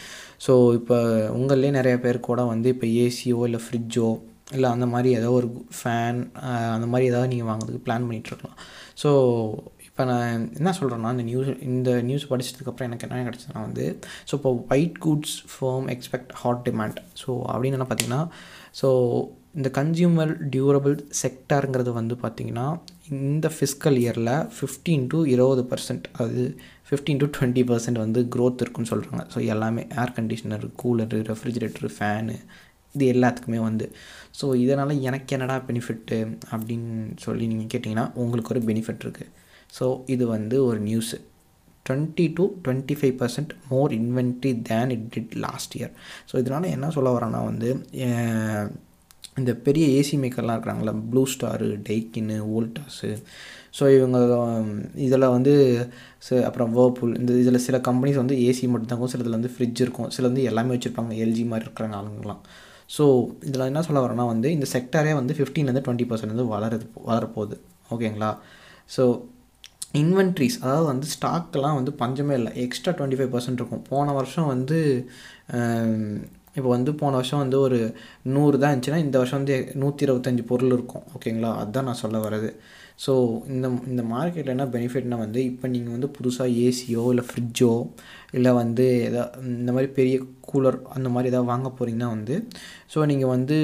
ஸோ இப்போ உங்களே நிறையா பேர் கூட வந்து இப்போ ஏசியோ இல்லை ஃப்ரிட்ஜோ இல்லை அந்த மாதிரி ஏதோ ஒரு ஃபேன் அந்த மாதிரி ஏதாவது நீங்கள் வாங்குறதுக்கு பிளான் பண்ணிகிட்ருக்கலாம். ஸோ இப்போ நான் என்ன சொல்கிறேன்னா, இந்த நியூஸ் இந்த நியூஸ் படித்ததுக்கப்புறம் எனக்கு என்ன கிடச்சதுன்னா வந்து, ஸோ இப்போ white goods firm expect hot demand. So அப்படின்னு என்ன பார்த்தீங்கன்னா, ஸோ இந்த கன்சியூமர் டியூரபிள் செக்டாருங்கிறது வந்து பார்த்திங்கன்னா இந்த ஃபிஸ்கல் இயரில் ஃபிஃப்டீன் டு இருபது பர்சன்ட் அது ஃபிஃப்டீன் டு டுவெண்ட்டி பர்சன்ட் வந்து க்ரோத் இருக்குன்னு சொல்கிறாங்க. ஸோ எல்லாமே air conditioner, cooler, refrigerator, fan, இது எல்லாத்துக்குமே வந்து. ஸோ இதனால் எனக்கு என்னடா பெனிஃபிட்டு அப்படின்னு சொல்லி நீங்கள் கேட்டிங்கன்னா உங்களுக்கு ஒரு பெனிஃபிட் இருக்குது. ஸோ இது வந்து ஒரு news. Twenty to twenty five percent more inventory than it did last year. So இதனால் என்ன சொல்ல வரேன்னா வந்து, இந்த பெரிய ஏசி மேக்கர்லாம் இருக்கிறாங்களா, ப்ளூ ஸ்டாரு, டைக்கின்னு, வோல்டாஸு, ஸோ இவங்க இதில் வந்து அப்புறம் வேர்பூல், இந்த இதில் சில கம்பெனிஸ் வந்து ஏசி மட்டும்தான் இருக்கும், சில இதில் வந்து ஃப்ரிட்ஜ் இருக்கும், சில வந்து எல்லாமே வச்சுருப்பாங்க, எல்ஜி மாதிரி இருக்கிறாங்க ஆளுங்கலாம். ஸோ இதில் என்ன சொல்ல வரேன்னா வந்து, இந்த செக்டாரே வந்து ஃபிஃப்டீன்லேருந்து டுவெண்ட்டி பர்சன்ட் வந்து வளருது வளரப்போகுது. ஓகேங்களா. ஸோ இன்வென்ட்ரிஸ், அதாவது வந்து ஸ்டாக்கெலாம் வந்து பஞ்சமே இல்லை, எக்ஸ்ட்ரா டுவெண்ட்டி ஃபைவ் பர்சன்ட் இருக்கும். போன வருஷம் வந்து இப்போ வந்து போன வருஷம் வந்து ஒரு நூறு தான் இருந்துச்சுன்னா இந்த வருஷம் வந்து நூற்றி இருபத்தஞ்சி பொருள் இருக்கும். ஓகேங்களா, அதுதான் நான் சொல்ல வர்றது. ஸோ இந்த இந்த மார்க்கெட்டில் என்ன பெனிஃபிட்னால் வந்து, இப்போ நீங்கள் வந்து புதுசாக ஏசியோ இல்லை ஃப்ரிட்ஜோ இல்லை வந்து எதா இந்த மாதிரி பெரிய கூலர் அந்த மாதிரி எதாவது வாங்க போகிறீங்கன்னா வந்து, ஸோ நீங்கள் வந்து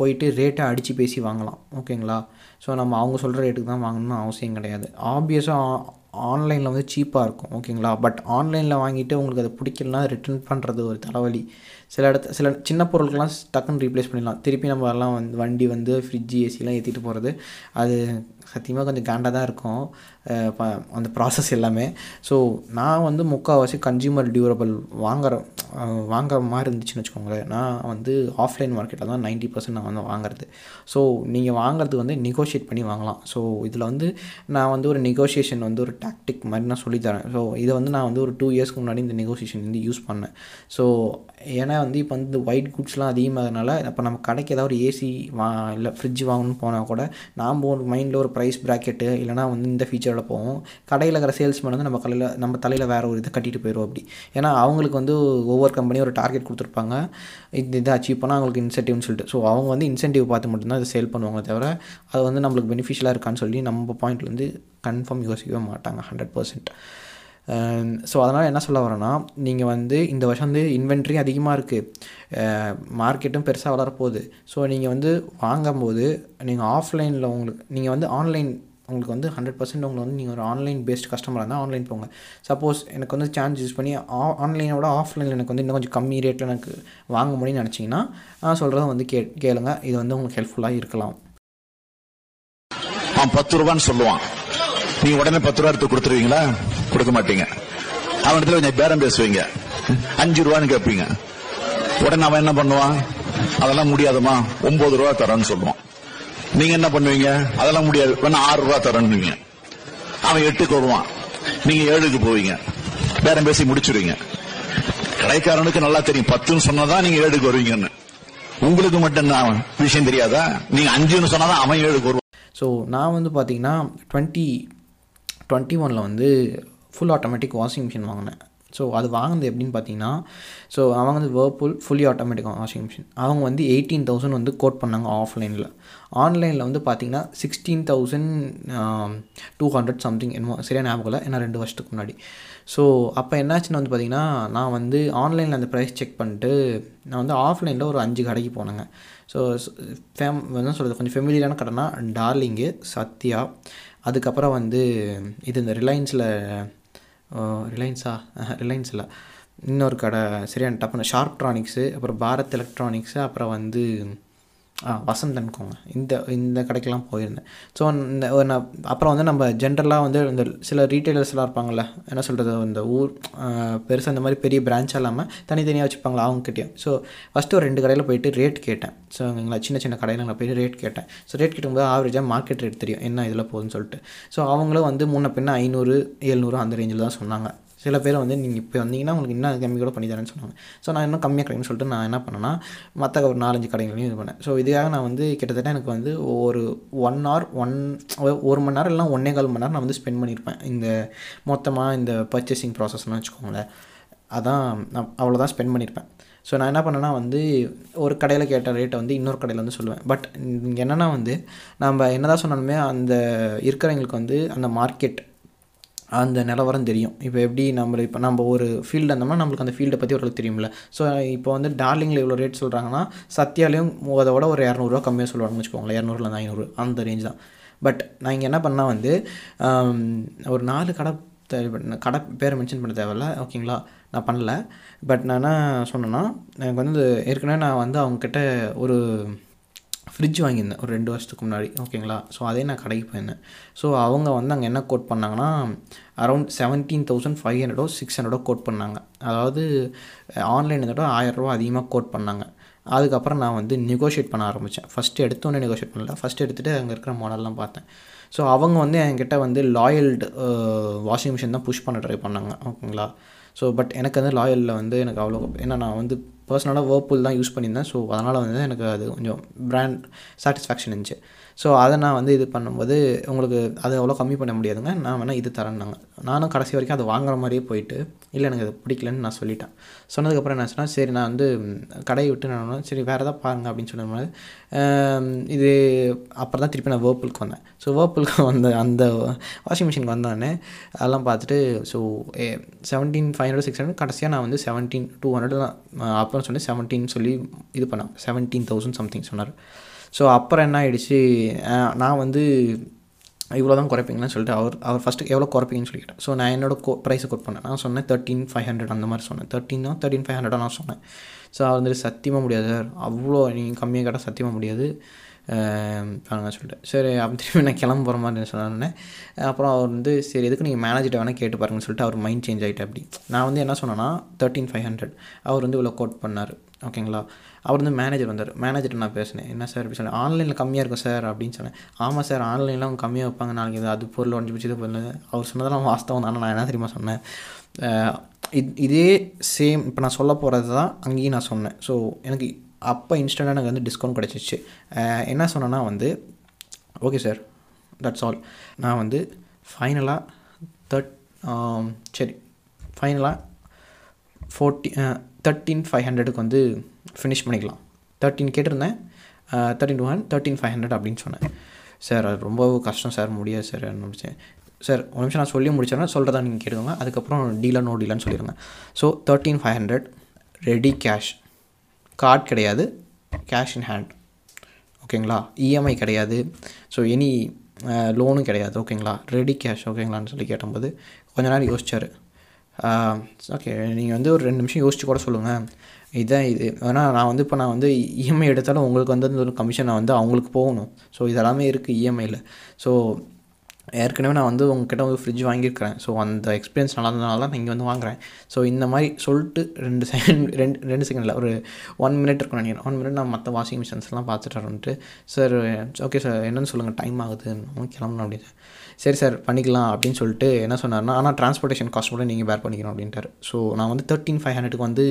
போயிட்டு ரேட்டை அடித்து பேசி வாங்கலாம். ஓகேங்களா. ஸோ நம்ம அவங்க சொல்கிற ரேட்டுக்கு தான் வாங்கணும்னு அவசியம் கிடையாது. ஆப்வியஸாக ஆன்லைனில் வந்து சீப்பாக இருக்கும். ஓகேங்களா. பட் ஆன்லைனில் வாங்கிட்டு உங்களுக்கு அதை பிடிக்கலாம், ரிட்டர்ன் பண்ணுறது ஒரு தலைவலி. சில இடத்து சில சின்ன பொருட்கள்லாம் டக்குன்னு ரீப்ளேஸ் பண்ணிடலாம். திருப்பி நம்ம எல்லாம் வந்து வண்டி வந்து ஃப்ரிட்ஜு ஏசிலாம் ஏற்றிட்டு போகிறது அது சத்தியமாக கொஞ்சம் காண்டாக தான் இருக்கும் அந்த ப்ராசஸ் எல்லாமே. ஸோ நான் வந்து முக்கால்வாசி கன்சியூமர் டியூரபிள் வாங்குற வாங்குற மாதிரி இருந்துச்சுன்னு வச்சுக்கோங்களேன். நான் வந்து ஆஃப்லைன் மார்க்கெட்டில் தான் நைன்ட்டி பர்சன்ட் நான் வந்து வாங்குறது. ஸோ நீங்கள் வாங்குறது வந்து நெகோஷியேட் பண்ணி வாங்கலாம். ஸோ இதில் வந்து நான் வந்து ஒரு நெகோஷியேஷன் வந்து ஒரு டாக்டிக் மாதிரி நான் சொல்லித்தரேன். ஸோ இதை வந்து நான் வந்து ஒரு டூ இயர்ஸ்க்கு முன்னாடி இந்த நெகோஷியேஷன் வந்து யூஸ் பண்ணேன். ஸோ ஏன்னா வந்து இப்போ வந்து இந்த ஒயிட் குட்ஸ்லாம் அதிகமாகறதுனால, அப்போ நம்ம கடைக்கு ஏதாவது ஒரு ஏசி வா இல்லை ஃப்ரிட்ஜ் வாங்கணும்னு போனால் கூட நாம் ஒரு மைண்டில் ஒரு ப்ரைஸ் ப்ராக்கெட்டு இல்லைனா வந்து இந்த ஃபீச்சரோட போவோம். கடையில் இருக்கிற சேல்ஸ்மேன் வந்து நம்ம கலையில் நம்ம தலையில் வேறு ஒரு இதை கட்டிட்டு போயிடும் அப்படி. ஏன்னா அவங்களுக்கு வந்து ஒவ்வொரு கம்பெனியும் ஒரு டார்கெட் கொடுத்துருப்பாங்க, இது இதை அச்சீவ் பண்ணால் அவங்களுக்கு இன்சென்டிவ்னு சொல்லிட்டு. ஸோ அவங்க வந்து இன்சென்டிவ் பார்த்து மட்டும்தான் இதை சேல் பண்ணுவாங்க, தவிர அது வந்து நம்மளுக்கு பெனிஃபிஷியலாக இருக்கான்னு சொல்லி நம்ம பாயிண்ட்லேருந்து கன்ஃபார்ம் யோசிக்கவே மாட்டாங்க ஹண்ட்ரட் பர்சன்ட். ஸோ அதனால் என்ன சொல்ல வரேன்னா, நீங்கள் வந்து இந்த வருஷம் வந்து இன்வென்ட்ரி அதிகமாக இருக்குது, மார்க்கெட்டும் பெருசாக வளரப்போகுது. ஸோ நீங்கள் வந்து வாங்கும்போது நீங்கள் ஆஃப்லைனில் உங்களுக்கு நீங்கள் வந்து ஆன்லைன் உங்களுக்கு வந்து ஹண்ட்ரட் பர்சன்ட் உங்களை வந்து நீங்கள் ஒரு ஆன்லைன் பேஸ்ட் கஸ்டமராக இருந்தால் ஆன்லைன் போங்க. சப்போஸ் எனக்கு வந்து சான்ஸ் யூஸ் பண்ணி ஆ ஆன்லைனை விட ஆஃப்லைனில் எனக்கு வந்து இன்னும் கொஞ்சம் கம்மி ரேட்டில் எனக்கு வாங்க முடியும்னு நினச்சிங்கன்னா நான் சொல்கிறத வந்து கே கேளுங்க இது வந்து உங்களுக்கு ஹெல்ப்ஃபுல்லாக இருக்கலாம். பத்து ரூபான்னு சொல்லுவான், நீ உடனே பத்து ரூபா எடுத்து கொடுத்துருவீங்களா? கொடுக்க மாட்டீங்க. அவனிடத்துல கொஞ்சம் பேரம் பேசுவீங்க, அஞ்சு ரூபான்னு கேட்பீங்க. உடனே அவன் என்ன பண்ணுவான், அதெல்லாம் முடியாதுமா ஒன்பது ரூபா தரேன்னு சொல்லுவான். நீங்க என்ன பண்ணுவீங்க, அதெல்லாம் முடியாது வேணா ஆறு ரூபா தரேன்னு. அவன் எட்டுக்கு வருவான், நீங்க ஏழுக்கு போவீங்க, பேரம் பேசி முடிச்சுருவீங்க. கடைக்காரனுக்கு நல்லா தெரியும், பத்துன்னு சொன்னாதான் நீங்க ஏழுக்கு வருவீங்கன்னு. உங்களுக்கு மட்டும் என்ன விஷயம் தெரியாதா, நீங்க அஞ்சுன்னு சொன்னாதான் அவன் ஏழுக்கு வருவான். ஸோ நான் வந்து பார்த்தீங்கன்னா டுவெண்ட்டி டுவெண்ட்டி ஒனில் வந்து ஃபுல் ஆட்டோமேட்டிக் வாஷிங் மிஷின் வாங்கினேன். ஸோ அது வாங்கினது எப்படின்னு பார்த்தீங்கன்னா, ஸோ அவங்க வந்து Whirlpool fully automatic washing machine அவங்க வந்து எயிட்டீன் தௌசண்ட் வந்து கோட் பண்ணாங்க ஆஃப்லைனில். ஆன்லைனில் வந்து பார்த்தீங்கன்னா sixteen thousand two hundred something என்னமோ, சரியான ஞாபகம் இல்லை, ஏன்னா ரெண்டு வருஷத்துக்கு முன்னாடி. ஸோ அப்போ என்னாச்சுன்னு வந்து பார்த்தீங்கன்னா, நான் வந்து ஆன்லைனில் அந்த ப்ரைஸ் செக் பண்ணிட்டு நான் வந்து ஆஃப்லைனில் ஒரு அஞ்சு கடைக்கு போனேங்க. ஸோ ஃபேம் என்ன சொல்கிறது, கொஞ்சம் ஃபெமிலியரான கடைனா டார்லிங்கு, சத்யா, அதுக்கப்புறம் வந்து இது இந்த ரிலையன்ஸில் ரிலையன்ஸா ரிலையன்ஸில் இன்னொரு கடை சரியான டப்புன்னு ஷார்ப் ட்ரானிக்ஸு, அப்புறம் பாரத் எலக்ட்ரானிக்ஸு, அப்புறம் வந்து ஆ வசந்தன்கோங்க, இந்த இந்த கடைக்கெல்லாம் போயிருந்தேன். ஸோ இந்த நான் அப்புறம் வந்து நம்ம ஜென்ரலாக வந்து இந்த சில ரீட்டைலர்ஸ்லாம் இருப்பாங்கள்ல, என்ன சொல்கிறது, இந்த ஊர் பெருசாக இந்த மாதிரி பெரிய பிரான்ச்சாக இல்லாமல் தனித்தனியாக வச்சுருப்பாங்களா அவங்ககிட்டயும். ஸோ ஃபஸ்ட்டு ஒரு ரெண்டு கடையில் போயிட்டு ரேட் கேட்டேன். ஸோ எங்களை சின்ன சின்ன கடையில் நான் போயிட்டு ரேட் கேட்டேன். ஸோ ரேட் கேட்டும்போது ஆவரேஜாக மார்க்கெட் ரேட் தெரியும் என்ன இதில் போகுதுன்னு சொல்லிட்டு. ஸோ அவங்களும் வந்து முன்ன பின்ன ஐநூறு எழுநூறு அந்த ரேஞ்சில் தான் சொன்னாங்க. சில பேர் வந்து நீங்கள் இப்போ வந்தீங்கன்னா உங்களுக்கு இன்னும் கம்மி கூட பண்ணி தரேன்னு சொன்னாங்க. ஸோ நான் இன்னும் கம்மியாக கிடைக்குன்னு சொல்லிட்டு நான் என்ன பண்ணேன்னா மற்ற ஒரு நாலஞ்சு கடைகளையும் இது பண்ணேன். ஸோ இதுக்காக நான் வந்து கிட்டத்தட்ட எனக்கு வந்து ஒரு ஒன் ஹவர் ஒன் ஒரு மணி நேரம் இல்லைனா ஒன்றே கால் மணி நேரம் நான் வந்து ஸ்பெண்ட் பண்ணியிருப்பேன் இந்த மொத்தமாக இந்த பர்ச்சேசிங் ப்ராசஸ்னு வச்சுக்கோங்களேன். அதான் நான் அவ்வளோதான் ஸ்பெண்ட் பண்ணியிருப்பேன். ஸோ நான் என்ன பண்ணேன்னா வந்து ஒரு கடையில் கேட்ட ரேட்டை வந்து இன்னொரு கடையில் வந்து சொல்லுவேன். பட் என்னென்னா வந்து நம்ம என்ன தான் சொன்னாலுமே அந்த இருக்கிறவங்களுக்கு வந்து அந்த மார்க்கெட் அந்த நிலவரம் தெரியும். இப்போ எப்படி நம்ம இப்போ நம்ம ஒரு ஃபீல்டு இருந்தோம்னா நம்மளுக்கு அந்த ஃபீல்டை பற்றி ஒரு தெரியும்ல. ஸோ இப்போ வந்து டார்லிங்கில் இவ்வளோ ரேட் சொல்கிறாங்கன்னா சத்யாலையும் அதோட ஒரு இரநூறுவா கம்மியாக சொல்லுவாங்கன்னு வச்சுக்கோங்களேன். இரநூறுலேருந்து ஐநூறு அந்த ரேஞ்ச் தான். பட் நான் இங்கே என்ன பண்ணால் வந்து ஒரு நாலு கடை கடை பேரை மென்ஷன் பண்ண தேவையில்ல, ஓகேங்களா, நான் பண்ணலை. பட் நான் என்ன சொன்னேன்னா, எனக்கு வந்து ஏற்கனவே நான் வந்து அவங்கக்கிட்ட ஒரு ஃப்ரிட்ஜ் வாங்கியிருந்தேன் ஒரு ரெண்டு வருஷத்துக்கு முன்னாடி, ஓகேங்களா. ஸோ அதே நான் கடைக்கு போயிருந்தேன். ஸோ அவங்க வந்து அங்கே என்ன கோட் பண்ணாங்கன்னா அரௌண்ட் செவன்டீன் தௌசண்ட் ஃபைவ் ஹண்ட்ரடோ சிக்ஸ் ஹண்ட்ரடோ கோட் பண்ணாங்க. அதாவது ஆன்லைன் இதோட ஆயிரரூவா அதிகமாக கோட் பண்ணாங்க. அதுக்கப்புறம் நான் வந்து நெகோஷியேட் பண்ண ஆரம்பித்தேன். ஃபஸ்ட்டு எடுத்தோன்னே நெகோஷியேட் பண்ணல, ஃபஸ்ட்டு எடுத்துகிட்டு அங்கே இருக்கிற மாடல்லாம் பார்த்தேன். ஸோ அவங்க வந்து என்கிட்ட வந்து லாயல்டு வாஷிங் மிஷின் தான் புஷ் பண்ண ட்ரை பண்ணாங்க, ஓகேங்களா. ஸோ பட் எனக்கு வந்து லாயலில் வந்து எனக்கு அவ்வளோ, ஏன்னா நான் வந்து பர்சனலாக வேர்பூல் தான் யூஸ் பண்ணியிருந்தேன். ஸோ அதனால் வந்து எனக்கு அது கொஞ்சம் பிராண்ட் சாட்டிஸ்ஃபேக்ஷன் இருந்துச்சு. ஸோ அதை நான் வந்து இது பண்ணும்போது உங்களுக்கு அதை அவ்வளோ கம்மி பண்ண முடியாதுங்க, நான் வேணால் இது தரேன்னாங்க. நானும் கடைசி வரைக்கும் அதை வாங்குற மாதிரியே போயிட்டு இல்லை எனக்கு அது பிடிக்கலன்னு நான் சொல்லிட்டேன். சொன்னதுக்கப்புறம் என்ன ஆச்சுன்னா, சரி நான் வந்து கடையை விட்டு நான் சரி வேறு எதாவது பாருங்கள் அப்படின்னு சொன்னது. இது அப்புறம் தான் திருப்பி நான் வேர்பூலுக்கு வந்தேன். ஸோ வேர்பூலுக்கு வந்த அந்த வாஷிங் மிஷினுக்கு வந்தோடனே அதெல்லாம் பார்த்துட்டு so seventeen five hundred six hundred கடைசியாக நான் வந்து செவன்டீன் டூ ஹண்ட்ரட் தான் அப்புறம் சொன்னேன், செவன்டீன் சொல்லி இது பண்ணேன், செவன்டீன் தௌசண்ட் சம்திங் சொன்னார். ஸோ அப்புறம் என்ன ஆகிடுச்சு, நான் வந்து இவ்வளோ தான் குறைப்பீங்கன்னு சொல்லிட்டு அவர் அவர் ஃபஸ்ட்டு எவ்வளோ குறைப்பீங்கன்னு சொல்லி கேட்டேன். ஸோ நான் என்னோட கோ ப்ரைஸை கோட் பண்ணேன். நான் சொன்னேன் தேர்ட்டின் ஃபைவ் ஹண்ட்ரட் அந்த மாதிரி சொன்னேன், தேர்ட்டின் தான் தேர்ட்டின் ஃபைவ் ஹண்ட்ரட் நான் சொன்னேன். ஸோ அவர் வந்துட்டு சத்தியமாக முடியாது சார், அவ்வளோ நீங்கள் கம்மியாக கேட்டால் சத்தியமாக முடியாது பாருங்க சொல்லிட்டு சரி அப்படி திரும்பி நான் கிளம்புற மாதிரி சொன்னேன். அப்புறம் அவர் வந்து சரி எதுக்கு நீங்கள் மேனேஜர்கிட்ட வேணால் கேட்டு பாருங்கன்னு சொல்லிட்டு அவர் மைண்ட் சேஞ்ச் ஆகிட்டு அப்படி நான் வந்து என்ன சொன்னேன்னா தேர்ட்டின் ஃபைவ் ஹண்ட்ரட் அவர் வந்து இவ்வளோ கோட் பண்ணார், ஓகேங்களா. அவர் வந்து மேனேஜர் வந்தார். மேனேஜர்கிட்ட நான் பேசினேன், என்ன சார் அப்படி சொன்னேன், ஆன்லைனில் கம்மியாக இருக்கும் சார் அப்படின்னு சொன்னேன். ஆமாம் சார் ஆன்லைனில் அவங்க கம்மியாக வைப்பாங்க, நாளைக்கு இது அது பொருள் உடஞ்சி போச்சு இது பொருள். அவர் சொன்னதெல்லாம் வாஸ்தவம் தானே. நான் என்ன தெரியுமா சொன்னேன், இது இதே சேம் இப்போ நான் சொல்ல போகிறது தான் அங்கேயும் நான் சொன்னேன். ஸோ எனக்கு அப்போ இன்ஸ்டண்ட்டாக எனக்கு வந்து டிஸ்கவுண்ட் கிடச்சிச்சு. என்ன சொன்னேன்னா வந்து ஓகே சார் தட்ஸ் ஆல், நான் வந்து ஃபைனலாக தட் சரி ஃபைனலாக ஃபோர்ட்டி தேர்ட்டின் ஃபைவ் ஹண்ட்ரடுக்கு வந்து ஃபினிஷ் பண்ணிக்கலாம், தேர்ட்டின் கேட்டிருந்தேன், thirteen two hundred thirteen five hundred அப்படின்னு சொன்னேன். சார் அது ரொம்ப கஷ்டம் சார், முடியாது சார் நினச்சேன். சார் ஒரு நிமிஷம் நான் சொல்லி முடிச்சேன்னா சொல்கிறதா நீங்கள் கேட்டுக்கோங்க, அதுக்கப்புறம் டீலாக நோ டீலான்னு சொல்லிடுங்க. So thirteen five hundred ready cash, card கிடையாது, கேஷ் இன் ஹேண்ட், ஓகேங்களா. இஎம்ஐ கிடையாது, ஸோ எனி லோனும் கிடையாது, ஓகேங்களா, ரெடி கேஷ் ஓகேங்களான்னு சொல்லி கேட்டும்போது கொஞ்ச நேரம் யோசிச்சார். ஓகே நீங்கள் வந்து ஒரு ரெண்டு நிமிஷம் யோசிச்சு கூட சொல்லுங்கள் இதான் இது, ஆனால் நான் வந்து இப்போ நான் வந்து இஎம்ஐ எடுத்தாலும் உங்களுக்கு வந்து ஒரு கமிஷன் வந்து அவங்களுக்கு போகணும். ஸோ இதெல்லாமே இருக்குது இஎம்ஐயில். ஸோ ஏற்கனவே நான் வந்து உங்ககிட்ட ஒரு ஃப்ரிட்ஜ் வாங்கியிருக்கிறேன். ஸோ அந்த எக்ஸ்பீரியன்ஸ் நல்லா இருந்ததுனால தான் நான் இங்கே வந்து வாங்குகிறேன். ஸோ இந்த மாதிரி சொல்லிட்டு ரெண்டு செகண்ட் ரெண்டு ரெண்டு செகண்டில் ஒரு ஒன் மினிட் இருக்குன்னு நினைக்கிறேன். ஒன் மினிட் நான் மற்ற வாஷிங் மிஷின்ஸ்லாம் பார்த்துட்டு வந்துட்டு சார் ஓகே சார் என்னென்னு சொல்லுங்கள், டைம் ஆகுது கிளம்பணும் அப்படின்னு. சரி சார் பண்ணிக்கலாம் அப்படின்னு சொல்லிட்டு என்ன சொன்னார்னா, ஆனால் டிரான்ஸ்போர்ட்டேஷன் காஸ்ட் கூட நீங்கள் பேர் பண்ணிக்கணும் அப்படின்ட்டார். ஸோ நான் வந்து தேர்ட்டின் ஃபைவ் ஹண்ட்ரடுக்கு வந்து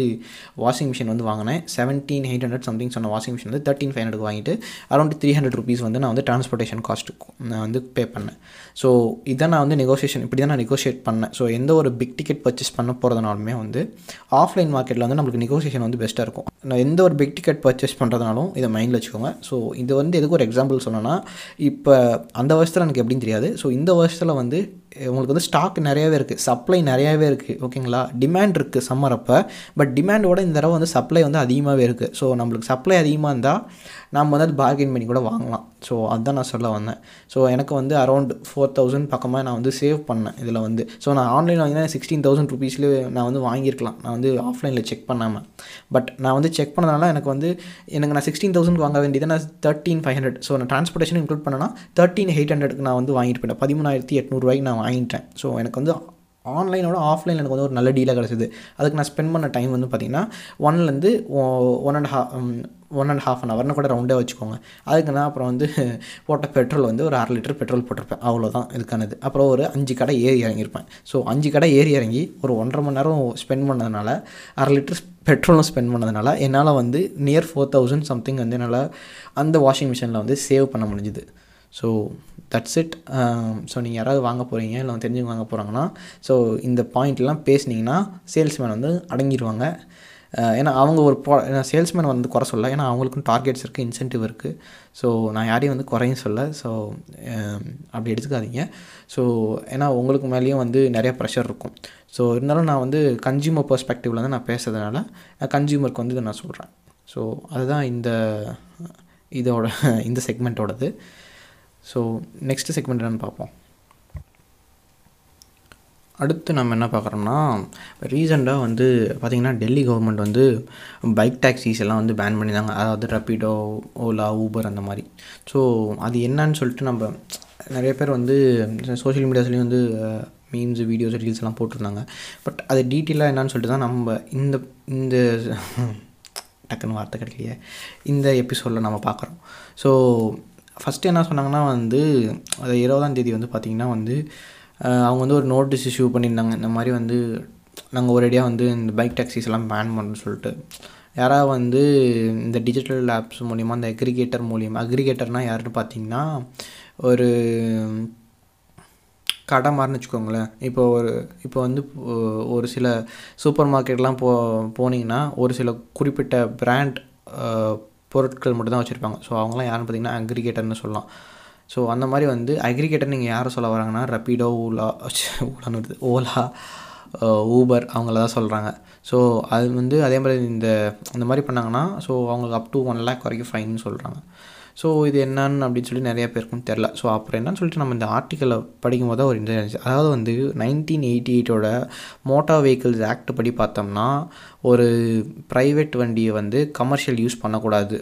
வாஷிங் மிஷின் வந்து வாங்கினேன். செவன்டீன் எயிட் ஹண்ட்ரட் சம்திங் சொன்ன வாஷிங் மிஷின் வந்து தேர்ட்டின் ஃபைவ் ஹண்ட்ரட் வாங்கிட்டு அரௌண்ட் த்ரீ ஹண்ட்ரட் ருபீஸ் வந்து நான் வந்து டிரான்ஸ்போர்ட்டேஷன் காஸ்ட்டுக்கு நான் வந்து பே பண்ணேன். ஸோ இதான் நான் வந்து நெகோஷியேஷன் இப்படி தான் நான் நெகோஷியேட் பண்ணேன். ஸோ எந்த ஒரு பிக் டிக்கெட் பர்ச்சேஸ் பண்ண போகிறதுனாலுமே வந்து ஆஃப்லைன் மார்க்கெட்டில் வந்து நம்மளுக்கு நெகோஷியேஷன் வந்து பெஸ்ட்டாக இருக்கும். நான் எந்த ஒரு பிக் டிக்கெட் பர்ச்சேஸ் பண்ணுறதுனாலும் இதை மைண்டில் வச்சுக்கோங்க. ஸோ இது வந்து எதுக்கு ஒரு எக்ஸாம்பிள் சொன்னோன்னா, இப்போ அந்த வருஷத்தில் எனக்கு எப்படின்னு தெரியாது. ஸோ இந்த வருஷத்தில் வந்து உங்களுக்கு வந்து ஸ்டாக் நிறையாவே இருக்குது, சப்ளை நிறையாவே இருக்குது, ஓகேங்களா. டிமாண்ட் இருக்குது சம்மர் அப்போ, பட் டிமாண்டோட இந்த தடவை வந்து சப்ளை வந்து அதிகமாகவே இருக்குது. ஸோ நம்மளுக்கு சப்ளை அதிகமாக இருந்தால் நம்ம வந்து பார்கெயின் பண்ணி கூட வாங்கலாம். ஸோ அதுதான் நான் சொல்ல வந்தேன். ஸோ எனக்கு வந்து அரௌண்ட் ஃபோர் தௌசண்ட் பக்கமாக நான் வந்து சேவ் பண்ணேன் இதில் வந்து. ஸோ நான் ஆன்லைனில் வாங்கினேன் சிக்ஸ்டீன் தௌசண்ட் ருபீஸ்லேயே நான் வந்து வாங்கியிருக்கலாம், நான் வந்து ஆஃப்லைனில் செக் பண்ணாமல். பட் நான் வந்து செக் பண்ணதுனால எனக்கு வந்து எனக்கு நான் சிக்ஸ்டீன் தௌசண்ட் வாங்க வேண்டியது நான் தேர்ட்டின் ஃபைவ் ஹண்ட்ரட். ஸோ நான் டிரான்ஸ்போர்ட்டேஷன் இன்க்ளூட் பண்ணேன்னா தேர்ட்டின் எயிட் ஹண்ட்ரட்க்கு நான் வந்து வாங்கிட்டு போயிட்டேன், பதிமூணாயிரத்தி எட்நூறுவாய்க்கு நான் வாங்கிட்டேன். ஸோ எனக்கு வந்து ஆன்லைனோட ஆஃப்லைனில் எனக்கு வந்து ஒரு நல்ல டீலாக கிடச்சிது. அதுக்கு நான் ஸ்பெண்ட் பண்ண டைம் வந்து பார்த்திங்கன்னா ஒன்லேருந்து ஒன் அண்ட் ஹா ஒன் அண்ட் ஹாஃப் அன் ஹவர்னு கூட ரவுண்டாக வச்சுக்கோங்க. அதுக்கு நான் அப்புறம் வந்து போட்ட பெட்ரோல் வந்து ஒரு அரை லிட்டர் பெட்ரோல் போட்டிருப்பேன், அவ்வளோதான் இதுக்கானது. அப்புறம் ஒரு அஞ்சு கடை ஏறி இறங்கியிருப்பேன். ஸோ அஞ்சு கடை ஏறி இறங்கி ஒரு ஒன்றரை மணி நேரம் ஸ்பெண்ட் பண்ணதுனால அரை லிட்டர் பெட்ரோலும் ஸ்பெண்ட் பண்ணதுனால என்னால் வந்து நியர் ஃபோர் தௌசண்ட் சம்திங் வந்து என்னால் அந்த வாஷிங் மிஷினில் வந்து சேவ் பண்ண முடிஞ்சுது. So that's it. ஸோ நீங்கள் யாராவது வாங்க போகிறீங்க இல்லை தெரிஞ்சு வாங்க போகிறாங்கன்னா ஸோ இந்த பாயிண்ட்லாம் பேசுனீங்கன்னா சேல்ஸ்மேன் வந்து அடங்கிடுவாங்க. ஏன்னா அவங்க ஒரு ப்ரா சேல்ஸ்மேன் வந்து குறை சொல்ல, ஏன்னா அவங்களுக்கும் டார்கெட்ஸ் இருக்குது, இன்சென்டிவ் இருக்குது. ஸோ நான் யாரையும் வந்து குறையும் சொல்ல, ஸோ அப்படி எடுத்துக்காதீங்க. ஸோ ஏன்னா உங்களுக்கு மேலேயும் வந்து நிறையா ப்ரெஷர் இருக்கும். ஸோ இருந்தாலும் நான் வந்து கன்சியூமர் பெர்ஸ்பெக்டிவில் தான் நான் பேசுறதுனால நான் கன்சியூமருக்கு வந்து இதை நான் சொல்கிறேன். ஸோ அதுதான் இந்த இதோட இந்த செக்மெண்ட்டோடது. ஸோ நெக்ஸ்ட்டு செக்மெண்ட் என்னென்னு பார்ப்போம். அடுத்து நம்ம என்ன பார்க்குறோம்னா, ரீசெண்டாக வந்து பார்த்திங்கன்னா டெல்லி கவர்மெண்ட் வந்து பைக் டாக்ஸிஸ் எல்லாம் வந்து பேன் பண்ணியிருந்தாங்க. அதாவது ரப்பிடோ, ஓலா, ஊபர் அந்த மாதிரி. ஸோ அது என்னன்னு சொல்லிட்டு நம்ம நிறைய பேர் வந்து சோஷியல் மீடியாஸ்லேயும் வந்து மீம்ஸ், வீடியோஸ், ரீல்ஸ் எல்லாம் போட்டிருந்தாங்க. பட் அது டீட்டெயிலாக என்னன்னு சொல்லிட்டு தான் நம்ம இந்த இந்த டக்குன்னு வார்த்தை கிடைக்கலையே இந்த எபிசோடில் நம்ம பார்க்குறோம். ஸோ ஃபஸ்ட்டு என்ன சொன்னாங்கன்னா வந்து அது இருபதாம் தேதி வந்து பார்த்திங்கன்னா வந்து அவங்க வந்து ஒரு நோட்டீஸ் இஷ்யூ பண்ணியிருந்தாங்க. இந்த மாதிரி வந்து நாங்கள் ஒரேடியாக வந்து இந்த பைக் டாக்ஸிஸ் எல்லாம் பேன் பண்ணுறோன்னு சொல்லிட்டு, யாராவது வந்து இந்த டிஜிட்டல் ஆப்ஸ் மூலிமா, இந்த அக்ரிகேட்டர் மூலிமா, அக்ரிகேட்டர்னால் யாருன்னு பார்த்திங்கன்னா ஒரு கடை மாறினு வச்சுக்கோங்களேன். இப்போ ஒரு இப்போ வந்து ஒரு சில சூப்பர் மார்க்கெட்லாம் போ போனீங்கன்னா ஒரு சில குறிப்பிட்ட பிராண்ட் பொருட்கள் மட்டும்தான் வச்சுருப்பாங்க. ஸோ அவங்களாம் யாருன்னு பார்த்திங்கன்னா அக்ரிகேட்டர்னு சொல்லலாம். ஸோ அந்த மாதிரி வந்து அக்ரிகேட்டர் நீங்கள் யாரை சொல்ல வராங்கன்னா ரப்பிடோ, ஓலா ஓலான்னு வருது ஓலா ஊபர் அவங்கள தான் சொல்கிறாங்க. ஸோ அது வந்து அதே மாதிரி இந்த அந்த மாதிரி பண்ணாங்கன்னா ஸோ அவங்களுக்கு அப் டு ஒன் லேக் வரைக்கும் ஃபைன்னு சொல்கிறாங்க. ஸோ இது என்னன்னு அப்படின்னு சொல்லி நிறைய பேருக்கும் தெரில. ஸோ அப்புறம் என்னன்னு சொல்லிட்டு நம்ம இந்த ஆர்டிக்கலை படிக்கும் போது ஒரு இன்ட்ரெஸ்ட் இருந்துச்சு. அதாவது வந்து நைன்டீன் எயிட்டி எயிட்டோட மோட்டார் வெஹிக்கிள்ஸ் ஆக்ட் படி பார்த்தோம்னா ஒரு ப்ரைவேட் வண்டியை வந்து கமர்ஷியல் யூஸ் பண்ணக்கூடாது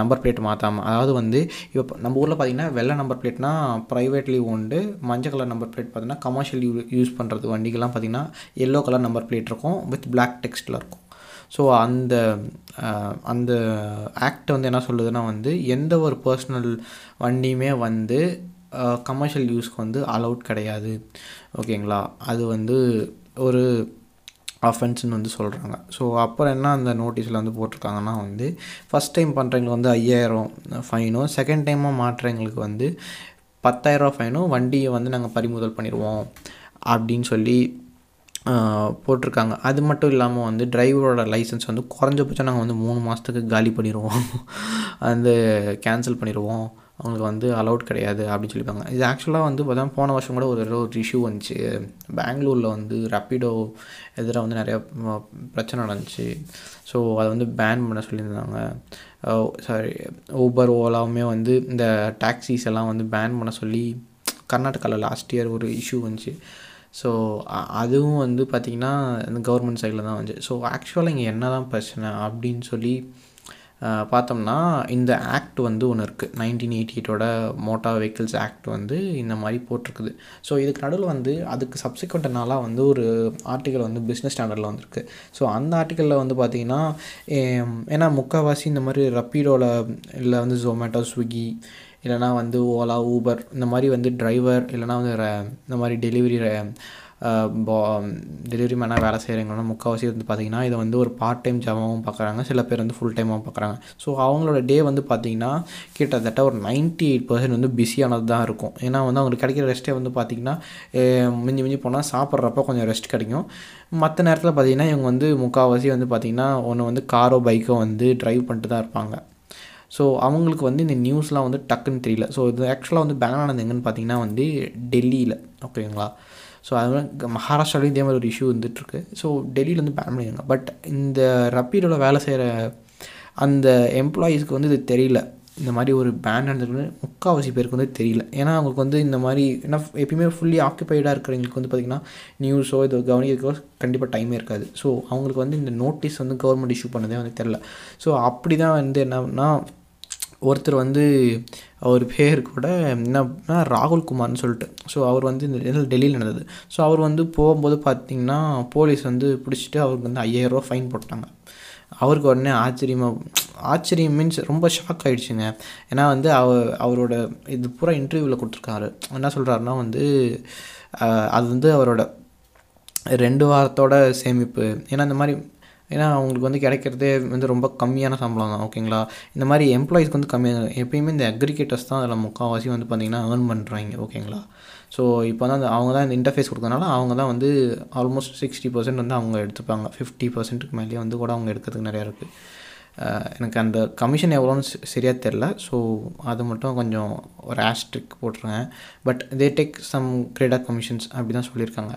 நம்பர் பிளேட் மாற்றாமல். அதாவது வந்து இப்போ நம்ம ஊரில் பார்த்திங்கன்னா வெள்ளை நம்பர் பிளேட்னா ப்ரைவேட்லி ஓண்டு, மஞ்சள் கலர் நம்பர் பிளேட் பார்த்திங்கன்னா கமர்ஷியல் யூ யூஸ் பண்ணுறது வண்டிகள்லாம் பார்த்திங்கன்னா எல்லோ கலர் நம்பர் பிளேட் இருக்கும் வித் பிளாக் டெக்ஸ்டில் இருக்கும். ஸோ அந்த அந்த ஆக்ட் வந்து என்ன சொல்லுதுன்னா வந்து எந்த ஒரு பர்சனல் வண்டியுமே வந்து கமர்ஷியல் யூஸ்க்கு வந்து அலவுட் கிடையாது. ஓகேங்களா, அது வந்து ஒரு அஃபென்ஸ்ன்னு வந்து சொல்கிறாங்க. ஸோ அப்புறம் என்ன அந்த நோட்டீஸில் வந்து போட்டிருக்காங்கன்னா வந்து ஃபஸ்ட் டைம் பண்ணுறவங்களுக்கு வந்து ஐயாயிரம் ஃபைனும், செகண்ட் டைமாக மாற்றுறவங்களுக்கு வந்து பத்தாயிரரூவா ஃபைனும், வண்டியை வந்து நாங்கள் பறிமுதல் பண்ணிடுவோம் அப்படின்னு சொல்லி போட்டிருக்காங்க. அது மட்டும் இல்லாமல் வந்து டிரைவரோட லைசன்ஸ் வந்து குறைஞ்சபட்சம் நாங்கள் வந்து மூணு மாதத்துக்கு காலி பண்ணிடுவோம், அந்த கேன்சல் பண்ணிடுவோம், அவங்களுக்கு வந்து அலவுட் கிடையாது அப்படின்னு சொல்லியிருக்காங்க. இது ஆக்சுவலாக வந்து பார்த்தா போன வருஷம் கூட ஒரு ஒரு இஷ்யூ வந்துச்சு. பெங்களூரில் வந்து ரப்பிடோ எதிராக வந்து நிறையா பிரச்சனை நடந்துச்சு. ஸோ அதை வந்து பேன் பண்ண சொல்லியிருந்தாங்க. சாரி, ஊபர் ஓலாவுமே வந்து இந்த டாக்ஸிஸ் எல்லாம் வந்து பேன் பண்ண சொல்லி கர்நாடகாவில் லாஸ்ட் இயர் ஒரு இஷ்யூ வந்துச்சு. ஸோ அதுவும் வந்து பார்த்திங்கன்னா இந்த கவர்மெண்ட் சைடில் தான் வந்துச்சு. ஸோ ஆக்சுவலாக இங்கே என்ன தான் பிரச்சனை அப்படின்னு சொல்லி பார்த்தோம்னா இந்த ஆக்ட் வந்து ஒன்று இருக்குது, நைன்டீன் எயிட்டி எயிட்டோட மோட்டார் வெஹிக்கிள்ஸ் ஆக்ட் வந்து இந்த மாதிரி போட்டிருக்குது. ஸோ இதுக்கு நடுவில் வந்து அதுக்கு சப்சிக்வெண்ட் நாளாக வந்து ஒரு ஆர்டிக்கல் வந்து பிஸ்னஸ் ஸ்டாண்டர்டில் வந்திருக்கு. ஸோ அந்த ஆர்டிக்கலில் வந்து பார்த்திங்கன்னா ஏன்னா முக்கால்வாசி இந்த மாதிரி ரப்பிடோவில் இல்லை வந்து ஜொமேட்டோ, ஸ்விக்கி, இல்லைனா வந்து ஓலா, ஊபர் இந்த மாதிரி வந்து டிரைவர் இல்லைனா வந்து இந்த மாதிரி டெலிவரி பா டெலிவரி மேனாக வேலை செய்கிறவங்கன்னா முக்கால்வாசி வந்து பார்த்திங்கன்னா இதை வந்து ஒரு பார்ட் டைம் ஜாபாகவும் பார்க்குறாங்க, சில பேர் வந்து ஃபுல் டைமாகவும் பார்க்குறாங்க. ஸோ அவங்களோட டே வந்து பார்த்திங்கன்னா கிட்டத்தட்ட ஒரு நைன்ட்டி எயிட் பர்சன்ட் வந்து பிஸியானது தான் இருக்கும். ஏன்னா வந்து அவங்களுக்கு கிடைக்கிற ரெஸ்ட்டே வந்து பார்த்திங்கன்னா மிஞ்சி மிஞ்சி போனால் சாப்பிட்றப்ப கொஞ்சம் ரெஸ்ட் கிடைக்கும். மற்ற நேரத்தில் பார்த்திங்கன்னா இவங்க வந்து முக்கால்வாசி வந்து பார்த்திங்கன்னா ஒன்று வந்து காரோ பைக்கோ வந்து ட்ரைவ் பண்ணிட்டு தான் இருப்பாங்க. ஸோ அவங்களுக்கு வந்து இந்த நியூஸ்லாம் வந்து டக்குன்னு தெரியல. ஸோ இது ஆக்சுவலாக வந்து பேன் ஆனது எங்கன்னு பார்த்திங்கன்னா வந்து டெல்லியில். ஓகேங்களா, ஸோ அதுமாதிரி மகாராஷ்டிராலையும் இதே மாதிரி ஒரு இஷ்யூ வந்துட்டுருக்கு. ஸோ டெல்லியில் வந்து பேன் பண்ணிடுங்க. பட் இந்த ரப்பீடோவில் வேலை செய்கிற அந்த எம்ப்ளாயீஸ்க்கு வந்து இது தெரியல, இந்த மாதிரி ஒரு பேன் ஆனதுக்கு முக்கால்வாசி பேருக்கு வந்து தெரியல. ஏன்னா அவங்களுக்கு வந்து இந்த மாதிரி ஏன்னா எப்பயுமே ஃபுல்லி ஆக்குபைடாக இருக்கிறவங்களுக்கு வந்து பார்த்திங்கன்னா நியூஸோ இது கவனிக்கிறதுக்கோ கண்டிப்பாக டைமே இருக்காது. ஸோ அவங்களுக்கு வந்து இந்த நோட்டீஸ் வந்து கவர்மெண்ட் இஷ்யூ பண்ணதே வந்து தெரில. ஸோ அப்படி தான் வந்து என்னன்னா ஒருத்தர் வந்து அவர் பேர் கூட என்னன்னா ராகுல் குமார்னு சொல்லிட்டு, ஸோ அவர் வந்து இந்த டெல்லியில் நடந்தது. ஸோ அவர் வந்து போகும்போது பார்த்திங்கன்னா போலீஸ் வந்து பிடிச்சிட்டு அவருக்கு வந்து ஐயாயிரம் ரூபா ஃபைன் போட்டாங்க. அவருக்கு உடனே ஆச்சரியமாக ஆச்சரியம் மீன்ஸ் ரொம்ப ஷாக் ஆகிடுச்சுங்க. ஏன்னா வந்து அவ அவரோட இது பூரா இன்டர்வியூவில் கொடுத்துருக்காரு. என்ன சொல்கிறாருன்னா வந்து அது வந்து அவரோட ரெண்டு வாரத்தோட சேமிப்பு. ஏன்னா இந்த மாதிரி ஏன்னா அவங்களுக்கு வந்து கிடைக்கிறதே வந்து ரொம்ப கம்மியான சம்பளம் தான். ஓகேங்களா, இந்த மாதிரி எம்ப்ளாயிஸ்க்கு வந்து கம்மியாக எப்பயுமே இந்த அக்ரிகேட்டர்ஸ் தான் அதில் முக்கால்வாசி வந்து பார்த்திங்கன்னா ஏர்ன் பண்ணுறாங்க. ஓகேங்களா, ஸோ இப்போ தான் அந்த அவங்க தான் இந்த இன்டர்ஃபேஸ் கொடுக்கறனால அவங்க தான் வந்து ஆல்மோஸ்ட் சிக்ஸ்டி பர்சன்ட் வந்து அவங்க எடுத்துப்பாங்க. ஃபிஃப்டி பர்சன்ட்டுக்கு மேலேயே வந்து கூட அவங்க எடுக்கிறதுக்கு நிறையா இருக்குது. எனக்கு அந்த கமிஷன் எவ்வளோன்னு சரியாக தெரில. ஸோ அது மட்டும் கொஞ்சம் ஒரு ஆஸ்ட்ரிக் போட்டுருங்க. பட் தே டேக் சம் கிரேடாக கமிஷன்ஸ் அப்படி தான் சொல்லியிருக்காங்க.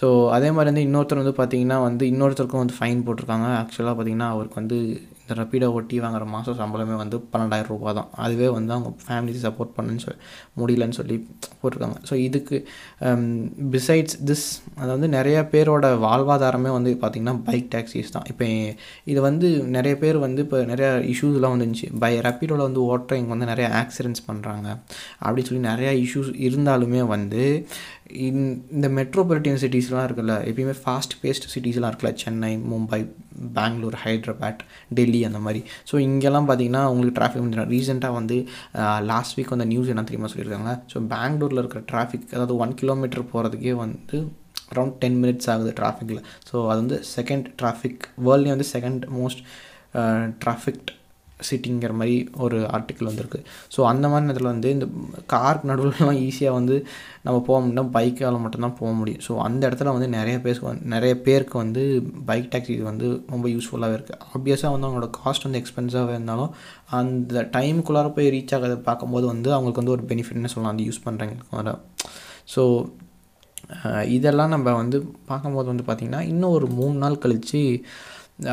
ஸோ அதே மாதிரி வந்து இன்னொருத்தர் வந்து பார்த்திங்கன்னா வந்து இன்னொருத்தருக்கும் வந்து ஃபைன் போட்டிருக்காங்க. ஆக்சுவலாக பார்த்திங்கன்னா அவருக்கு வந்து இந்த ரப்பிடோ ஓட்டி வாங்குற மாத சம்பளமே வந்து பன்னெண்டாயிரம் ரூபா தான். அதுவே வந்து அவங்க ஃபேமிலிக்கு சப்போர்ட் பண்ணுன்னு சொல்லி முடியலன்னு சொல்லி போட்டிருக்காங்க. ஸோ இதுக்கு பிசைட்ஸ் திஸ் அது வந்து நிறைய பேரோட வாழ்வாதாரமே வந்து பார்த்திங்கன்னா பைக் டாக்ஸிஸ் தான். இப்போ இது வந்து நிறைய பேர் வந்து இப்போ நிறையா இஷ்யூஸ்லாம் வந்துருந்துச்சு. பை ரப்பிடோவில் வந்து ஓட்டுறவங்க வந்து நிறையா ஆக்சிடென்ட்ஸ் பண்ணுறாங்க அப்படின்னு சொல்லி நிறையா இஷ்யூஸ் இருந்தாலுமே வந்து இந்த மெட்ரோபாலிட்டியன் சிட்டிஸ்லாம் இருக்குல்ல, எப்பயுமே ஃபாஸ்ட் பேஸ்ட் சிட்டிஸ்லாம் இருக்குல்ல, சென்னை, மும்பை, பெங்களூர், ஹைதராபாத், டெல்லி அந்த மாதிரி. ஸோ இங்கெல்லாம் பார்த்திங்கன்னா உங்களுக்கு டிராஃபிக் வந்து ரீசெண்டாக வந்து லாஸ்ட் வீக் அந்த நியூஸ் என்ன தெரியுமா சொல்லியிருக்காங்க. ஸோ பெங்களூரில் இருக்கிற டிராஃபிக் அதாவது ஒன் கிலோமீட்டர் போகிறதுக்கே வந்து அரௌண்ட் டென் மினிட்ஸ் ஆகுது டிராஃபிக்கில். ஸோ அது வந்து செகண்ட் டிராஃபிக் வேர்ல்ட்லேயே வந்து செகண்ட் மோஸ்ட் டிராஃபிக்ட் சிட்டிங்கிற மாதிரி ஒரு ஆர்டிக்கல் வந்திருக்கு. ஸோ அந்த மாதிரி இதில் வந்து இந்த காருக்கு நடுவில்லாம் ஈஸியாக வந்து நம்ம போக முடியும்னா பைக்கால் மட்டும்தான் போக முடியும். ஸோ அந்த இடத்துல வந்து நிறைய பேருக்கு நிறைய பேருக்கு வந்து பைக் டாக்ஸி இது வந்து ரொம்ப யூஸ்ஃபுல்லாகவே இருக்குது. ஆப்வியஸாக வந்து அவங்களோட காஸ்ட் வந்து எக்ஸ்பென்ஸாகவே இருந்தாலும் அந்த டைமுக்குள்ளார போய் ரீச் ஆகிறத பார்க்கும்போது வந்து அவங்களுக்கு வந்து ஒரு பெனிஃபிட்னு சொல்லலாம் அது யூஸ் பண்ணுறாங்க. ஸோ இதெல்லாம் நம்ம வந்து பார்க்கும்போது வந்து பார்த்திங்கன்னா இன்னும் ஒரு மூணு நாள் கழித்து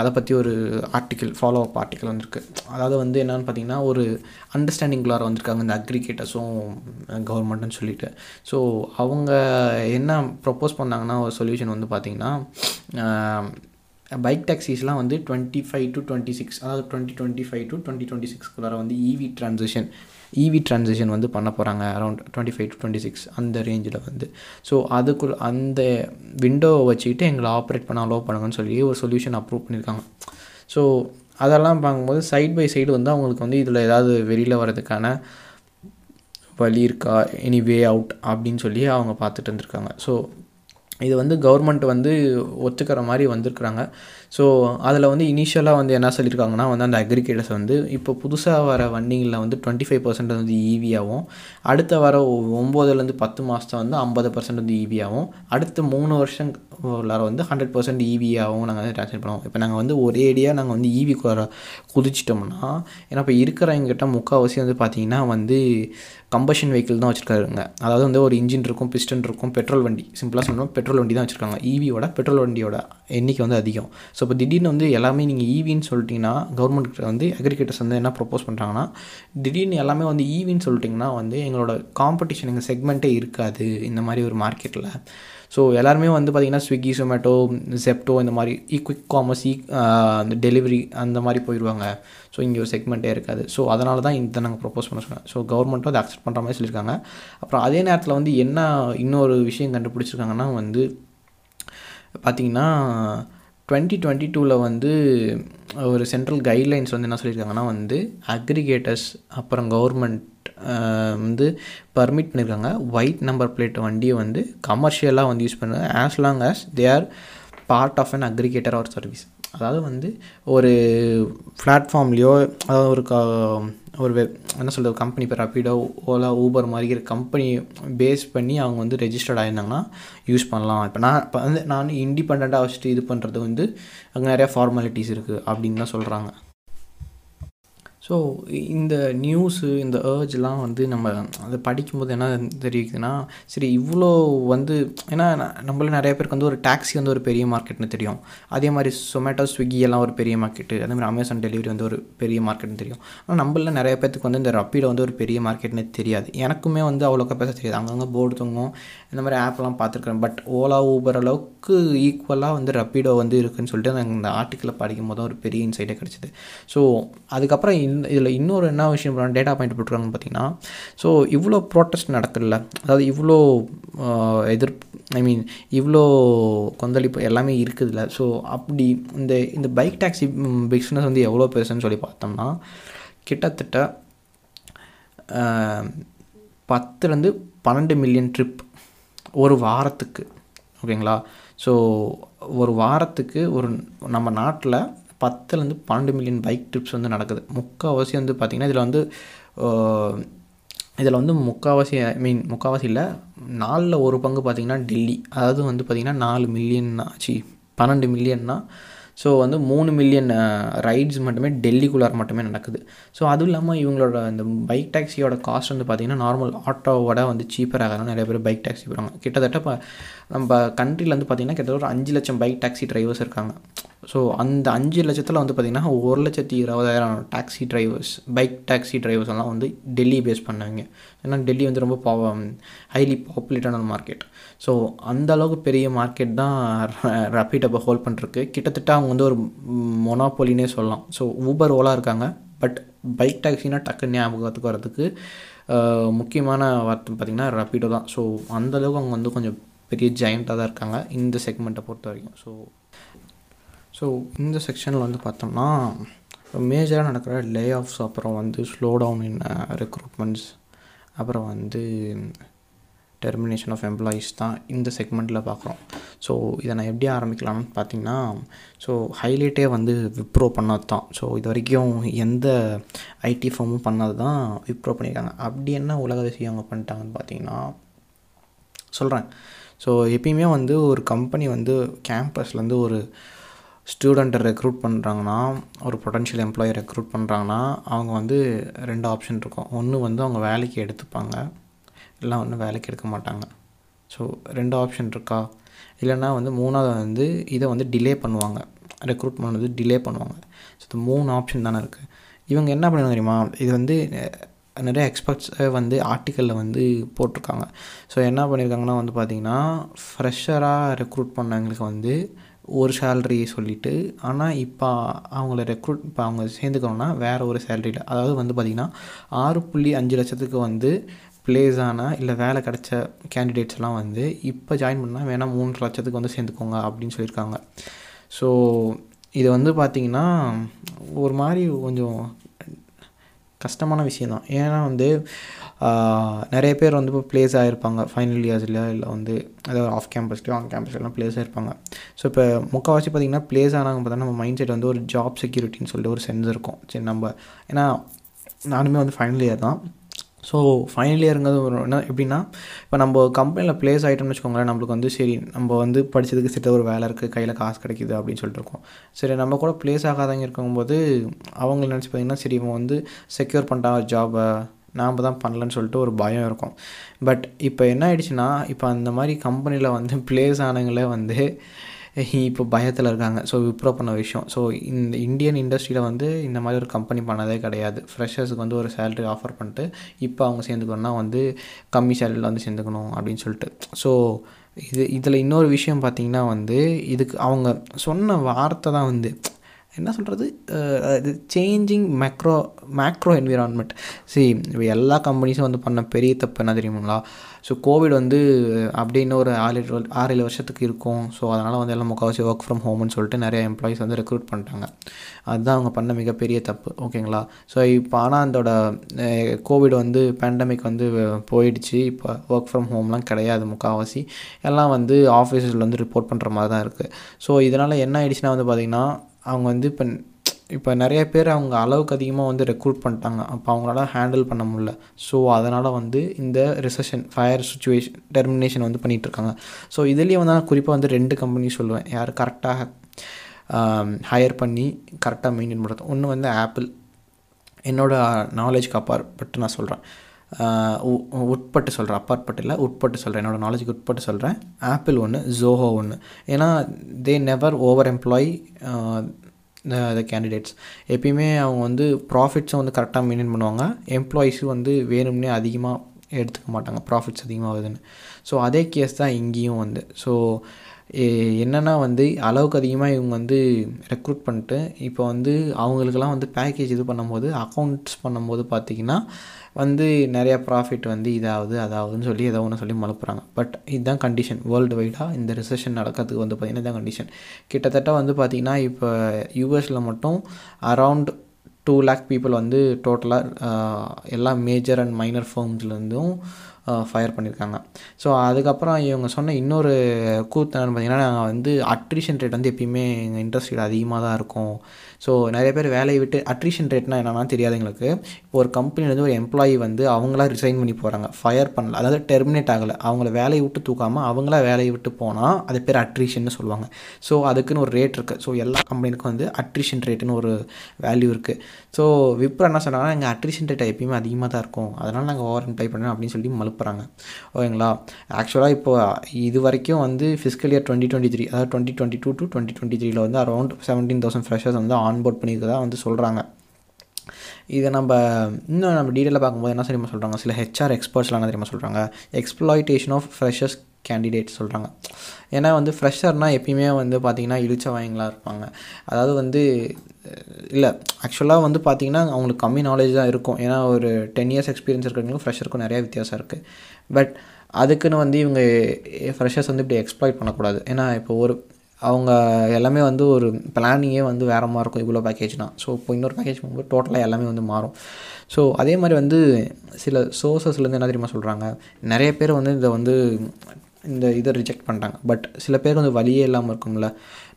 அதை பற்றி ஒரு ஆர்டிக்கல் ஃபாலோ அப் ஆர்டிக்கல் வந்திருக்கு. அதாவது வந்து என்னென்னு பார்த்திங்கன்னா ஒரு அண்டர்ஸ்டாண்டிங்குள்ளார வந்திருக்காங்க இந்த அக்ரிகேட்டர்ஸும் கவர்மெண்ட்டுன்னு சொல்லிட்டு. ஸோ அவங்க என்ன ப்ரப்போஸ் பண்ணாங்கன்னா ஒரு சொல்யூஷன் வந்து பார்த்திங்கன்னா பைக் டாக்ஸிஸ்லாம் வந்து twenty five to twenty six அதாவது twenty twenty five to twenty twenty சிக்ஸ்க்குள்ளார வந்து இவி ட்ரான்சிஷன் இவி ட்ரான்சிஷன் வந்து பண்ண போகிறாங்க. Around twenty five to twenty six அந்த ரேஞ்சில் வந்து. ஸோ அதுக்குள்ள அந்த விண்டோவை வச்சுக்கிட்டு எங்களை ஆப்ரேட் பண்ண அலோவ் பண்ணுங்கன்னு சொல்லி ஒரு சொல்யூஷன் அப்ரூவ் பண்ணியிருக்காங்க. ஸோ அதெல்லாம் பார்க்கும்போது சைட் பை சைடு வந்து அவங்களுக்கு வந்து இதில் ஏதாவது வெளியில் வர்றதுக்கான வழி இருக்கா, எனி வே அவுட் அப்படின்னு சொல்லி அவங்க பார்த்துட்டு இருந்திருக்காங்க. ஸோ இது வந்து கவர்மெண்ட் வந்து ஒத்துக்கிற மாதிரி வந்திருக்கிறாங்க. ஸோ அதில் வந்து இனிஷியலாக வந்து என்ன சொல்லியிருக்காங்கன்னா வந்து அந்த அக்ரிகேட்டர்ஸ் வந்து இப்போ புதுசாக வர வண்டிங்களில் வந்து டுவெண்ட்டி ஃபைவ் பர்சன்ட் வந்து ஈவியாகவும், அடுத்த வர ஒம்போதுலேருந்து பத்து மாதத்தை வந்து ஐம்பது பர்சன்ட் வந்து ஈவியாகவும், அடுத்த மூணு வருஷம் வந்து ஹண்ட்ரட் பர்சன்ட் ஈவியாகவும் நாங்கள் வந்து ட்ரான்ஸ்லேட் பண்ணுவோம். இப்போ நாங்கள் வந்து ஒரேடியாக நாங்கள் வந்து ஈவி குதிச்சிட்டோம்னா, ஏன்னா இப்போ இருக்கிறவங்கிட்ட முக்கால்வாசி வந்து பார்த்திங்கன்னா வந்து கம்பஷன் வெஹிக்கிள் தான் வச்சுருக்காருங்க. அதாவது வந்து ஒரு இன்ஜின் இருக்கும், பிஸ்டன் இருக்கும், பெட்ரோல் வண்டி, சிம்பிளாக சொன்னோம் பெட்ரோல் வண்டி தான் வச்சுருக்காங்க. ஈவியோட பெட்ரோல் வண்டியோட எண்ணிக்கை வந்து அதிகம். ஸோ இப்போ திடீர்னு வந்து எல்லாமே நீங்கள் ஈவின்னு சொல்லிட்டிங்கன்னா கவர்மெண்ட்கிட்ட வந்து அக்ரிகேட்டர்ஸ் வந்து என்ன ப்ரப்போஸ் பண்ணுறாங்கன்னா, திடீர்னு எல்லாமே வந்து ஈவின்னு சொல்லிட்டிங்கன்னா வந்து எங்களோட காம்படிஷன் எங்கள் செக்மெண்ட்டே இருக்காது இந்த மாதிரி ஒரு மார்க்கெட்டில். ஸோ எல்லாருமே வந்து பார்த்திங்கன்னா ஸ்விக்கி, சொமேட்டோ, ஜெப்டோ இந்த மாதிரி ஈ குவிக் காமர்ஸ், ஈ அந்த டெலிவரி அந்த மாதிரி போயிடுவாங்க. ஸோ இங்கே ஒரு செக்மெண்ட்டே இருக்காது. ஸோ அதனால தான் இதை நாங்கள் ப்ரப்போஸ் பண்ண சொன்னோம். ஸோ கவர்மெண்ட்டும் அதை அக்செப்ட் பண்ணுற மாதிரி சொல்லியிருக்காங்க. அப்புறம் அதே நேரத்தில் வந்து என்ன இன்னொரு விஷயம் கண்டுபிடிச்சிருக்காங்கன்னா வந்து பார்த்திங்கன்னா டுவெண்ட்டி டுவெண்ட்டி டூவில் வந்து ஒரு சென்ட்ரல் கைட்லைன்ஸ் வந்து என்ன சொல்லியிருக்காங்கன்னா வந்து அக்ரிகேட்டர்ஸ் அப்புறம் கவர்மெண்ட் வந்து பர்மிட் பண்ணியிருக்காங்க ஒயிட் நம்பர் பிளேட் வண்டியை வந்து கமர்ஷியலாக வந்து யூஸ் பண்ணுறாங்க as long as they are part of an aggregator or service. அதாவது வந்து ஒரு பிளாட்ஃபார்ம்லேயோ அதாவது ஒரு க ஒரு என்ன சொல்கிறது கம்பெனி இப்போ ரப்பிடோ, ஓலா, ஊபர் மாதிரி இருக்கிற கம்பெனி பேஸ் பண்ணி அவங்க வந்து ரெஜிஸ்டர்ட் ஆகியிருந்தாங்கன்னா யூஸ் பண்ணலாம். இப்போ நான் இப்போ வந்து நான் இண்டிபெண்ட்டாக வச்சுட்டு இது பண்ணுறது வந்து அங்கே நிறையா ஃபார்மாலிட்டிஸ் இருக்குது அப்படின்னு தான் சொல்கிறாங்க. ஸோ இந்த நியூஸு இந்த ஏர்ஜ்லாம் வந்து நம்ம அதை படிக்கும்போது என்ன தெரியுதுன்னா, சரி இவ்வளோ வந்து ஏன்னா நம்மள நிறைய பேருக்கு வந்து ஒரு டாக்ஸி வந்து ஒரு பெரிய மார்க்கெட்னு தெரியும், அதே மாதிரி சொமேட்டோ, ஸ்விக்கி எல்லாம் ஒரு பெரிய மார்க்கெட்டு, அதே மாதிரி அமேசான் டெலிவரி வந்து ஒரு பெரிய மார்க்கெட்னு தெரியும். ஆனால் நம்மள நிறைய பேருக்கு வந்து இந்த ரப்பிடோ வந்து ஒரு பெரிய மார்க்கெட்னு தெரியாது. எனக்குமே வந்து அவ்வளோக்கா பேச தெரியாது, அங்கங்கே போர்டு தொங்கும் இந்த மாதிரி ஆப்லாம் பார்த்துருக்குறேன். பட் ஓலா ஊபர் அளவுக்கு ஈக்குவலாக வந்து ரப்பிடோ வந்து இருக்குதுன்னு சொல்லிட்டு நாங்கள் இந்த ஆர்டிக்கலை படிக்கும்போது ஒரு பெரிய இன்சைட்டாக கிடச்சிது. ஸோ அதுக்கப்புறம் இதில் இன்னொரு என்ன விஷயம் டேட்டா பாயிண்ட் போட்டுருக்காங்கன்னு பார்த்தீங்கன்னா, ஸோ இவ்வளோ ப்ரோட்டஸ்ட் நடக்குதுல்ல, அதாவது இவ்வளோ எதிர்ப்பு ஐ மீன் இவ்வளோ கொந்தளிப்பு எல்லாமே இருக்குதுல்ல. ஸோ அப்படி இந்த இந்த பைக் டாக்ஸி பிஸ்னஸ் வந்து எவ்வளோ பெருசுன்னு சொல்லி பார்த்தோம்னா கிட்டத்தட்ட பத்துலேருந்து பன்னெண்டு மில்லியன் ட்ரிப் ஒரு வாரத்துக்கு, ஓகேங்களா. ஸோ ஒரு வாரத்துக்கு ஒரு நம்ம நாட்டில் பத்துலேருந்து பன்னெண்டு மில்லியன் பைக் ட்ரிப்ஸ் வந்து நடக்குது. முக்கால்வாசி வந்து பார்த்திங்கன்னா இதில் வந்து இதில் வந்து முக்கால்வாசி ஐ மீன் முக்கால்வாசி இல்லை நாலில் ஒரு பங்கு பார்த்திங்கன்னா டெல்லி, அதாவது வந்து பார்த்திங்கன்னா நாலு மில்லியன்னா சி பன்னெண்டு மில்லியன்னா ஸோ வந்து மூணு மில்லியன் ரைட்ஸ் மட்டுமே டெல்லிக்குள்ளார் மட்டுமே நடக்குது. ஸோ அதுவும் இல்லாமல் இவங்களோட இந்த பைக் டாக்ஸியோட காஸ்ட் வந்து பார்த்திங்கன்னா நார்மல் ஆட்டோவோட வந்து சீப்பராக தான் நிறைய பேர் பைக் டாக்ஸி போகிறாங்க. கிட்டத்தட்ட இப்போ நம்ம கண்ட்ரியில் வந்து பார்த்திங்கன்னா கிட்டத்தட்ட ஒரு அஞ்சு லட்சம் பைக் டாக்ஸி டிரைவர்ஸ் இருக்காங்க. ஸோ அந்த அஞ்சு லட்சத்தில் வந்து பார்த்திங்கன்னா ஒரு லட்சத்தி இருபதாயிரம் taxi drivers bike taxi drivers எல்லாம் வந்து டெல்லி பேஸ் பண்ணாங்க. ஏன்னா டெல்லி வந்து ரொம்ப பாவ ஹைலி பாப்புலேட்டான மார்க்கெட். ஸோ அந்தளவுக்கு பெரிய மார்க்கெட் தான் ரேபிடோ இப்போ ஹோல்ட் பண்ணுறதுக்கு. கிட்டத்தட்ட அவங்க வந்து ஒரு மொனாப்பொலினே சொல்லலாம். ஸோ ஊபர் ஓலா இருக்காங்க, பட் பைக் டாக்ஸினா டக்கு ஞாபகத்துக்கு வரதுக்கு முக்கியமான வார்த்தை பார்த்திங்கன்னா ரேபிடோ தான். ஸோ அந்தளவுக்கு அவங்க வந்து கொஞ்சம் பெரிய ஜெயண்ட்டாக தான் இருக்காங்க இந்த செக்மெண்ட்டை பொறுத்த வரைக்கும். ஸோ ஸோ இந்த செக்ஷனில் வந்து பார்த்தோம்னா மேஜராக நடக்கிற லே ஆஃப்ஸ், அப்புறம் வந்து ஸ்லோ டவுன் இன் ரெக்ரூட்மெண்ட்ஸ், அப்புறம் வந்து டெர்மினேஷன் ஆஃப் எம்ப்ளாயீஸ் தான் இந்த செக்மெண்ட்டில் பார்க்குறோம். ஸோ இதை நான் எப்படி ஆரம்பிக்கலாம்னு பார்த்திங்கன்னா, ஸோ ஹைலைட்டே வந்து விப்ரோ பண்ணது தான். ஸோ இது வரைக்கும் எந்த ஐடி ஃபார்மும் பண்ணது தான் விப்ரோ பண்ணியிருக்காங்க. அப்படி என்ன உலக விஷயம் அவங்க பண்ணிட்டாங்கன்னு பார்த்திங்கன்னா சொல்கிறேன். ஸோ எப்பயுமே வந்து ஒரு கம்பெனி வந்து கேம்பஸ்லேருந்து ஒரு ஸ்டூடெண்ட்டை ரெக்ரூட் பண்ணுறாங்கன்னா, ஒரு பொட்டன்ஷியல் எம்ப்ளாயி ரெக்ரூட் பண்ணுறாங்கன்னா அவங்க வந்து ரெண்டு ஆப்ஷன் இருக்கும். ஒன்று வந்து அவங்க வேலைக்கு எடுத்துப்பாங்க, இல்லை ஒன்று வேலைக்கு எடுக்க மாட்டாங்க. ஸோ ரெண்டு ஆப்ஷன் இருக்கா, இல்லைனா வந்து மூணாவது வந்து இதை வந்து டிலே பண்ணுவாங்க, ரெக்ரூட்மெண்ட் வந்து டிலே பண்ணுவாங்க. ஸோ இது மூணு ஆப்ஷன் தானே இருக்குது. இவங்க என்ன பண்ணுவாங்க தெரியுமா, இது வந்து நிறைய எக்ஸ்பர்ட்ஸை வந்து ஆர்டிக்கலில் வந்து போட்டிருக்காங்க. ஸோ என்ன பண்ணியிருக்காங்கன்னா வந்து பார்த்திங்கன்னா, ஃப்ரெஷராக ரெக்ரூட் பண்ணவங்களுக்கு வந்து ஒரு சேலரி சொல்லிவிட்டு, ஆனால் இப்போ அவங்கள ரெக்ரூட் இப்போ அவங்க சேர்ந்துக்கணுன்னா வேறு ஒரு சேலரியில், அதாவது வந்து பார்த்திங்கன்னா ஆறு புள்ளி அஞ்சு லட்சத்துக்கு வந்து ப்ளேஸ் ஆனால் இல்லை வேலை கிடச்ச கேண்டிடேட்ஸ்லாம் வந்து இப்போ ஜாயின் பண்ணால் வேணால் மூன்று லட்சத்துக்கு வந்து சேர்ந்துக்கோங்க அப்படின்னு சொல்லியிருக்காங்க. ஸோ இது வந்து பார்த்திங்கன்னா ஒரு மாதிரி கொஞ்சம் கஷ்டமான விஷயந்தான். ஏன்னா வந்து நிறைய பேர் வந்து இப்போ ப்ளேஸ் ஆகிருப்பாங்க ஃபைனல் இயர்ஸில், இல்லை வந்து அதாவது ஆஃப் கேம்பஸ்லேயோ ஆன் கேம்பஸ்லாம் ப்ளேஸ் ஆகிருப்பாங்க. ஸோ இப்போ முக்கால்வாசி பார்த்திங்கன்னா ப்ளேஸ் ஆனாங்க பார்த்தா நம்ம மைண்ட் செட் வந்து ஒரு ஜாப் செக்யூரிட்டின்னு சொல்லிட்டு ஒரு சென்ஸ் இருக்கும். சரி நம்ம ஏன்னா நானுமே வந்து ஃபைனல் இயர் தான். ஸோ ஃபைனல் இயருங்கிறது ஒரு என்ன எப்படின்னா, இப்போ நம்ம கம்பெனியில் ப்ளேஸ் ஆகிட்டோம்னு வச்சுக்கோங்களேன், நம்மளுக்கு வந்து சரி நம்ம வந்து படித்ததுக்கு சித்த ஒரு வேலை இருக்குது, கையில் காசு கிடைக்கிது அப்படின்னு சொல்லிட்டு இருக்கோம். சரி நம்ம கூட ப்ளேஸ் ஆகாதவங்க இருக்கும்போது அவங்கள நினச்சி பார்த்திங்கன்னா சரி இவன் வந்து செக்யூர் பண்ணிட்டான் ஜாபை, நாம் தான் பண்ணலன்னு சொல்லிட்டு ஒரு பயம் இருக்கும். பட் இப்போ என்ன ஆகிடுச்சுன்னா, இப்போ அந்த மாதிரி கம்பெனியில் வந்து ப்ளேஸ் ஆனவங்களே வந்து இப்போ பயத்தில் இருக்காங்க. ஸோ விப்ரோ பண்ண விஷயம். ஸோ இந்த இந்தியன் இண்டஸ்ட்ரியில் வந்து இந்த மாதிரி ஒரு கம்பெனி பண்ணதே கிடையாது. ஃப்ரெஷர்ஸுக்கு வந்து ஒரு சேலரி ஆஃபர் பண்ணிட்டு இப்போ அவங்க சேர்ந்துக்கணும்னா வந்து கம்மி சேலரியில் வந்து சேர்ந்துக்கணும் அப்படின்னு சொல்லிட்டு. ஸோ இது இதில் இன்னொரு விஷயம் பார்த்திங்கன்னா வந்து இதுக்கு அவங்க சொன்ன வார்த்தை தான் வந்து என்ன சொல்கிறது, இது சேஞ்சிங் மேக்ரோ மேக்ரோ என்விரான்மெண்ட். சரி இப்போ எல்லா கம்பெனிஸும் வந்து பண்ண பெரிய தப்பு என்ன தெரியுங்களா, ஸோ கோவிட் வந்து அப்படின்னு ஒரு ஆறு ஆறு ஏழு வருஷத்துக்கு இருக்கும். ஸோ அதனால் வந்து எல்லாம் முக்கால்வாசி ஒர்க் ஃப்ரம் ஹோம்னு சொல்லிட்டு நிறைய எம்ப்ளாயிஸ் வந்து ரெக்ரூட் பண்ணிட்டாங்க. அதுதான் அவங்க பண்ண மிகப்பெரிய தப்பு, ஓகேங்களா. ஸோ இப்போ ஆனால் அதோட கோவிட் வந்து பேண்டமிக் வந்து போயிடுச்சு. இப்போ ஒர்க் ஃப்ரம் ஹோம்லாம் கிடையாது, முக்கால்வாசி எல்லாம் வந்து ஆஃபீஸில் வந்து ரிப்போர்ட் பண்ணுற மாதிரி தான் இருக்குது. ஸோ இதனால் என்ன ஆயிடுச்சுன்னா வந்து பார்த்திங்கன்னா அவங்க வந்து இப்போ இப்போ நிறைய பேர் அவங்க அளவுக்கு அதிகமாக வந்து ரெக்ரூட் பண்ணிட்டாங்க, அப்போ அவங்களால ஹேண்டில் பண்ண முடியல. ஸோ அதனால் வந்து இந்த ரிசெஷன் ஃபயர் சுச்சுவேஷன் டெர்மினேஷன் வந்து பண்ணிகிட்ருக்காங்க. ஸோ இதுலேயே வந்து நான் குறிப்பாக வந்து ரெண்டு கம்பெனி சொல்லுவேன் யார் கரெக்டாக ஹையர் பண்ணி கரெக்டாக மெயின்டைன் பண்ணுறது. ஒன்று வந்து ஆப்பிள், என்னோடய நாலேஜுக்கு அப்பாற்பட்டு நான் சொல்கிறேன், உட்பட்டு சொல்கிறேன், அப்பாற்பட்டு இல்லை உட்பட்டு சொல்கிறேன், என்னோடய நாலேஜுக்கு உட்பட்டு சொல்கிறேன். ஆப்பிள் ஒன்று, ஜோஹோ ஒன்று. ஏன்னா they never over employ the candidates. எப்பயுமே அவங்க வந்து ப்ராஃபிட்ஸும் வந்து கரெக்டாக மெயின்டைன் பண்ணுவாங்க, எம்ப்ளாயீஸும் வந்து வேணும்னே அதிகமாக எடுத்துக்க மாட்டாங்க ப்ராஃபிட்ஸ் அதிகமாகுதுன்னு. ஸோ அதே கேஸ் தான் இங்கேயும் வந்து. ஸோ என்னென்னா வந்து அளவுக்கு அதிகமாக இவங்க வந்து ரெக்ரூட் பண்ணிட்டு இப்போ வந்து அவங்களுக்கெல்லாம் வந்து பேக்கேஜ் இது பண்ணும்போது அக்கௌண்ட்ஸ் பண்ணும்போது பார்த்திங்கன்னா வந்து நிறையா ப்ராஃபிட் வந்து இதாவது அதாவதுன்னு சொல்லி ஏதோ ஒன்று சொல்லி மலப்புறாங்க. பட் இதுதான் கண்டிஷன் வேர்ல்டு வைடாக இந்த ரிசெஷன் நடக்கிறதுக்கு வந்து பார்த்திங்கன்னா இதுதான் கண்டிஷன். கிட்டத்தட்ட வந்து பார்த்திங்கன்னா இப்போ யூஎஸில் மட்டும் அரவுண்ட் டூ லேக் பீப்புள் வந்து டோட்டலாக எல்லா மேஜர் அண்ட் மைனர் ஃபார்ம்ஸ்லேருந்தும் ஃபயர் பண்ணியிருக்காங்க. ஸோ அதுக்கப்புறம் இவங்க சொன்ன இன்னொரு கூத்து என்னென்னு பார்த்தீங்கன்னா, நாங்கள் வந்து அட்ரிஷன் ரேட் வந்து எப்பயுமே எங்கள் இண்டஸ்ட்ரியில் அதிகமாக தான் இருக்கும். ஸோ நிறைய பேர் வேலையை விட்டு, அட்ரிஷன் ரேட்னா என்னன்னா தெரியாது எங்களுக்கு. இப்போ ஒரு கம்பெனிலேருந்து ஒரு எம்ப்ளாயி வந்து அவங்களா ரிசைன் பண்ணி போகிறாங்க, ஃபயர் பண்ணல, அதாவது டெர்மினேட் ஆகலை, அவங்கள வேலையை விட்டு தூக்காமல் அவங்களா வேலையை விட்டு போனால் அது பேர் அட்ரிஷன்னு சொல்லுவாங்க. ஸோ அதுக்குன்னு ஒரு ரேட் இருக்குது. ஸோ எல்லா கம்பெனிக்கும் வந்து அட்ரிஷன் ரேட்டுன்னு ஒரு வேல்யூ இருக்குது. ஸோ விப்ரோ என்ன சொன்னாங்கன்னா, எங்கள் அட்ரிஷன் ரேட் எப்பயுமே அதிகமாக தான் இருக்கும், அதனால் நாங்கள் ஓவர் எம்ப்ளாய் பண்ணணும் அப்படின்னு சொல்லி மழுப்புறாங்க. ஓகேங்களா? ஆக்சுவலாக இப்போ இது வரைக்கும் வந்து fiscal year twenty twenty three அதாவது twenty twenty two to twenty twenty த்ரீல வந்து அரௌண்ட் செவன்டீன் தௌசண்ட் ஃப்ரெஷர்ஸ் வந்து ஆன்போர்ட் பண்ணியிருக்கதா வந்து சொல்கிறாங்க. இதை நம்ம இன்னும் நம்ம டீட்டெயிலாக பார்க்கும்போது என்ன தெரியுமா சொல்கிறாங்க, சில ஹெச்ஆர் எக்ஸ்பர்ட்ஸ்லாம் என்ன தெரியுமா சொல்கிறாங்க, எக்ஸ்ப்ளாய்டேஷன் ஆஃப் ஃப்ரெஷர்ஸ் கேண்டிடேட் சொல்கிறாங்க. ஏன்னா வந்து ஃப்ரெஷர்னால் எப்பயுமே வந்து பார்த்திங்கன்னா இழிச்ச வாயிங்களாக இருப்பாங்க. அதாவது வந்து இல்லை, ஆக்சுவலாக வந்து பார்த்திங்கன்னா அவங்களுக்கு கம்மி நாலேஜ் தான் இருக்கும். ஏன்னா ஒரு டென் இயர்ஸ் எக்ஸ்பீரியன்ஸ் இருக்கிறவங்களுக்கும் ஃப்ரெஷருக்கும் நிறையா வித்தியாசம் இருக்குது. பட் அதுக்குன்னு வந்து இவங்க ஃப்ரெஷர்ஸ் வந்து இப்படி எக்ஸ்ப்ளாய்ட் பண்ணக்கூடாது. ஏன்னா இப்போ ஒரு அவங்க எல்லாமே வந்து ஒரு பிளானிங்கே வந்து வேறு மாதிரி இருக்கும் இவ்வளோ பேக்கேஜ்னால். ஸோ இப்போ இன்னொரு பேக்கேஜ் போகும்போது டோட்டலாக எல்லாமே வந்து மாறும். ஸோ அதே மாதிரி வந்து சில சோர்ஸஸ்லேருந்து என்ன தெரியுமா சொல்கிறாங்க, நிறைய பேர் வந்து இதை வந்து இந்த இதை ரிஜெக்ட் பண்ணுறாங்க. பட் சில பேர் வந்து வழியே இல்லாமல் இருக்கும்ல,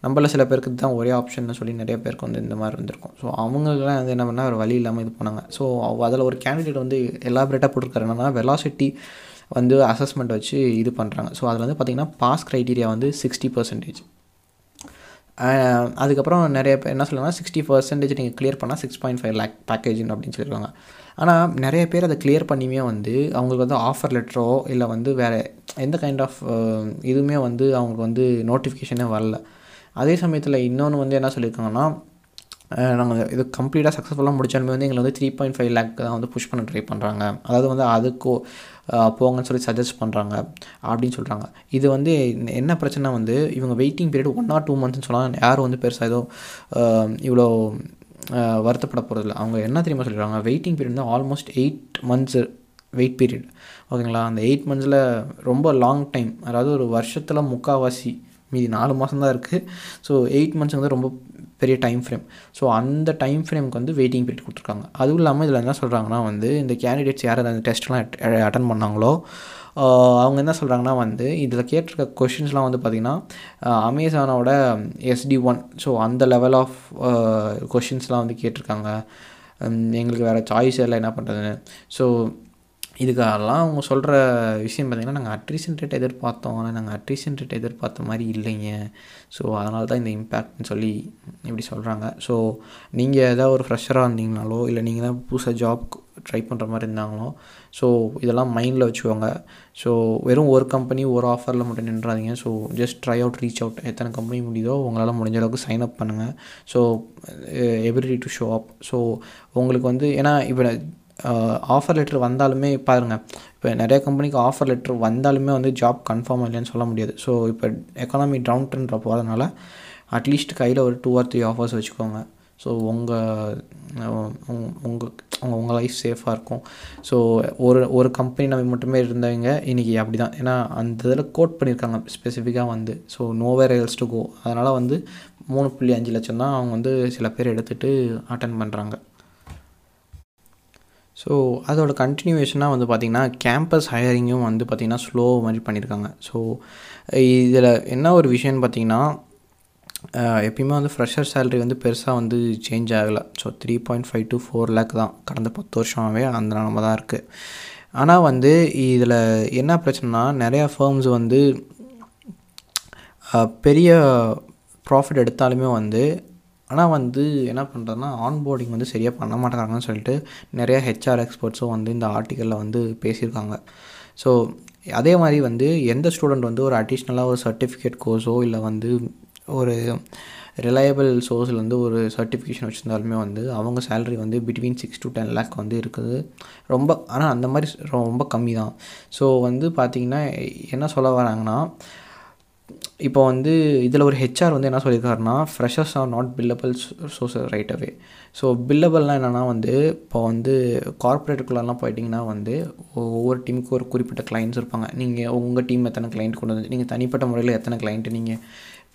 நம்மள சில பேருக்கு தான் ஒரே ஆப்ஷன்னு சொல்லி நிறைய பேருக்கு வந்து இந்த மாதிரி இருந்திருக்கும். ஸோ அவங்களுக்குலாம் வந்து என்ன பண்ணால் ஒரு வழி இல்லாமல் இது பண்ணாங்க. ஸோ அதில் ஒரு கேண்டிடேட் வந்து எலாபரேட்டாக போட்டிருக்காரு என்னன்னா, வெலாசிட்டி வந்து அசஸ்மெண்ட் வச்சு இது பண்ணுறாங்க. ஸோ அதில் வந்து பார்த்திங்கன்னா பாஸ் க்ரைட்டீரியா வந்து சிக்ஸ்டி பர்சன்டேஜ் அதுக்கப்புறம் நிறைய பேர் என்ன சொல்லுவாங்க, சிக்ஸ்டி பர்சன்டேஜ் நீங்கள் கிளியர் பண்ணால் சிக்ஸ் பாயிண்ட் ஃபைவ் லேக் பேக்கேஜின்னு அப்படின்னு சொல்லியிருக்காங்க. ஆனால் நிறைய பேர் அதை கிளியர் பண்ணியுமே வந்து அவங்களுக்கு வந்து ஆஃபர் லெட்டரோ இல்லை வந்து வேறு எந்த கைண்ட் ஆஃப் இதுவுமே வந்து அவங்களுக்கு வந்து நோட்டிஃபிகேஷனே வரல. அதே சமயத்தில் இன்னொன்று வந்து என்ன சொல்லியிருக்காங்கன்னா, நாங்கள் இது கம்ப்ளீட்டாக சக்ஸஸ்ஃபுல்லாக முடிச்சாலுமே வந்து எங்களை வந்து த்ரீ பாயிண்ட் ஃபைவ் லேக் தான் வந்து புஷ் பண்ண ட்ரை பண்ணுறாங்க. அதாவது வந்து அதுக்கு போங்கன்னு சொல்லி சஜஸ்ட் பண்ணுறாங்க அப்படின்னு சொல்கிறாங்க. இது வந்து என்ன பிரச்சனை வந்து, இவங்க waiting period one or two மந்த்ஸ்ன்னு சொன்னால் யாரும் வந்து பெருசாக ஏதோ இவ்வளோ வருத்தப்பட போகிறதில்ல. அவங்க என்ன தெரியுமா சொல்லிடுறாங்க, வெயிட்டிங் பீரியட் வந்து almost eight months wait period. ஓகேங்களா? அந்த எயிட் மந்த்ஸில் ரொம்ப லாங் டைம், அதாவது ஒரு வருஷத்தில் முக்கால்வாசி, மீதி நாலு மாதம் தான் இருக்குது. ஸோ எயிட் மந்த்ஸ் வந்து ரொம்ப பெரிய டைம் ஃப்ரேம். ஸோ அந்த டைம் ஃப்ரேமுக்கு வந்து வெயிட்டிங் பீரியட் கொடுத்துருக்காங்க. அதுவும் இல்லாமல் இதில் என்ன சொல்கிறாங்கன்னா வந்து, இந்த கேண்டிடேட்ஸ் யார் அந்த டெஸ்ட்லாம் அட்டன் பண்ணாங்களோ அவங்க என்ன சொல்கிறாங்கன்னா வந்து, இதில் கேட்டிருக்க கொஷின்ஸ்லாம் வந்து பார்த்திங்கன்னா அமேசானோட எஸ்டி ஒன் ஸோ அந்த லெவல் ஆஃப் கொஷின்ஸ்லாம் வந்து கேட்டிருக்காங்க. எங்களுக்கு வேறு சாய்ஸ் எல்லாம் என்ன பண்ணுறதுன்னு. ஸோ இதுக்கெல்லாம் அவங்க சொல்கிற விஷயம் பார்த்திங்கன்னா, நாங்கள் அட்ரிஷன் ரேட் எதிர்பார்த்தோம், ஆனால் நாங்கள் அட்ரிஷன் ரேட் எதிர்பார்த்த மாதிரி இல்லைங்க. ஸோ அதனால தான் இந்த இம்பேக்ட்னு சொல்லி இப்படி சொல்கிறாங்க. ஸோ நீங்கள் ஏதாவது ஒரு ஃப்ரெஷராக இருந்தீங்கனாலோ இல்லை நீங்கள் தான் புதுசாக ஜாப் ட்ரை பண்ணுற மாதிரி இருந்தாங்களோ, ஸோ இதெல்லாம் மைண்டில் வச்சுக்கோங்க. ஸோ வெறும் ஒரு கம்பெனி ஒரு ஆஃபரில் மட்டும் நின்றாதீங்க. So just try out, reach out, எத்தனை கம்பெனி முடியுதோ உங்களால் முடிஞ்ச அளவுக்கு சைன் அப் பண்ணுங்கள். So ability to show up. So உங்களுக்கு வந்து ஏன்னா இப்போ ஆஃபர் லெட்ரு வந்தாலுமே பாருங்கள், இப்போ நிறைய கம்பெனிக்கு ஆஃபர் லெட்ரு வந்தாலுமே வந்து ஜாப் கன்ஃபார்ம் இல்லைன்னு சொல்ல முடியாது. ஸோ இப்போ எக்கானமி டவுன் ட்ரெண்ட்ல போகிறதுனால அட்லீஸ்ட் கையில் ஒரு டூ ஆர் த்ரீ ஆஃபர்ஸ் வச்சுக்கோங்க. ஸோ உங்கள் உங்கள் உங்கள் உங்கள் லைஃப் சேஃபாக இருக்கும். ஸோ ஒரு ஒரு கம்பெனி நம்ம மட்டுமே இருந்தவங்க இன்றைக்கி அப்படி தான். ஏன்னா அந்த இதில் கோட் பண்ணியிருக்காங்க ஸ்பெசிஃபிக்காக வந்து, so nowhere else to go. அதனால் வந்து மூணு புள்ளி அஞ்சு லட்சம் தான் அவங்க வந்து சில பேர் எடுத்துகிட்டு அட்டன் பண்ணுறாங்க. ஸோ அதோட கண்டினியூவேஷனாக வந்து பார்த்திங்கன்னா கேம்பஸ் ஹையரிங்கும் வந்து பார்த்திங்கன்னா ஸ்லோ மாதிரி பண்ணியிருக்காங்க. ஸோ இதில் என்ன ஒரு விஷயம்னு பார்த்திங்கன்னா, எப்பயுமே வந்து ஃப்ரெஷர் சேலரி வந்து பெருசாக வந்து சேஞ்ச் ஆகலை. So three point five to four lakh தான் கடந்த பத்து வருஷமாகவே அந்த நிலமை தான் இருக்குது. ஆனால் வந்து இதில் என்ன பிரச்சனைனா, நிறையா ஃபேர்ம்ஸ் வந்து பெரிய ப்ராஃபிட் எடுத்தாலுமே வந்து ஆனால் வந்து என்ன பண்ணுறதுனா ஆன்போர்டிங் வந்து சரியாக பண்ண மாட்டேங்கிறாங்கன்னு சொல்லிட்டு நிறையா ஹெச்ஆர் எக்ஸ்பர்ட்ஸும் வந்து இந்த ஆர்டிக்கலில் வந்து பேசியிருக்காங்க. ஸோ அதே மாதிரி வந்து எந்த ஸ்டூடெண்ட் வந்து ஒரு அடிஷ்னலாக ஒரு சர்டிஃபிகேட் கோர்ஸோ இல்லை வந்து ஒரு ரிலையபிள் சோர்ஸ்லேருந்து ஒரு சர்டிஃபிகேஷன் வச்சுருந்தாலுமே வந்து அவங்க சேலரி வந்து between six to ten lakh வந்து இருக்குது ரொம்ப. ஆனால் அந்த மாதிரி ரொம்ப கம்மி தான். ஸோ வந்து பார்த்திங்கன்னா என்ன சொல்ல வராங்கன்னா, இப்போ வந்து இதில் ஒரு ஹெச்ஆர் வந்து என்ன சொல்லியிருக்காருன்னா, freshers are not billable sources right away. So பில்லபிள்னால் என்னென்னா வந்து, இப்போ வந்து கார்பரேட்டுக்குள்ளெல்லாம் போயிட்டிங்கன்னா வந்து ஒவ்வொரு டீமுக்கு ஒரு குறிப்பிட்ட கிளைண்ட்ஸ் இருப்பாங்க. நீங்கள் உங்கள் டீம் எத்தனை கிளைண்ட் கொண்டு வந்து நீங்கள் தனிப்பட்ட முறையில் எத்தனை கிளைண்ட்டு நீங்கள்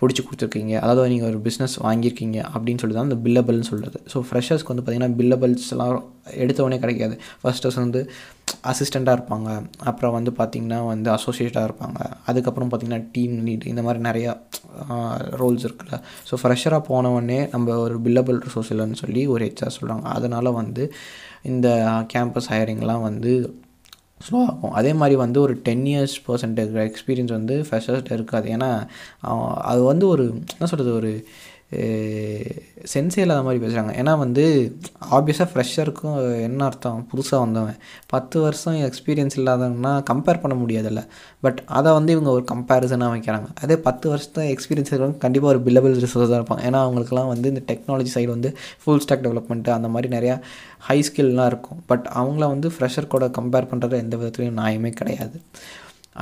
பிடிச்சி கொடுத்துருக்கீங்க, அதாவது நீங்கள் ஒரு பிஸ்னஸ் வாங்கியிருக்கீங்க அப்படின்னு சொல்லி தான் அந்த பில்லபிள்னு சொல்கிறது. ஸோ ஃப்ரெஷர்ஸ்க்கு வந்து பார்த்திங்கன்னா பில்லபிள்ஸ்லாம் எடுத்தவொடனே கிடைக்காது. ஃபஸ்ட்டு வந்து அசிஸ்டண்ட்டாக இருப்பாங்க, அப்புறம் வந்து பார்த்திங்கன்னா வந்து அசோசியேட்டாக இருப்பாங்க, அதுக்கப்புறம் பார்த்திங்கன்னா டீம் லீட், இந்த மாதிரி நிறையா ரோல்ஸ் இருக்குல்ல. ஸோ ஃப்ரெஷராக போனவொடனே நம்ம ஒரு பில்லபிள் ரிசோர்ஸ் இல்லைன்னு சொல்லி ஒரு ஹெச்ஆர் சொல்கிறாங்க. அதனால் வந்து இந்த கேம்பஸ் ஹையரிங்லாம் வந்து ஸ்லோ ஆகும். அதே மாதிரி வந்து ஒரு டென் இயர்ஸ் பர்சன்ட் எக்ஸ்பீரியன்ஸ் வந்து ஃப்ரெஷர்ஸ்ட்டு இருக்காது. ஏன்னா அது வந்து ஒரு என்ன சொல்கிறது, ஒரு சென்ஸே இல்லாத மாதிரி பேசுகிறாங்க. ஏன்னா வந்து ஆப்வியஸாக ஃப்ரெஷ்ஷருக்கும் என்ன அர்த்தம், புதுசாக வந்தவன் பத்து வருஷம் எக்ஸ்பீரியன்ஸ் இல்லாதவங்கன்னா கம்பேர் பண்ண முடியாதுல்ல. பட் அதை வந்து இவங்க ஒரு கம்பேரிசனாக வைக்கிறாங்க. அதே பத்து வருஷத்தை எக்ஸ்பீரியன்ஸ் இருக்கிறவங்க கண்டிப்பாக ஒரு பில்லபிள் ரிசோர்ஸ் தான் இருப்பாங்க. ஏன்னா அவங்களுக்குலாம் வந்து இந்த டெக்னாலஜி சைடு வந்து ஃபுல் ஸ்டாக் டெவலப்மெண்ட்டு அந்த மாதிரி நிறையா ஹை ஸ்கில்லாம் இருக்கும். பட் அவங்கள வந்து ஃப்ரெஷர் கூட கம்பேர் பண்ணுறது எந்த விதத்துலையும் நியாயமே கிடையாது.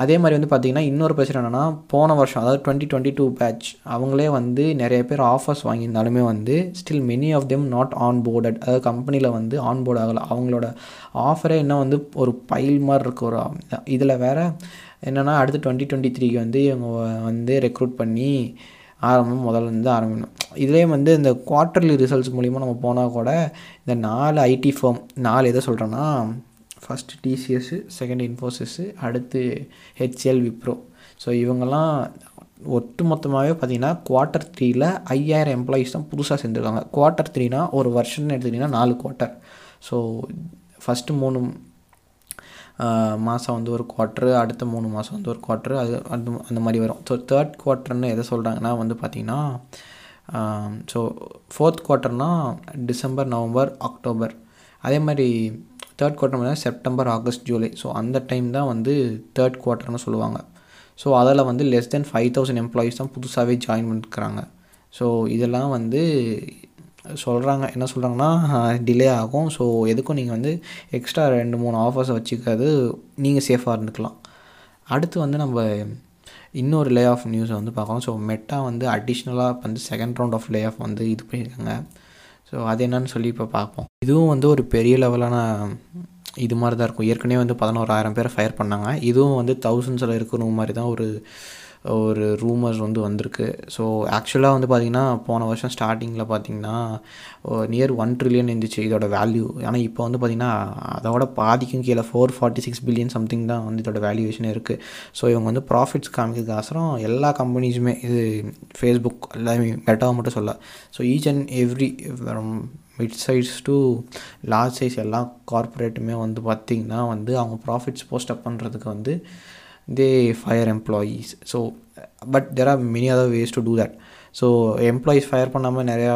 அதே மாதிரி வந்து பார்த்திங்கன்னா இன்னொரு பிரச்சனை என்னென்னா, போன வருஷம் அதாவது டுவெண்ட்டி டுவெண்ட்டி டூ பேட்ச் அவங்களே வந்து நிறைய பேர் ஆஃபர்ஸ் வாங்கியிருந்தாலுமே வந்து still many of them not onboarded, அதாவது கம்பெனியில் வந்து ஆன் போர்ட் ஆகலை. அவங்களோட ஆஃபரே இன்னும் வந்து ஒரு பைல் மாதிரி இருக்க ஒரு இதில் வேறு என்னென்னா, அடுத்து டுவெண்ட்டி டுவெண்ட்டி த்ரீக்கு வந்து இவங்க வந்து ரெக்ரூட் பண்ணி ஆரம்பம் முதல்லேருந்து ஆரம்பிக்கணும். இதுலேயே வந்து இந்த குவார்ட்டர்லி ரிசல்ட்ஸ் மூலிமா நம்ம போனால் கூட இந்த நாலு ஐடி ஃபேம், நாலு எதை சொல்கிறோன்னா, ஃபஸ்ட்டு டிசிஎஸ்ஸு, செகண்ட் இன்ஃபோசிஸ்ஸு, அடுத்து ஹெச்எல், விப்ரோ. ஸோ இவங்கெல்லாம் ஒட்டு மொத்தமாகவே பார்த்திங்கன்னா குவார்ட்டர் த்ரீயில் ஐயாயிரம் எம்ப்ளாயீஸ் தான் புதுசாக சேர்ந்துருக்காங்க. குவார்ட்டர் த்ரீனா ஒரு வருஷம்னு எடுத்துக்கிட்டிங்கன்னா நாலு குவார்ட்டர். ஸோ ஃபஸ்ட்டு மூணு மாதம் வந்து ஒரு குவார்ட்ரு, அடுத்த மூணு மாதம் வந்து ஒரு குவார்ட்ரு, அது அந்த அந்த மாதிரி வரும். ஸோ தேர்ட் குவார்ட்டர்னு எதை சொல்கிறாங்கன்னா வந்து பார்த்திங்கன்னா, ஸோ ஃபோர்த் குவார்ட்டர்னால் டிசம்பர், நவம்பர், அக்டோபர். அதே மாதிரி third quarter September, August, July. So அந்த டைம் தான் வந்து தேர்ட் குவார்ட்டர்னு சொல்லுவாங்க. ஸோ அதில் வந்து less than five thousand employees தான் புதுசாகவே ஜாயின் பண்ணிக்கிறாங்க. ஸோ இதெல்லாம் வந்து சொல்கிறாங்க. என்ன சொல்கிறாங்கன்னா டிலே ஆகும். ஸோ எதுக்கும் நீங்கள் வந்து எக்ஸ்ட்ரா ரெண்டு மூணு ஆஃபர்ஸை வச்சுக்கிறது நீங்கள் சேஃபாக இருந்துக்கலாம். அடுத்து வந்து நம்ம இன்னொரு லே ஆஃப் நியூஸை வந்து பார்க்குறோம். ஸோ மெட்டா வந்து அடிஷ்னலாக வந்து second round of layoff வந்து இது பண்ணியிருக்காங்க. ஸோ அது என்னன்னு சொல்லி இப்போ பார்ப்போம். இதுவும் வந்து ஒரு பெரிய லெவலான இது மாதிரி தான் இருக்கும். ஏற்கனவே வந்து பதினோராயிரம் பேரை ஃபயர் பண்ணாங்க. இதுவும் வந்து தௌசண்ட்ஸில் இருக்கிற மாதிரி தான் ஒரு ஒரு ரூமர்ஸ் வந்து வந்திருக்கு. ஸோ ஆக்சுவலாக வந்து பார்த்திங்கன்னா போன வருஷம் ஸ்டார்டிங்கில் பார்த்திங்கன்னா நியர் ஒன் ட்ரில்லியன் இருந்துச்சு இதோட வேல்யூ. ஆனால் இப்போ வந்து பார்த்திங்கன்னா அதோட பாதிக்கும் கீழே four forty six billion something தான் வந்து இதோட வேல்யூவேஷனே இருக்குது. ஸோ இவங்க வந்து ப்ராஃபிட்ஸ் காமிக்கிறதுக்கு அவசரம் எல்லா கம்பெனிஸுமே, இது ஃபேஸ்புக் எல்லாமே, மெட்டாவை மட்டும் சொல்ல, so each and every mid size to large size எல்லா கார்பரேட்டுமே வந்து பார்த்திங்கன்னா வந்து அவங்க ப்ராஃபிட்ஸ் போஸ்ட் அப் பண்ணுறதுக்கு வந்து they fire employees. So but there are many other ways to do that. So employees fire பண்ணாமல் நிறையா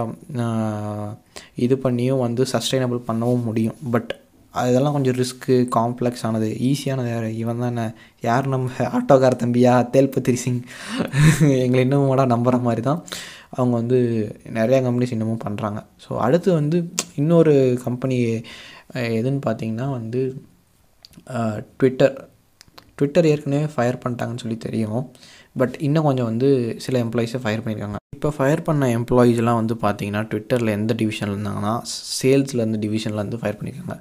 இது பண்ணியும் வந்து சஸ்டைனபிள் பண்ணவும் முடியும். பட் அதெல்லாம் கொஞ்சம் ரிஸ்க்கு, காம்ப்ளெக்ஸ் ஆனது. ஈஸியானது யார், இவன் தானே யார், நம்ம ஆட்டோக்கார தம்பியா தேல்பத்திரி சிங் எங்களை இன்னமும் கூட நம்புகிற மாதிரி தான் அவங்க வந்து நிறையா கம்பெனிஸ் இன்னமும் பண்ணுறாங்க. ஸோ அடுத்து வந்து இன்னொரு கம்பெனி எதுன்னு பார்த்திங்கன்னா வந்து ட்விட்டர். ட்விட்டர் ஏற்கனவே ஃபயர் பண்ணிட்டாங்கன்னு சொல்லி தெரியும். பட் இன்னும் கொஞ்சம் வந்து சில எம்ப்ளாயீஸை ஃபயர் பண்ணியிருக்காங்க. இப்போ ஃபயர் பண்ண எம்ப்ளாயீஸ்லாம் வந்து பார்த்திங்கன்னா ட்விட்டரில் எந்த டிவிஷனில் இருந்தாங்கன்னா சேல்ஸில் இருந்து டிவிஷனில் வந்து ஃபயர் பண்ணியிருக்காங்க.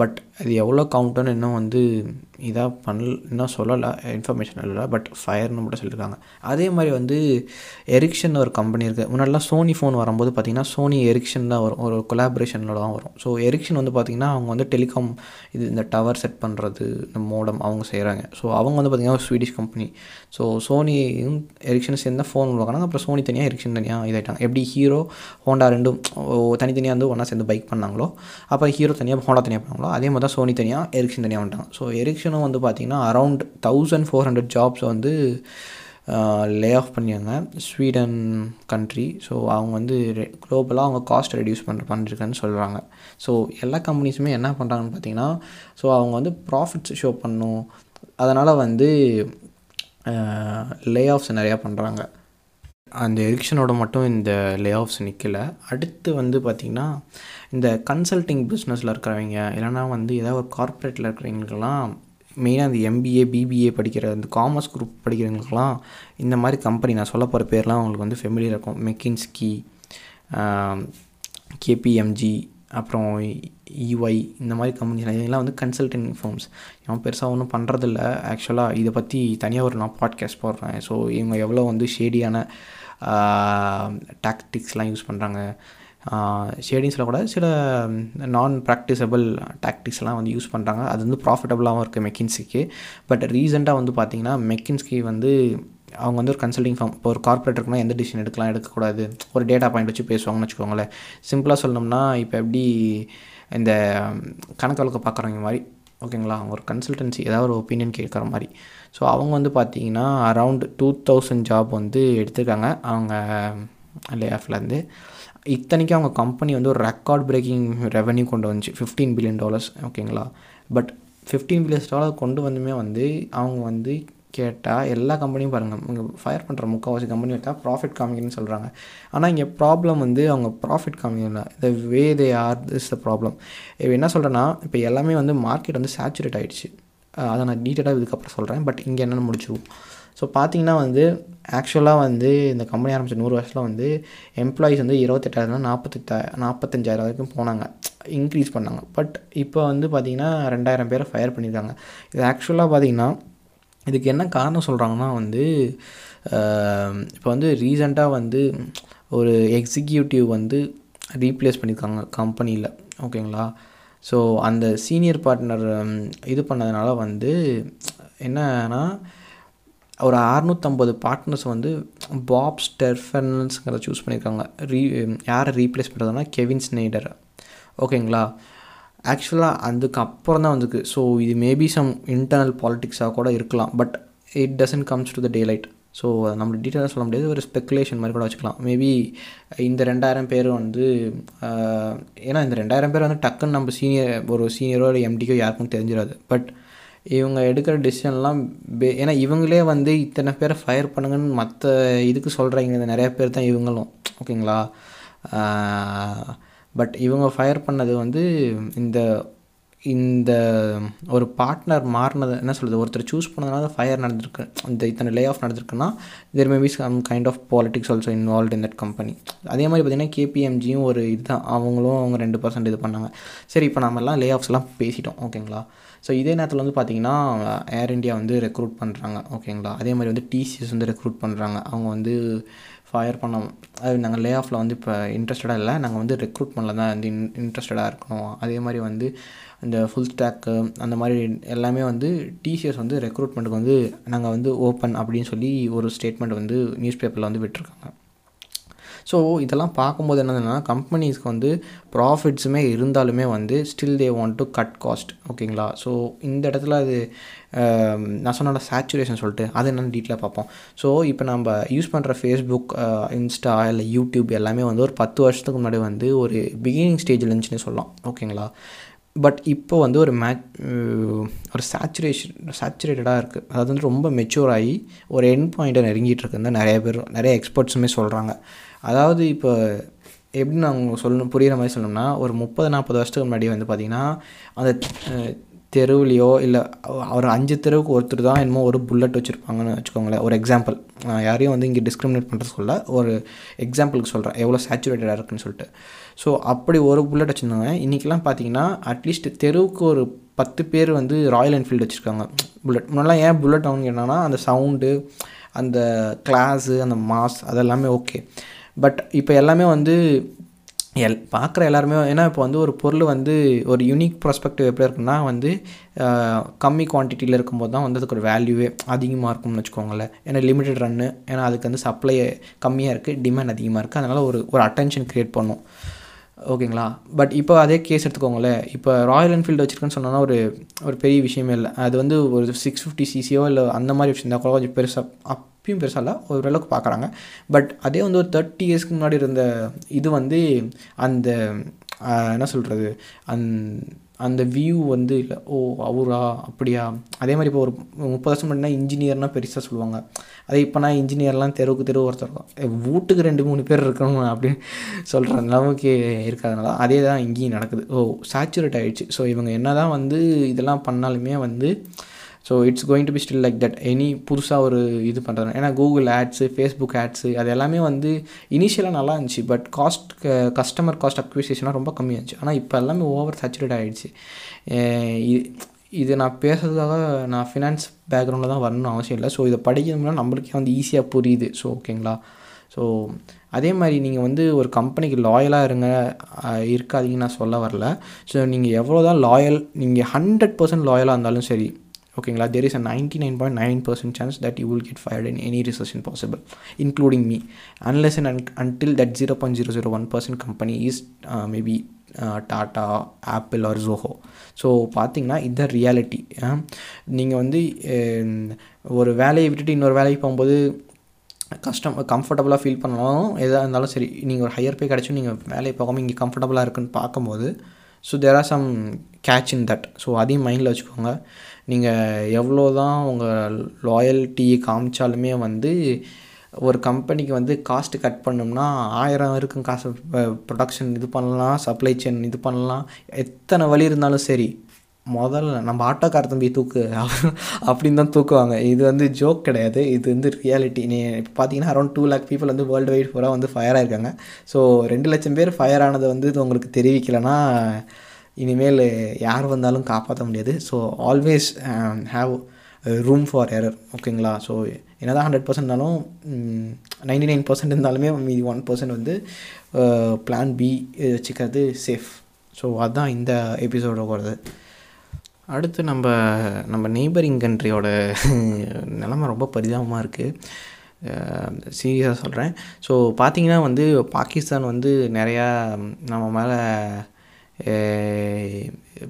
பட் அது எவ்வளோ கவுண்ட்டுன்னு இன்னும் வந்து இதாக பண்ணல, இன்னும் சொல்லலை, இன்ஃபர்மேஷன் இல்லை. பட் ஃபயர்னு மட்டும் சொல்லியிருக்காங்க. அதே மாதிரி வந்து எரிக்சன் ஒரு கம்பெனி இருக்குது. முன்னாடிலாம் சோனி ஃபோன் வரும்போது பார்த்திங்கன்னா சோனி எரிக்சன் தான் வரும், ஒரு கொலாபரேஷனில் தான் வரும். ஸோ எரிக்சன் வந்து பார்த்திங்கன்னா அவங்க வந்து டெலிகாம் இது இந்த டவர் செட் பண்ணுறது, இந்த மோடம் அவங்க செய்கிறாங்க. ஸோ அவங்க வந்து பார்த்திங்கன்னா ஒரு ஸ்வீடிஷ் கம்பெனி. ஸோ சோனியும் எரிக்சன் சேர்ந்து தான் ஃபோன் உருவாக்குனாங்க. அப்புறம் சோனி தனியாக எரிக்சன் தனியாக இதாகிட்டாங்க. எப்படி ஹீரோ ஹோண்டா ரெண்டும் தனித்தனியாக வந்து ஒன்றா சேர்ந்து பைக் பண்ணாங்களோ, அப்புறம் ஹீரோ தனியாக ஹோண்டா தனியாக பண்ணாங்களோ, அதே மாதிரி தான் சோனி தனியாக எரிக்சன் தனியாக வந்துட்டாங்க. ஸோ எரிக்சனும் வந்து பார்த்திங்கன்னா around thousand four hundred jobs வந்து லே ஆஃப் பண்ணியாங்க ஸ்வீடன் கண்ட்ரி. ஸோ அவங்க வந்து குளோபலாக அவங்க காஸ்ட் ரெடியூஸ் பண்ணுற பண்ணிருக்கேன்னு சொல்கிறாங்க. ஸோ எல்லா கம்பெனிஸுமே என்ன பண்ணுறாங்கன்னு பார்த்திங்கன்னா, ஸோ அவங்க வந்து ப்ராஃபிட்ஸ் ஷோ பண்ணணும், அதனால் வந்து லே ஆஃப்ஸ் நிறையா பண்ணுறாங்க. அந்த எரிக்சனோட மட்டும் இந்த லே ஆஃப்ஸ் நிற்கலை. அடுத்து வந்து பார்த்திங்கன்னா இந்த கன்சல்டிங் பிஸ்னஸில் இருக்கிறவங்க, இல்லைனா வந்து ஏதாவது ஒரு கார்ப்பரேட்டில் இருக்கிறவங்களுக்கெல்லாம், மெயினாக இந்த எம்பிஏ பிபிஏ படிக்கிற இந்த காமர்ஸ் குரூப் படிக்கிறவங்களுக்கெல்லாம் இந்த மாதிரி கம்பெனி நான் சொல்ல போகிற பேர்லாம் அவங்களுக்கு வந்து ஃபெமிலியாக இருக்கும். மெக்கின்ஸ்கி, கேபிஎம்ஜி, அப்புறம் இஒய், இந்த மாதிரி கம்பெனிஸ்லாம், இதெல்லாம் வந்து கன்சல்டிங் ஃபார்ம்ஸ். இவன் பெருசாக ஒன்றும் பண்ணுறதில்ல. ஆக்சுவலாக இதை பற்றி தனியாக ஒரு நான் பாட்காஸ்ட் போடுறேன். ஸோ இவங்க எவ்வளோ வந்து ஷேடியான டாக்டிக்ஸ்லாம் யூஸ் பண்ணுறாங்க, ஷேடிங்ஸில் கூட சில நான் ப்ராக்டிசபிள் டாக்டிக்ஸ்லாம் வந்து யூஸ் பண்ணுறாங்க. அது வந்து ப்ராஃபிட்டபுளாகவும் இருக்குது மெக்கின்சிக்கு. பட் ரீசெண்டாக வந்து பார்த்திங்கன்னா மெக்கின்சி வந்து அவங்க வந்து ஒரு கன்சல்டிங் ஃபார்ம், இப்போ ஒரு கார்பரேட் இருக்குன்னா எந்த டிசிஷன் எடுக்கலாம் எடுக்கக்கூடாது ஒரு டேட்டா பாயிண்ட் வச்சு பேசுவாங்கன்னு வச்சுக்கோங்களேன். சிம்பிளாக சொல்லணும்னா இப்போ எப்படி இந்த கணக்கு வழக்கு பார்க்குறவங்க மாதிரி ஓகேங்களா, ஒரு கன்சல்டன்சி ஏதாவது ஒரு ஒப்பீனியன் கேட்குற மாதிரி. ஸோ அவங்க வந்து பார்த்திங்கன்னா அரவுண்ட் டூ தௌசண்ட் ஜாப் வந்து எடுத்துருக்காங்க அவங்க லே ஆஃப்லேருந்து. இத்தனைக்கும் அவங்க கம்பெனி வந்து ஒரு ரெக்கார்ட் பிரேக்கிங் ரெவன்யூ கொண்டு வந்துச்சு ஃபிஃப்டீன் பில்லியன் டாலர்ஸ். ஓகேங்களா, பட் ஃபிஃப்டீன் பில்லியன் டாலர் கொண்டு வந்துமே வந்து அவங்க வந்து கேட்டால் எல்லா கம்பெனியும் பாருங்கள் இங்கே ஃபயர் பண்ணுற முக்கால்வாசி கம்பெனி கேட்டால் ப்ராஃபிட் காமிங்கன்னு சொல்கிறாங்க. ஆனால் இங்கே ப்ராப்ளம் வந்து அவங்க ப்ராஃபிட் காமிக்கல, the way they are is the problem. இப்போ என்ன சொல்கிறேன்னா, இப்போ எல்லாமே வந்து மார்க்கெட் வந்து சேச்சுரேட் ஆகிடுச்சு, அதை நான் டீட்டெயிலாக இதுக்கப்புறம் சொல்கிறேன். பட் இங்கே என்னென்னு முடிச்சுவோம். ஸோ பார்த்திங்கன்னா வந்து ஆக்சுவலாக வந்து இந்த கம்பெனி ஆரம்பித்த நூறு வருஷத்தில் வந்து எம்ப்ளாயீஸ் வந்து இருபத்தெட்டாயிரம்னா நாற்பத்தெட்டா நாற்பத்தஞ்சாயிரம் வரைக்கும் போனாங்க, இன்க்ரீஸ் பண்ணாங்க. பட் இப்போ வந்து பார்த்திங்கன்னா ரெண்டாயிரம் பேரை ஃபயர் பண்ணியிருக்காங்க. இது ஆக்சுவலாக பார்த்திங்கன்னா இதுக்கு என்ன காரணம் சொல்கிறாங்கன்னா வந்து இப்போ வந்து ரீசெண்டாக வந்து ஒரு எக்ஸிக்யூட்டிவ் வந்து ரீப்ளேஸ் பண்ணியிருக்காங்க கம்பெனியில். ஓகேங்களா, ஸோ அந்த சீனியர் பார்ட்னர் இது பண்ணதுனால வந்து என்னன்னா ஒரு அறுநூற்றம்பது பார்ட்னர்ஸ் வந்து பாப் ஸ்டெர்ஃபன்ஸுங்கிற சூஸ் பண்ணியிருக்காங்க. ரீ யாரை ரீப்ளேஸ் பண்ணுறதுனா கெவின் ஸ்னைடர். ஓகேங்களா, ஆக்சுவலாக அதுக்கப்புறம் தான் வந்துருக்கு. ஸோ இது மேபி சம் இன்டர்னல் பாலிட்டிக்ஸாக கூட இருக்கலாம், but it doesn't comes to the day light. So நம்ம டீட்டெயிலாக சொல்ல முடியாது, ஒரு ஸ்பெக்குலேஷன் மாதிரி கூட வச்சுக்கலாம். மேபி இந்த ரெண்டாயிரம் பேர் வந்து ஏன்னா இந்த ரெண்டாயிரம் பேர் வந்து டக்குன்னு நம்ம சீனியர் ஒரு சீனியரோ இல்லை எம்டிக்கோ யாருக்கும் தெரிஞ்சிடாது. பட் இவங்க எடுக்கிற டிசிஷன்லாம் பே ஏன்னா இவங்களே வந்து இத்தனை பேரை ஃபயர் பண்ணுங்கன்னு மற்ற இதுக்கு சொல்கிறாங்க நிறையா பேர் தான் இவங்களும். ஓகேங்களா, பட் இவங்க ஃபயர் பண்ணது வந்து இந்த இந்த ஒரு பார்ட்னர் மாறினது என்ன சொல்கிறது, ஒருத்தர் சூஸ் பண்ணதுனால ஃபயர் நடந்திருக்கு, இந்த இத்தனை லே ஆஃப் நடந்திருக்குன்னா there may be some kind of politics also involve in that company. அதே மாதிரி பார்த்திங்கன்னா கேபிஎம்ஜியும் ஒரு இதுதான், அவங்களும் அவங்க ரெண்டு பர்சன்ட் இது பண்ணாங்க. சரி, இப்போ நம்மெல்லாம் லே ஆஃப்ஸ்லாம் பேசிட்டோம். ஓகேங்களா, ஸோ இதே நேரத்தில் வந்து பார்த்திங்கன்னா ஏர் இண்டியா வந்து ரெக்ரூட் பண்ணுறாங்க. ஓகேங்களா, அதே மாதிரி வந்து டிசிஎஸ் வந்து ரெக்ரூட் பண்ணுறாங்க. அவங்க வந்து ஃபயர் பண்ணோம், அது நாங்கள் லே ஆஃபில் வந்து இப்போ இன்ட்ரெஸ்டடாக இல்லை, நாங்கள் வந்து ரெக்ரூட் பண்ணல தான் வந்து இன் இன்ட்ரெஸ்டடாக இருக்கணும். அதே மாதிரி வந்து இந்த ஃபுல் ஸ்டாக்கு அந்த மாதிரி எல்லாமே வந்து டிசிஎஸ் வந்து ரெக்ரூட்மெண்ட்டுக்கு வந்து நாங்கள் வந்து ஓப்பன் அப்படின்னு சொல்லி ஒரு ஸ்டேட்மெண்ட் வந்து நியூஸ் பேப்பரில் வந்து விட்டுருக்காங்க. ஸோ இதெல்லாம் பார்க்கும்போது என்னதுன்னா கம்பெனிஸ்க்கு வந்து ப்ராஃபிட்ஸுமே இருந்தாலுமே வந்து still they want to cut cost. ஓகேங்களா, ஸோ இந்த இடத்துல அது நான் சொன்ன சேச்சுரேஷன் சொல்லிட்டு அது என்னென்னு டீட்டெயிலாக பார்ப்போம். ஸோ இப்போ நம்ம யூஸ் பண்ணுற ஃபேஸ்புக், இன்ஸ்டா இல்லை யூடியூப் எல்லாமே வந்து ஒரு பத்து வருஷத்துக்கு முன்னாடி வந்து ஒரு பிகினிங் ஸ்டேஜில் இருந்துச்சுன்னு சொல்லலாம். ஓகேங்களா, பட் இப்போ வந்து ஒரு மே ஒரு சேச்சுரேஷன் சேச்சுரேட்டடாக இருக்குது, அதாவது வந்து ரொம்ப மெச்சூர் ஆகி ஒரு என் பாயிண்ட்டை நெருங்கிட்டு இருக்குன்னு நிறைய பேர் நிறைய எக்ஸ்பர்ட்ஸுமே சொல்கிறாங்க. அதாவது இப்போ எப்படின்னு அவங்க சொல்லணும் புரிகிற மாதிரி சொல்லணும்னா, ஒரு முப்பது நாற்பது வருஷத்துக்கு முன்னாடி வந்து பார்த்திங்கன்னா அந்த தெருவிலையோ இல்லை ஒரு அஞ்சு தெருவுக்கு ஒருத்தர் தான் என்னமோ ஒரு புல்லட் வச்சுருப்பாங்கன்னு வச்சுக்கோங்களேன். ஒரு எக்ஸாம்பிள், நான் யாரையும் வந்து இங்கே டிஸ்கிரிமினேட் பண்ணுறது சொல்ல, ஒரு எக்ஸாம்பிளுக்கு சொல்கிறேன் எவ்வளோ சேச்சுரேட்டடாக இருக்குதுன்னு சொல்லிட்டு. ஸோ அப்படி ஒரு புல்லட் வச்சுருந்தாங்க. இன்றைக்கெலாம் பார்த்திங்கன்னா அட்லீஸ்ட் தெருவுக்கு ஒரு பத்து பேர் வந்து ராயல் என்ஃபீல்டு வச்சுருக்காங்க புல்லட். முன்னாடிலாம் ஏன் புல்லட் ஆகுன்னு கேட்டோன்னா அந்த சவுண்டு, அந்த கிளாஸு, அந்த மாஸ், அதெல்லாமே ஓகே. பட் இப்போ எல்லாமே வந்து எல் பார்க்குற எல்லாருமே ஏன்னா இப்போ வந்து ஒரு பொருள் வந்து ஒரு யூனிக் ப்ராஸ்பெக்டிவ் எப்படி இருக்குன்னா வந்து கம்மி குவான்டிட்டியில் இருக்கும்போது தான் வந்து அதுக்கு ஒரு வேல்யூவே அதிகமாக இருக்கும்னு வச்சுக்கோங்களேன். ஏன்னா லிமிட்டட் ரன்னு, ஏன்னா அதுக்கு வந்து சப்ளை கம்மியாக இருக்குது, டிமாண்ட் அதிகமாக இருக்குது, அதனால் ஒரு ஒரு அட்டென்ஷன் க்ரியேட் பண்ணும். ஓகேங்களா, பட் இப்போ அதே கேஸ் எடுத்துக்கோங்களேன். இப்போ ராயல் என்ஃபீல்டு வச்சுருக்குன்னு சொன்னோன்னா ஒரு ஒரு பெரிய விஷயமே இல்லை. அது வந்து ஒரு சிக்ஸ் ஃபிஃப்டி சிசியோ இல்லை அந்த மாதிரி வச்சுருந்தா கூட கொஞ்சம் பெருசாக அப்பயும் பெருசாக இல்லை ஒரு அளவுக்கு பார்க்குறாங்க. பட் அதே வந்து ஒரு தேர்ட்டி இயர்ஸ்க்கு முன்னாடி இருந்த இது வந்து அந்த என்ன சொல்கிறது அந் அந்த வியூ வந்து இல்லை, ஓ அவரா அப்படியா. அதே மாதிரி இப்போ ஒரு முப்பது வருஷம் முன்னாடினா இன்ஜினியர்னால் பெருசாக சொல்லுவாங்க. அதே இப்போனா இன்ஜினியர்லாம் தெருவுக்கு தெருவு ஒருத்தருக்கும் வீட்டுக்கு ரெண்டு மூணு பேர் இருக்கணும் அப்படின்னு சொல்கிற அளவுக்கு இருக்கிறதுனால அதே தான் இங்கேயும் நடக்குது. ஓ சேச்சுரேட் ஆகிடுச்சு. ஸோ இவங்க என்ன தான் வந்து இதெல்லாம் பண்ணாலுமே வந்து so it's going to be still like that. Any புதுசாக ஒரு இது பண்ணுறாங்க ஏன்னா கூகுள் ஆட்ஸு, ஃபேஸ்புக் ஆட்ஸு அது எல்லாமே வந்து இனிஷியலாக நல்லா இருந்துச்சு. பட் காஸ்ட் கஸ்டமர் காஸ்ட் அக்விசிஷனாக ரொம்ப கம்மியாக இருந்துச்சு. ஆனால் இப்போ எல்லாமே ஓவர் சேச்சுரேட் ஆகிடுச்சு. இது நான் பேசுறதுக்காக நான் ஃபினான்ஸ் பேக்ரவுண்டில் தான் வரணும்னு அவசியம் இல்லை. ஸோ இதை படிக்கணும்னா நம்மளுக்கே வந்து ஈஸியாக புரியுது. ஸோ ஓகேங்களா, ஸோ அதே மாதிரி நீங்கள் வந்து ஒரு கம்பெனிக்கு லாயலாக இருங்க இருக்காதீங்கன்னு நான் சொல்ல வரல. ஸோ நீங்கள் எவ்வளோ தான் லாயல் நீங்கள் ஹண்ட்ரட் பர்சன்ட் லாயலாக இருந்தாலும் சரி ஓகேங்களா, there is a ninety-nine point nine percent chance that you will get fired in any recession possible, including me, unless and un- until that zero point zero zero one percent company is uh, maybe uh, Tata, Apple or Zoho. So பார்த்தீங்கன்னா இதுதான் reality. நீங்கள் வந்து ஒரு வேலையை விட்டுட்டு இன்னொரு வேலைக்கு போகும்போது கஷ்டம் கம்ஃபர்டபுளாக ஃபீல் பண்ணாலும் எதாக இருந்தாலும் சரி, நீங்கள் ஒரு ஹையர் பே கிடச்சும் நீங்கள் வேலையை பார்க்காம இங்கே கம்ஃபர்டபுளாக இருக்குன்னு பார்க்கும்போது so there are some catch in that. So அதையும் மைண்டில் வச்சுக்கோங்க. நீங்கள் எவ்வளோ தான் உங்கள் லாயல்ட்டியை காமிச்சாலுமே வந்து ஒரு கம்பெனிக்கு வந்து காஸ்ட்டு கட் பண்ணோம்னா ஆயிரம் இருக்கும் காசு, ப்ரொடக்ஷன் இது பண்ணலாம், சப்ளை செயின் இது பண்ணலாம், எத்தனை வழி இருந்தாலும் சரி முதல்ல நம்ம ஆட்டோக்கார தம்பி தூக்கு அப்படின்னு தான் தூக்குவாங்க. இது வந்து ஜோக் கிடையாது, இது வந்து ரியாலிட்டி. நீ இப்போ பார்த்தீங்கன்னா அரௌண்ட் டூ லேக் பீப்புள் வந்து வேர்ல்டு வைட் ஃபோராக வந்து ஃபயர் ஆகிருக்காங்க. ஸோ ரெண்டு லட்சம் பேர் ஃபயர் ஆனதை வந்து இது உங்களுக்கு தெரிவிக்கலைன்னா இனிமேல் யார் வந்தாலும் காப்பாற்ற முடியாது. So always have room for error ஓகேங்களா. ஸோ என்ன தான் ஹண்ட்ரட் பர்சன்ட் இருந்தாலும் நைன்டி நைன் பர்சன்ட் இருந்தாலுமே மீதி ஒன் பர்சன்ட் வந்து பிளான் பி வச்சுக்கிறது சேஃப். ஸோ அதுதான் இந்த எபிசோட வருது. அடுத்து நம்ம நம்ம நெய்பரிங் கண்ட்ரியோட நிலமை ரொம்ப பரிதாபமாக இருக்குது, சீரியஸாக சொல்கிறேன். ஸோ பார்த்திங்கன்னா வந்து பாகிஸ்தான் வந்து நிறையா நம்ம மேலே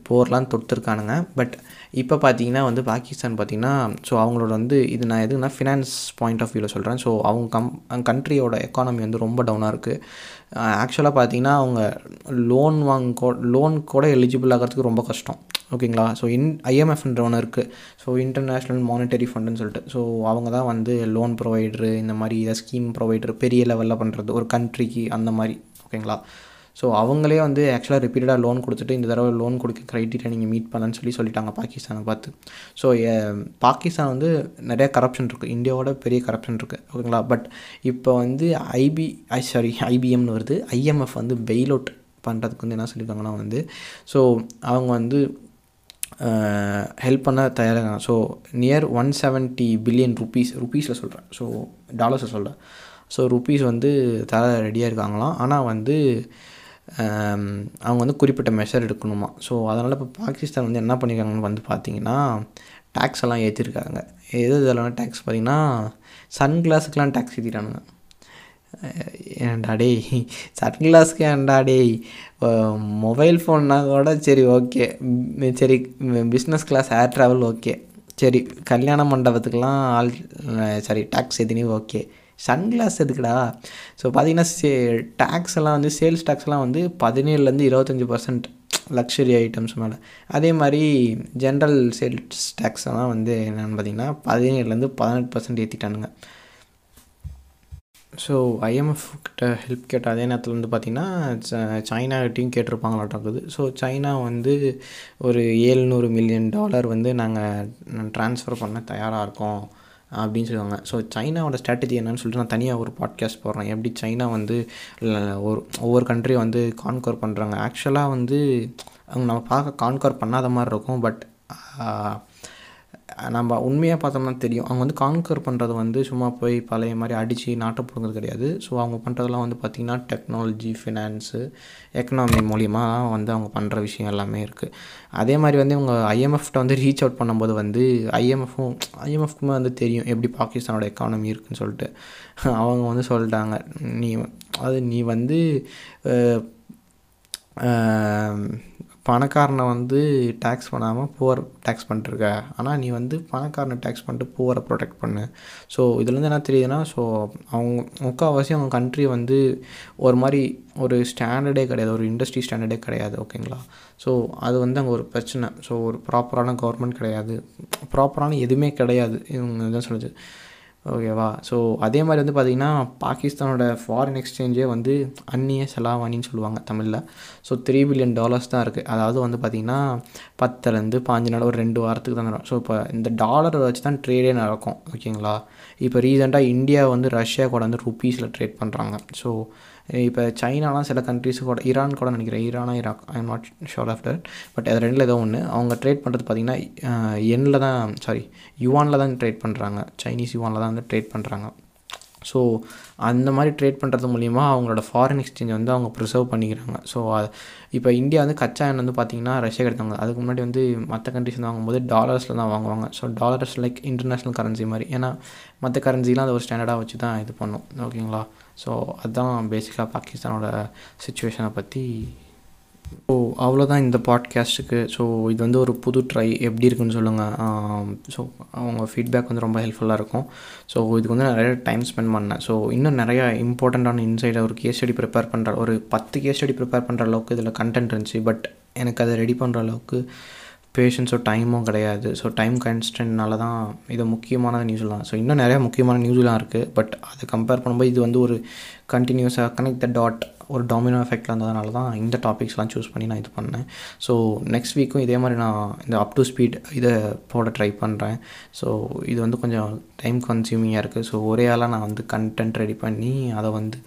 போர்லாம் தொடுத்துருக்கானுங்க. பட் இப்போ பார்த்திங்கன்னா வந்து பாகிஸ்தான் பார்த்திங்கன்னா ஸோ அவங்களோட வந்து இது நான் எதுக்குன்னா ஃபினான்ஸ் பாயிண்ட் ஆஃப் வியூவில் சொல்கிறேன். ஸோ அவங்க கம் கண்ட்ரியோட எக்கானமி வந்து ரொம்ப டவுனாக இருக்குது. ஆக்சுவலாக பார்த்திங்கன்னா அவங்க லோன் வாங்க லோன் கூட எலிஜிபிள் ஆகிறதுக்கு ரொம்ப கஷ்டம் ஓகேங்களா. ஸோ இன் ஐஎம்எஃப்ன்ற ஒன்று இருக்குது, ஸோ இன்டர்நேஷ்னல் மானிட்டரி ஃபண்டுன்னு சொல்லிட்டு. ஸோ அவங்க தான் வந்து லோன் ப்ரொவைடரு, இந்த மாதிரி ஏதாவது ஸ்கீம் ப்ரொவைடரு பெரிய லெவலில் பண்ணுறது ஒரு கண்ட்ரிக்கு அந்த மாதிரி ஓகேங்களா. ஸோ அவங்களே வந்து ஆக்சுவலாக ரிப்பீட்டடாக லோன் கொடுத்துட்டு இந்த தடவை லோன் கொடுக்க க்ரைட்டீரியா நீங்கள் மீட் பண்ணலன்னு சொல்லி சொல்லிட்டாங்க பாகிஸ்தானை பார்த்து. ஸோ பாகிஸ்தான் வந்து நிறையா கரப்ஷன் இருக்குது, இந்தியாவோட பெரிய கரப்ஷன் இருக்குது ஓகேங்களா. பட் இப்போ வந்து ஐபி ஐ சாரி ஐபிஎம்னு வருது, ஐஎம்எஃப் வந்து பெயில் அவுட் பண்ணுறதுக்கு வந்து என்ன சொல்லியிருக்காங்கன்னா வந்து ஸோ அவங்க வந்து ஹெல்ப் பண்ண தயாராக. So near one seventy billion rupees ருபீஸில் சொல்கிறேன், ஸோ டாலர்ஸில் சொல்கிறேன். ஸோ ருபீஸ் வந்து தர ரெடியாக இருக்காங்களாம். ஆனால் வந்து அவங்க வந்து குறிப்பிட்ட மெஷர் எடுக்கணுமா. ஸோ அதனால் இப்போ பாகிஸ்தான் வந்து என்ன பண்ணியிருக்காங்கன்னு வந்து பார்த்திங்கன்னா டேக்ஸ் எல்லாம் ஏற்றிருக்காங்க. எது இதெல்லாம் டேக்ஸ் பார்த்திங்கன்னா சன்கிளாஸுக்கெலாம் டேக்ஸ் ஏற்றிட்டானுங்க. ஏன்டா டே சன்கிளாஸ்க்கு ஏன்டா டே, மொபைல் ஃபோன்னா கூட சரி ஓகே, சரி business class air travel okay, சரி கல்யாண மண்டபத்துக்கெலாம் ஆல் சாரி டேக்ஸ் எதுனே ஓகே, சன்கிளாஸ் எதுக்குடா. ஸோ பார்த்திங்கன்னா சே டேக்ஸ் எல்லாம் வந்து சேல்ஸ் டேக்ஸ்லாம் வந்து பதினேழுலேருந்து இருபத்தஞ்சி பர்சன்ட் லக்ஸரி ஐட்டம்ஸ் மேலே. அதே மாதிரி ஜென்ரல் சேல்ஸ் டேக்ஸ்லாம் வந்து என்னென்னு பார்த்திங்கன்னா பதினேழுலேருந்து பதினெட்டு பர்சன்ட் ஏற்றிட்டானுங்க. ஸோ ஐஎம்எஃப் கிட்ட ஹெல்ப் கேட்ட அதே நேரத்தில் வந்து பார்த்திங்கன்னா சைனா கிட்டையும் கேட்டிருப்பாங்களாட்டாக்குது. ஸோ சைனா வந்து ஒரு ஏழ்நூறு மில்லியன் டாலர் வந்து நாங்கள் ட்ரான்ஸ்ஃபர் பண்ண தயாராக இருக்கோம் அப்படின்னு சொல்லுவாங்க. ஸோ சைனாவோட ஸ்ட்ராட்டஜி என்னன்னு சொல்லிட்டு நான் தனியாக ஒரு பாட்காஸ்ட் போடுறேன், எப்படி சைனா வந்து ஒரு ஒவ்வொரு கண்ட்ரியை வந்து கான்கவர் பண்ணுறாங்க. ஆக்சுவலாக வந்து அவங்க நம்ம பார்க்க கான்கவர் பண்ணாத மாதிரி இருக்கும், பட் நம்ம உண்மையாக பார்த்தோம்னா தெரியும் அவங்க வந்து கான்கர் பண்ணுறது வந்து சும்மா போய் பழைய மாதிரி அடித்து நாட்டை பிடுங்கிறது கிடையாது. ஸோ அவங்க பண்ணுறதுலாம் வந்து பார்த்திங்கன்னா டெக்னாலஜி, ஃபினான்ஸு, எக்கனாமி மூலிமா வந்து அவங்க பண்ணுற விஷயம் எல்லாமே இருக்குது. அதே மாதிரி வந்து அவங்க ஐஎம்எஃப்ட்ட வந்து ரீச் அவுட் பண்ணும்போது வந்து ஐஎம்எஃப்பும் ஐஎம்எஃப்க்குமே வந்து தெரியும் எப்படி பாகிஸ்தானோட எக்கானமி இருக்குதுன்னு சொல்லிட்டு. அவங்க வந்து சொல்லிட்டாங்க நீ அது நீ வந்து பணக்காரனை வந்து டேக்ஸ் பண்ணாமல் புவர் டேக்ஸ் பண்ணிட்டுருக்க, ஆனால் நீ வந்து பணக்காரனை டேக்ஸ் பண்ணிட்டு புவரை ப்ரொடெக்ட் பண்ணு. ஸோ இதுலேருந்து என்ன தெரியுதுன்னா ஸோ அவங்க முக்கால்வாசி அவங்க கண்ட்ரி வந்து ஒரு மாதிரி ஒரு ஸ்டாண்டர்டே கிடையாது, ஒரு இண்டஸ்ட்ரி ஸ்டாண்டர்டே கிடையாது ஓகேங்களா. ஸோ அது வந்து அங்கே ஒரு பிரச்சனை. ஸோ ஒரு ப்ராப்பரான கவர்மெண்ட் கிடையாது, ப்ராப்பரான எதுவுமே கிடையாது இவங்க இதுதான் சொல்லுது ஓகேவா. ஸோ அதே மாதிரி வந்து பார்த்திங்கன்னா பாகிஸ்தானோட ஃபாரின் எக்ஸ்சேஞ்சே வந்து அன்னியே செலாவணின்னு சொல்லுவாங்க தமிழில். ஸோ த்ரீ பில்லியன் டாலர்ஸ் தான் இருக்குது. அதாவது வந்து பார்த்திங்கன்னா பத்துலேருந்து பாஞ்சு நாள் ஒரு ரெண்டு வாரத்துக்கு தான் தரும். ஸோ இப்போ இந்த டாலர் வச்சு தான் ட்ரேடே நடக்கும் ஓகேங்களா. இப்போ ரீசெண்டாக இந்தியா வந்து ரஷ்யா கூட வந்து ருப்பீஸில் ட்ரேட் பண்ணுறாங்க. ஸோ இப்போ சைனாலாம் சில கண்ட்ரிஸு கூட ஈரான் கூட நினைக்கிறேன், ஈரானா Iraq I am not sure of that, but அது ரெண்டில் ஏதோ ஒன்று அவங்க ட்ரேட் பண்ணுறது பார்த்திங்கன்னா எண்ணில் தான் சாரி யுவானில் தான் ட்ரேட் பண்ணுறாங்க, சைனீஸ் யுவானில் தான் வந்து ட்ரேட் பண்ணுறாங்க. ஸோ அந்த மாதிரி ட்ரேட் பண்ணுறது மூலிமா அவங்களோட ஃபாரின் எக்ஸ்சேஞ்ச் வந்து அவங்க ப்ரிசர்வ் பண்ணிக்கிறாங்க. ஸோ இப்போ இந்தியா வந்து கச்சா எண்ணெய் வந்து பார்த்திங்கன்னா ரஷ்யா எடுத்தாங்க. அதுக்கு முன்னாடி வந்து மற்ற கண்ட்ரிஸ் வந்து வாங்கும்போது டாலர்ஸில் தான் வாங்குவாங்க. So dollars like international currency மாதிரி, ஏன்னா மற்ற கரன்சிலாம் அது ஒரு ஸ்டாண்டர்டாக வச்சு தான் இது பண்ணும். ஓகேங்களா? ஸோ அதுதான் பேசிக்காக பாகிஸ்தானோட சுச்சுவேஷனை பற்றி. ஸோ அவ்வளோதான் இந்த பாட்காஸ்ட்டுக்கு. ஸோ இது வந்து ஒரு புது ட்ரை, எப்படி இருக்குன்னு சொல்லுங்கள். ஸோ அவங்க ஃபீட்பேக் வந்து ரொம்ப ஹெல்ப்ஃபுல்லாக இருக்கும். ஸோ இதுக்கு வந்து நிறைய டைம் ஸ்பெண்ட் பண்ணேன். ஸோ இன்னும் நிறையா இம்பார்ட்டண்ட்டான இன்சைடாக ஒரு கேஸ் ஸ்டடி ப்ரிப்பேர் பண்ணுற, ஒரு பத்து கேஸ் ஸ்டடி ப்ரிப்பேர் பண்ணுற அளவுக்கு இதில் கண்டென்ட் இருந்துச்சு. பட் எனக்கு அதை ரெடி பண்ணுற அளவுக்கு பேஷன்ஸோ டைமும் கிடையாது. ஸோ டைம் கன்ஸ்டன்ட்னால தான் இது முக்கியமான நியூஸ்லாம். ஸோ இன்னும் நிறையா முக்கியமான நியூஸ்லாம் இருக்குது. பட் அதை கம்பேர் பண்ணும்போது இது வந்து ஒரு கண்டினியூஸாக கனெக்ட் த டாட், ஒரு டொமினோ எஃபெக்டில் இருந்ததுனால தான் இந்த டாபிக்ஸ்லாம் சூஸ் பண்ணி நான் இது பண்ணேன். ஸோ நெக்ஸ்ட் வீக்கும் இதே மாதிரி நான் இந்த அப் டு ஸ்பீட் இதை போட ட்ரை பண்ணுறேன். ஸோ இது வந்து கொஞ்சம் டைம் கன்சியூமிங்காக இருக்குது. ஸோ ஒரே ஆளாக நான் வந்து கண்டென்ட் ரெடி பண்ணி அதை வந்து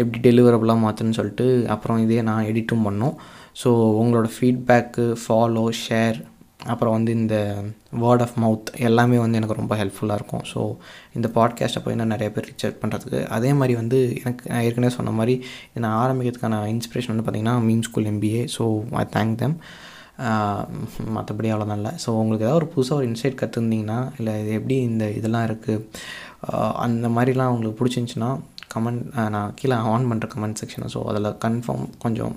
எப்படி டெலிவரபுளாக மாற்றுன்னு சொல்லிட்டு அப்புறம் இதே நான் எடிட்டும் பண்ணோம். ஸோ உங்களோட ஃபீட்பேக்கு, ஃபாலோ, ஷேர், அப்புறம் வந்து இந்த வேர்ட் ஆஃப் மவுத் எல்லாமே வந்து எனக்கு ரொம்ப ஹெல்ப்ஃபுல்லாக இருக்கும். ஸோ இந்த பாட்காஸ்ட்டை போய் நான் நிறைய பேர் ரீச் பண்ணுறதுக்கு. அதே மாதிரி வந்து எனக்கு நான் ஏற்கனவே சொன்ன மாதிரி நான் ஆரம்பிக்கிறதுக்கான இன்ஸ்பிரேஷன் வந்து பார்த்திங்கன்னா meme school MBA. So I thank them. மற்றபடி அவ்வளோதான் இல்லை. ஸோ உங்களுக்கு ஏதாவது ஒரு புதுசாக ஒரு இன்சைட் கற்றுருந்திங்கன்னா, இல்லை இது எப்படி இந்த இதெல்லாம் இருக்குது அந்த மாதிரிலாம் உங்களுக்கு பிடிச்சிருந்துச்சின்னா கமெண்ட், நான் கீழே ஆன் பண்ணுற கமெண்ட் செக்ஷனை. ஸோ அதில் கன்ஃபார்ம் கொஞ்சம்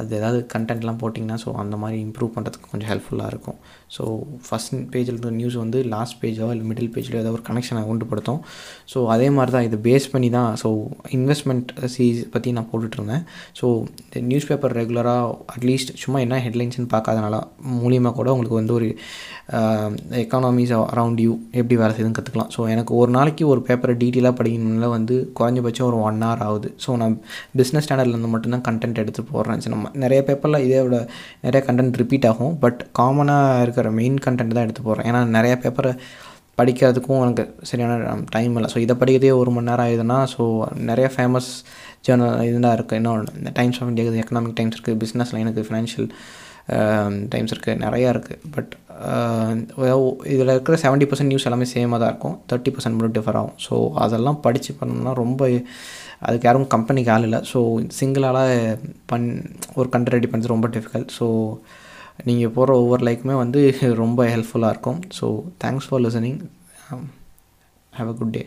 அது ஏதாவது கண்டென்ட்லாம் போட்டிங்கன்னா ஸோ அந்த மாதிரி இம்ப்ரூவ் பண்ணுறதுக்கு கொஞ்சம் ஹெல்ப்ஃபுல்லாக இருக்கும். ஸோ ஃபஸ்ட் பேஜில் இருக்கிற நியூஸ் வந்து லாஸ்ட் பேஜோ இல்லை மிடில் பேஜோ ஏதாவது ஒரு கனெக்ஷனை உண்டுபடுத்தும். ஸோ அதே மாதிரி தான் இதை பேஸ் பண்ணி தான் ஸோ இன்வெஸ்ட்மெண்ட் சீஸ் பற்றி நான் போட்டுட்ருந்தேன். ஸோ இந்த நியூஸ் பேப்பர் ரெகுலராக அட்லீஸ்ட் சும்மா என்ன ஹெட்லைன்ஸ்னு பார்க்காதனால மூலியமாக கூட உங்களுக்கு வந்து ஒரு எக்கானமிஸ் அரவுண்ட் யூ எப்படி வேலை செய்யுதுன்னு கற்றுக்கலாம். ஸோ எனக்கு ஒரு நாளைக்கு ஒரு பேப்பரை டீட்டெயிலாக படிக்கணும்னால வந்து குறைஞ்சபட்சம் ஒரு ஒன் ஹவர் ஆகுது. ஸோ நான் பிஸ்னஸ் ஸ்டாண்டர்ட்லேருந்து மட்டும்தான் கண்டென்ட் எடுத்து போடுறேன். ஸோ நம்ம நிறைய பேப்பரில் இதோட நிறைய கண்டென்ட் ரிப்பீட் ஆகும். பட் காமனாக இருக்கிற மெயின் கண்டென்ட் தான் எடுத்து போகிறேன். ஏன்னா நிறைய பேப்பரை படிக்கிறதுக்கும் எனக்கு சரியான டைம் இல்லை. ஸோ இதை படிக்கிறதே ஒரு மணி நேரம் ஆகுதுன்னா ஸோ நிறைய ஃபேமஸ் ஜேர்னல் இதுதான் இருக்குது. இன்னொன்று இந்த Times of India, Economic Times இருக்குது, பிஸ்னஸ் லைன் இருக்குது, ஃபினான்ஷியல் டைம்ஸ் இருக்குது, நிறையா இருக்குது. பட் இதில் இருக்கிற செவன்ட்டி பர்சன்ட் நியூஸ் எல்லாமே சேமாக தான் இருக்கும். தேர்ட்டி பர்சன்ட் மட்டும் டிஃபர் ஆகும். ஸோ அதெல்லாம் படித்து பண்ணணும்னா ரொம்ப அதுக்கு யாரும் கம்பெனிக்கு ஆள் இல்லை. ஸோ சிங்கிளால் பண் ஒரு கண்டென்ட் ரெடி பண்ணுறது ரொம்ப டிஃபிகல்ட். ஸோ நீங்கள் போகிற ஒவ்வொரு லைக்குமே வந்து ரொம்ப ஹெல்ப்ஃபுல்லாக இருக்கும். So thanks for listening. Have a good day.